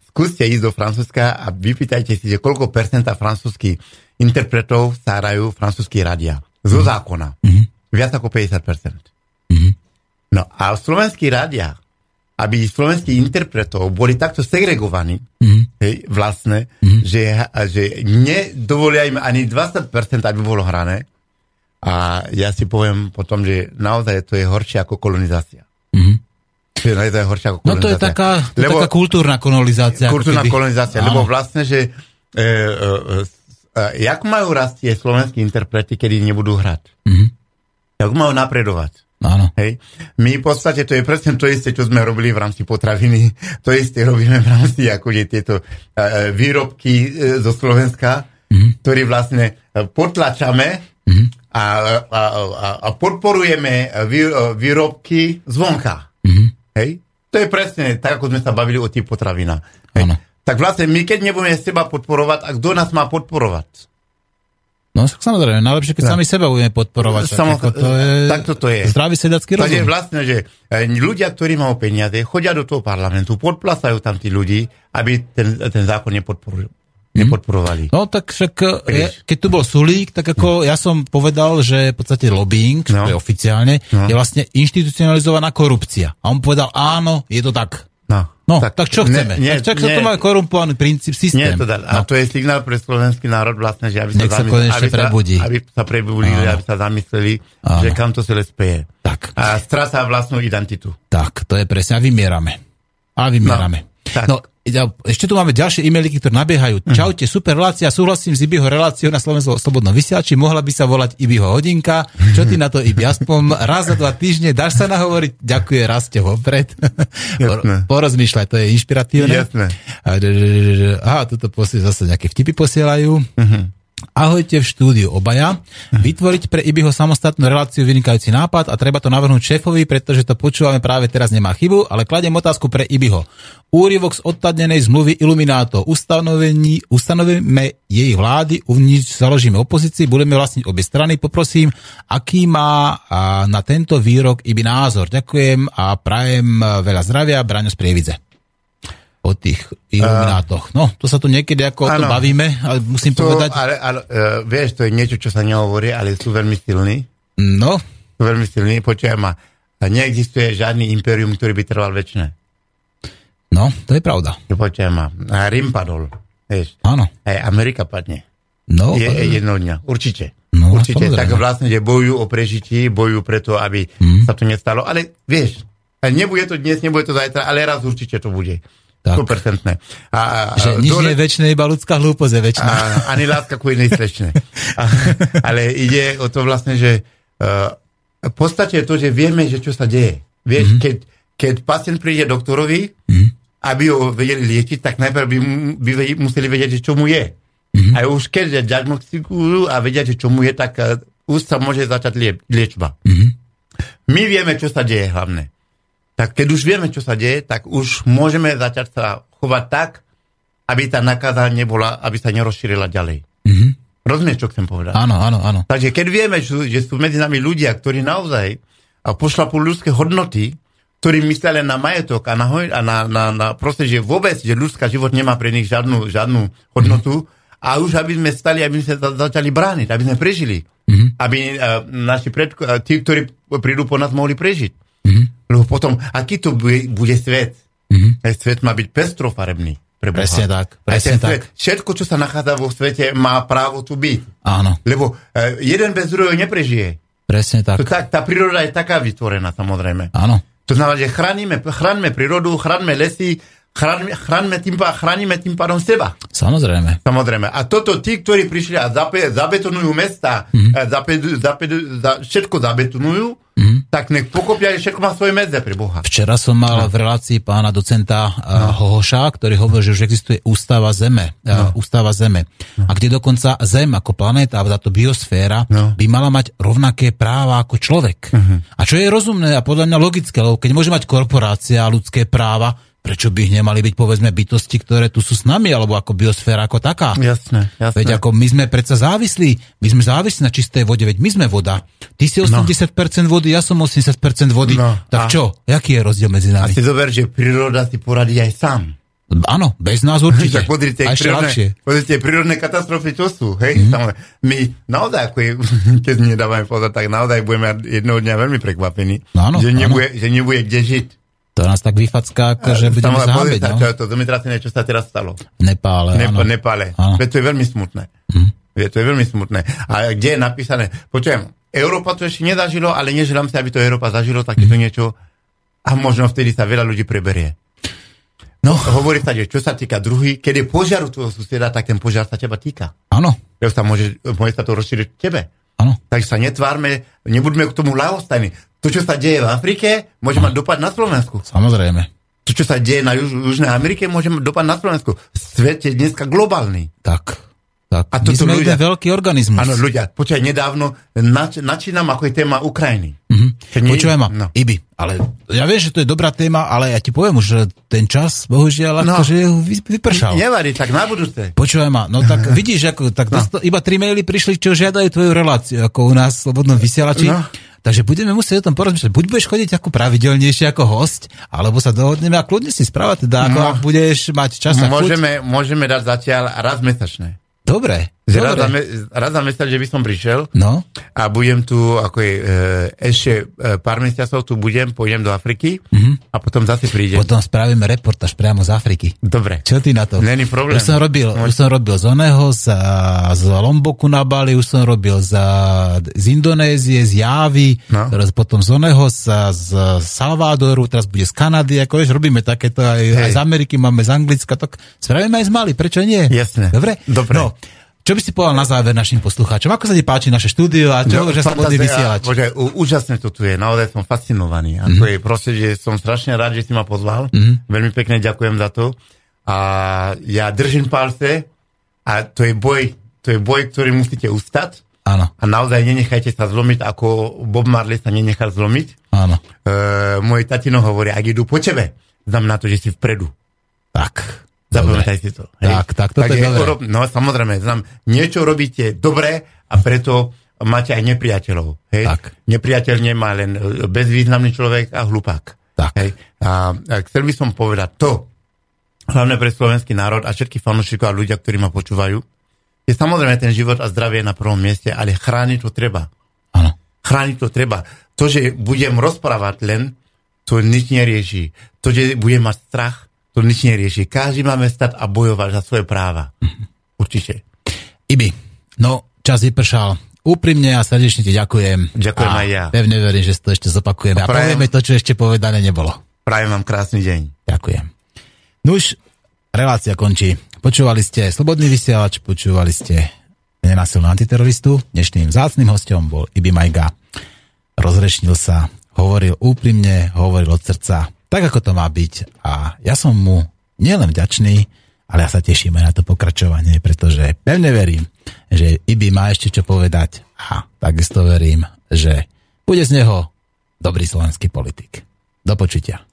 Skúste ísť do Francúzska a vypýtajte si, že koľko percenta francúzských interpretov stárajú francúzských rádia. Zo zákona. Viac ako 50%. No a slovenských rádia, aby slovenskí interpretov boli takto segregovaní, hej, vlastne, že nedovolia im ani 20%, aby bolo hrané. A ja si poviem potom, že naozaj to je horšie ako kolonizácia. Že naozaj je horšie ako kolonizácia. No to je taká kultúrna kolonizácia. Kultúrna kolonizácia, lebo vlastne, že jak majú rastie slovenskí interpreti, kedy nebudú hrať? Jak majú napredovať? Áno. Hej. My v podstate to je presne to isté, čo sme robili v rámci potraviny. To isté robíme v rámci akože tieto výrobky zo Slovenska, ktorý vlastne potlačame a podporujeme výrobky zvonka. Hej. To je presne tak, ako sme sa bavili o tých potravinách. Tak vlastne my, keď nebudeme seba podporovať, a kto nás má podporovať? No samozrejme, najlepšie, keď sami seba budeme podporovať. Tak toto je. Zdravý sedacký rozum. Takže vlastne, že ľudia, ktorí majú peniaze, chodia do toho parlamentu, podplacajú tam tí ľudí, aby ten zákon nepodporovali. No tak však, keď tu bol Sulík, tak ako ja som povedal, že v podstate lobbying, čo je oficiálne, je vlastne inštitucionalizovaná korupcia. A on povedal, áno, je to tak. No, tak čo chceme? To má korumpovaný princíp, systém. A to je signál pre slovenský národ vlastne, že aby sa prebudili, aby sa zamysleli, že kam to sa lespeje. A stráca vlastnú identitu. Tak, to je presne. A vymierame. No, ešte tu máme ďalšie e-mailiky, ktoré nabiehajú. Čaute, super relácia, súhlasím s Ibiho reláciou na Slovenskom slobodnom vysielači, mohla by sa volať Ibiho hodinka. Čo ty na to, Ibi? Aspoň raz za 2 týždne dáš sa nahovoriť? Ďakujem, raste vopred. Porozmýšľaj, to je inšpiratívne. Jasné. Aha, tuto zase nejaké vtipy posielajú. Ahojte, v štúdiu obaja. Vytvoriť pre Ibiho samostatnú reláciu vynikajúci nápad a treba to navrhnúť šéfovi, pretože to počúvame práve teraz, nemá chybu, ale kladiem otázku pre Ibiho. Úryvok z odtadnenej zmluvy iluminátov. Ustanovíme jej vlády, uvnitř založíme opozícii, budeme vlastniť obe strany. Poprosím, aký má na tento výrok Ibi názor. Ďakujem a prajem veľa zdravia, Braňo z Prievidze. O tých iluminátoch. No, to sa tu niekedy ako o tom bavíme, ale musím povedať... Ale vieš, to je niečo, čo sa nehovorí, ale sú veľmi silní. No. Sú veľmi silní, počujem ma. Neexistuje žiadny impérium, ktorý by trval večne. No, to je pravda. Počujem ma. Rím padol. Vieš. Áno. Aj Amerika padne. No. Jedno dňa. Určite. No, určite. Tak vlastne, že bojujú o prežitie, bojujú preto, aby sa to nestalo. Ale vieš, nebude to dnes, nebude to zajtra, ale raz určite to bude. 100%. Že nič nie je večné, iba ľudská hlúposť je večná. Ani láska ku inej slečne. Ale ide o to vlastne, že v podstate je to, že vieme, že čo sa deje. Vieš, keď pacient príde doktorovi, aby ho vedeli liečiť, tak najprv by museli vedieť, čo mu je. A už keď diagnostikujú a vedia, čo mu je, tak už sa môže začať liečba. My vieme, čo sa deje hlavne. Tak keď už vieme, čo sa deje, tak už môžeme začať sa chovať tak, aby tá nakaza nebola, aby sa nerozšírila ďalej. Rozumieš, čo chcem povedať? Áno. Takže keď vieme, že sú medzi nami ľudia, ktorí naozaj pošľapú ľudské hodnoty, ktorí myslia len na majetok a na proste, že vôbec, že ľudská život nemá pre nich žiadnu hodnotu, a už aby sme stali, aby sme sa začali brániť, aby sme prežili. Aby naši tí, ktorí prídu po nás, mohli prežiť. Lebo potom, aký to bude svet? Svet má byť pestrofarebný. Presne tak. Všetko, čo sa nachádza vo svete, má právo tu byť. Áno. Lebo jeden bez druhého neprežije. Presne tak. Tá príroda je taká vytvorená, samozrejme. Áno. To znamená, že chránime prírodu, chránime lesy, chránime tým pádom seba. Samozrejme. A toto tí, ktorí prišli a zabetonujú mesta, všetko zabetonujú, tak nech pokopia, že všetko má svoje medze pre Boha. Včera som mal v relácii pána docenta Hohoša, ktorý hovoril, že už existuje ústava Zeme. A kde dokonca Zem ako planéta, a táto biosféra, by mala mať rovnaké práva ako človek. A čo je rozumné a podľa mňa logické, lebo keď môže mať korporácia ľudské práva, prečo by ich nemali byť, povedzme, bytosti, ktoré tu sú s nami, alebo ako biosféra ako taká. Jasné, jasné. Veď ako my sme predsa závislí, my sme závislí na čistej vode, veď my sme voda. Ty si 80% vody, ja som 80% vody. No, tak čo? Jaký je rozdiel medzi nami? A si zober, že príroda si poradí aj sám. Áno, bez nás určite. Tak podrite, prírodné katastrofy, čo sú, hej? Mm-hmm. My naozaj, keď si nedávame pozor, tak naozaj budeme jednoho dňa veľmi prekvapení, no, že nebude kde žiť. To nás tak vyfacká, že budeme zahábiť. No? To zemetrasenie, čo sa teraz stalo. Nepále. To je veľmi smutné. To je veľmi smutné. A kde je napísané, počujem, Európa to ešte nezažilo, ale neželám si, aby to Európa zažilo takéto niečo a možno vtedy sa veľa ľudí preberie. No, hovorí sa, že čo sa týka druhý, keď je požiaru tvojho suseda, tak ten požiar sa teba týka. Áno. Lebo sa môže sa to rozšíriť tebe. Áno. Takže sa netvárme, nebuďme k tomu ľahostajní. To, čo sa deje v Afrike, môže mať dopad na Slovensku. Samozrejme. To, čo sa deje na Južnej Amerike, môže mať dopad na Slovensku. Svet je dneska globálny. Tak. A my sme ľudia, veľký organizmus. Áno, ľudia, počúvaj, nedávno načínam, ako je téma Ukrajiny. Počúvaj ma, Ibi, ale ja viem, že to je dobrá téma, ale ja ti poviem už, že ten čas, bohužiaľ, akože vypršal. Nevadí, tak na budúce. Počúvaj ma, no tak vidíš, ako, tak iba 3 maily prišli, čo žiadajú tvoju reláciu, ako u nás v Slobodnom vysielači. No. Takže budeme musieť o tom porozmýšľať. Buď budeš chodiť ako pravidelnejší, ako host, alebo sa dohodneme a kľudne si správať, teda ako ak budeš mať čas a chuť. Môžeme dať zatiaľ raz mesačne. Dobre. Raz za mesiac, že by som prišiel a budem tu ešte pár mesiacov tu budem, pôjdem do Afriky a potom zase prídem. Potom spravíme reportáž priamo z Afriky. Dobre. Čo ty na to? Není problém. Už som robil z oného, z Lomboku na Bali, už som robil z Indonézie, z Javy, teraz potom z oného, z Salvadoru, teraz bude z Kanady, ako vieš, robíme takéto aj z Ameriky, máme z Anglicka, tak spravíme aj z Mali, prečo nie? Jasné. Dobre. No. Čo by si povedal na záver našim poslucháčom? Ako sa ti páči naše štúdio a čo hovoríš, že sa bude vysielať? Bože, úžasné to tu je, naozaj som fascinovaný. A to je proste, že som strašne rád, že si ma pozval. Veľmi pekne ďakujem za to. A ja držím palce a to je boj, ktorý musíte ustať. Áno. A naozaj nenechajte sa zlomiť, ako Bob Marley sa nenechal zlomiť. Áno. Moje tatino hovorí, ak idú po tebe, znamená to, že si vpredu. Tak. Zapamätaj si to. Hej. Tak, toto je dobré. No samozrejme, niečo robíte dobre a preto máte aj nepriateľov. Hej. Tak. Nepriateľ nemá len bezvýznamný človek a hlupák. Tak. Hej. A chcel by som povedať to, hlavne pre slovenský národ a všetkých fanúšikov a ľudia, ktorí ma počúvajú, je samozrejme ten život a zdravie na prvom mieste, ale chrániť to treba. Áno. Chrániť to treba. To, že budem rozprávať len, to nič nerieši. To, že budem mať strach, to nič nerieši. Každý máme stať a bojovať za svoje práva. Určite. Ibi, čas vypršal. Úprimne a srdečne ti ďakujem. Ďakujem aj ja. Pevne verím, že to ešte zopakujeme. A povieme to, čo ešte povedané nebolo. Prajem vám krásny deň. Ďakujem. Nuž, relácia končí. Počúvali ste Slobodný vysielač, počúvali ste Nenásilnú antiterroristu. Dnešným vzácnym hostom bol Ibi Maiga. Rozrešnil sa, hovoril úprimne, hovoril od srdca. Tak, ako to má byť. A ja som mu nielen vďačný, ale ja sa teším aj na to pokračovanie, pretože pevne verím, že Ibi má ešte čo povedať a takisto verím, že bude z neho dobrý slovenský politik. Do počutia.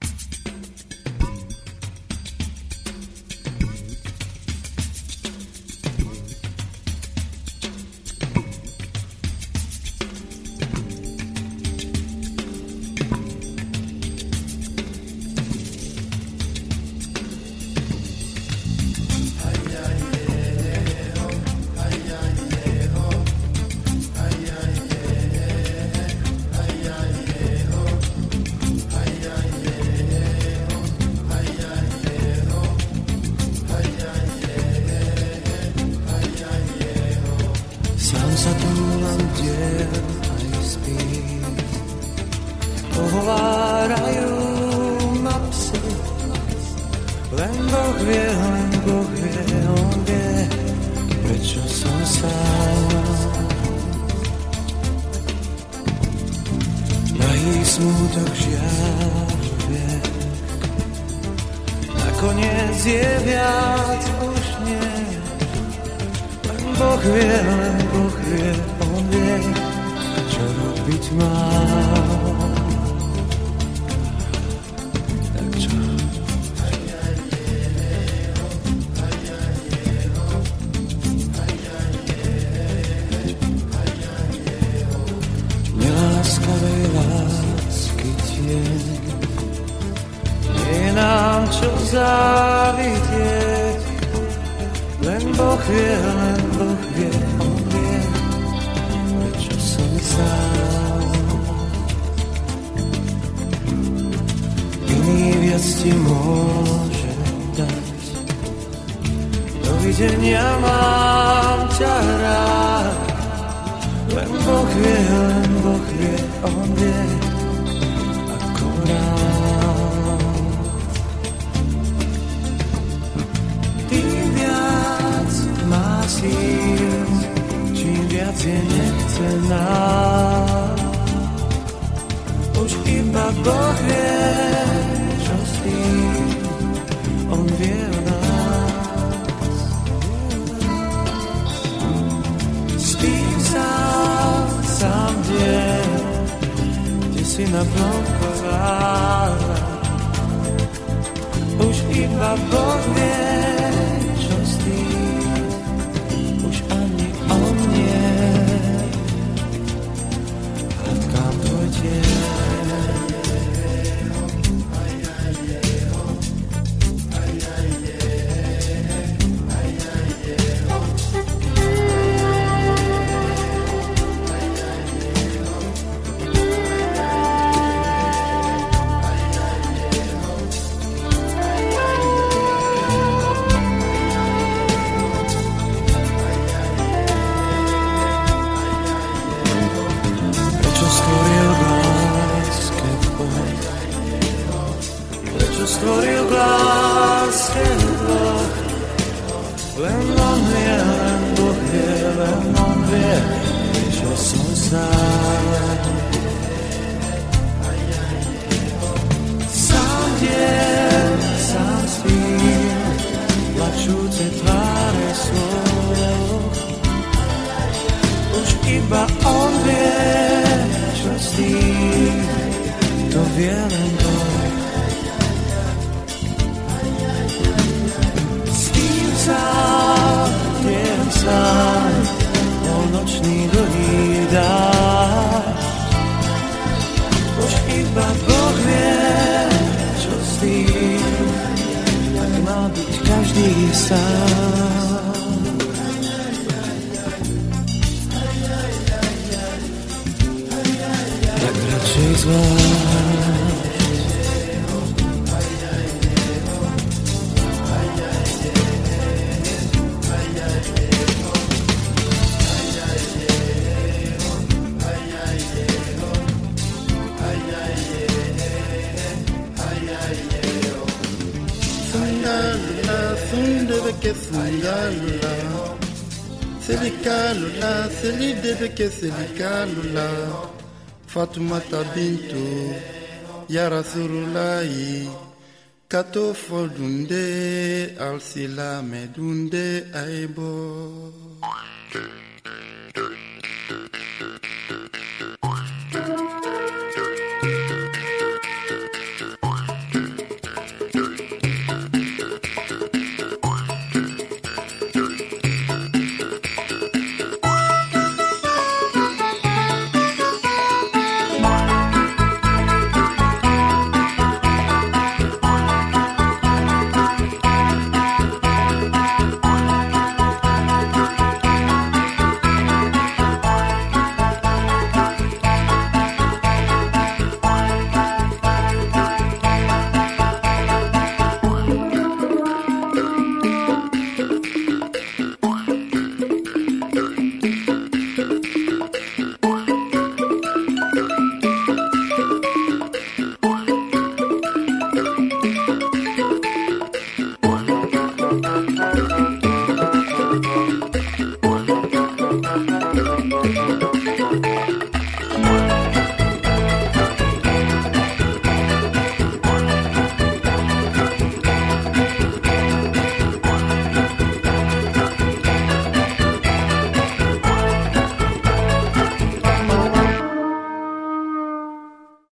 mám čo závidieť. Len Boh vie, on vie, prečo som sám. Iný viac ti môže dať. Dovidenia, mám ťa rád. Len Boh vie, on vie, ako rád. Má síl, čím viac je nechcená. Už iba Boh vie, čo s tým, on vie o nás. S tým sám deň, kde si nablokovaná. Už iba Boh vie, čo s tým. Keselikalula Fatumata Bintu Yarasurulai Kato Fodunde Alsila Medunde Aibo.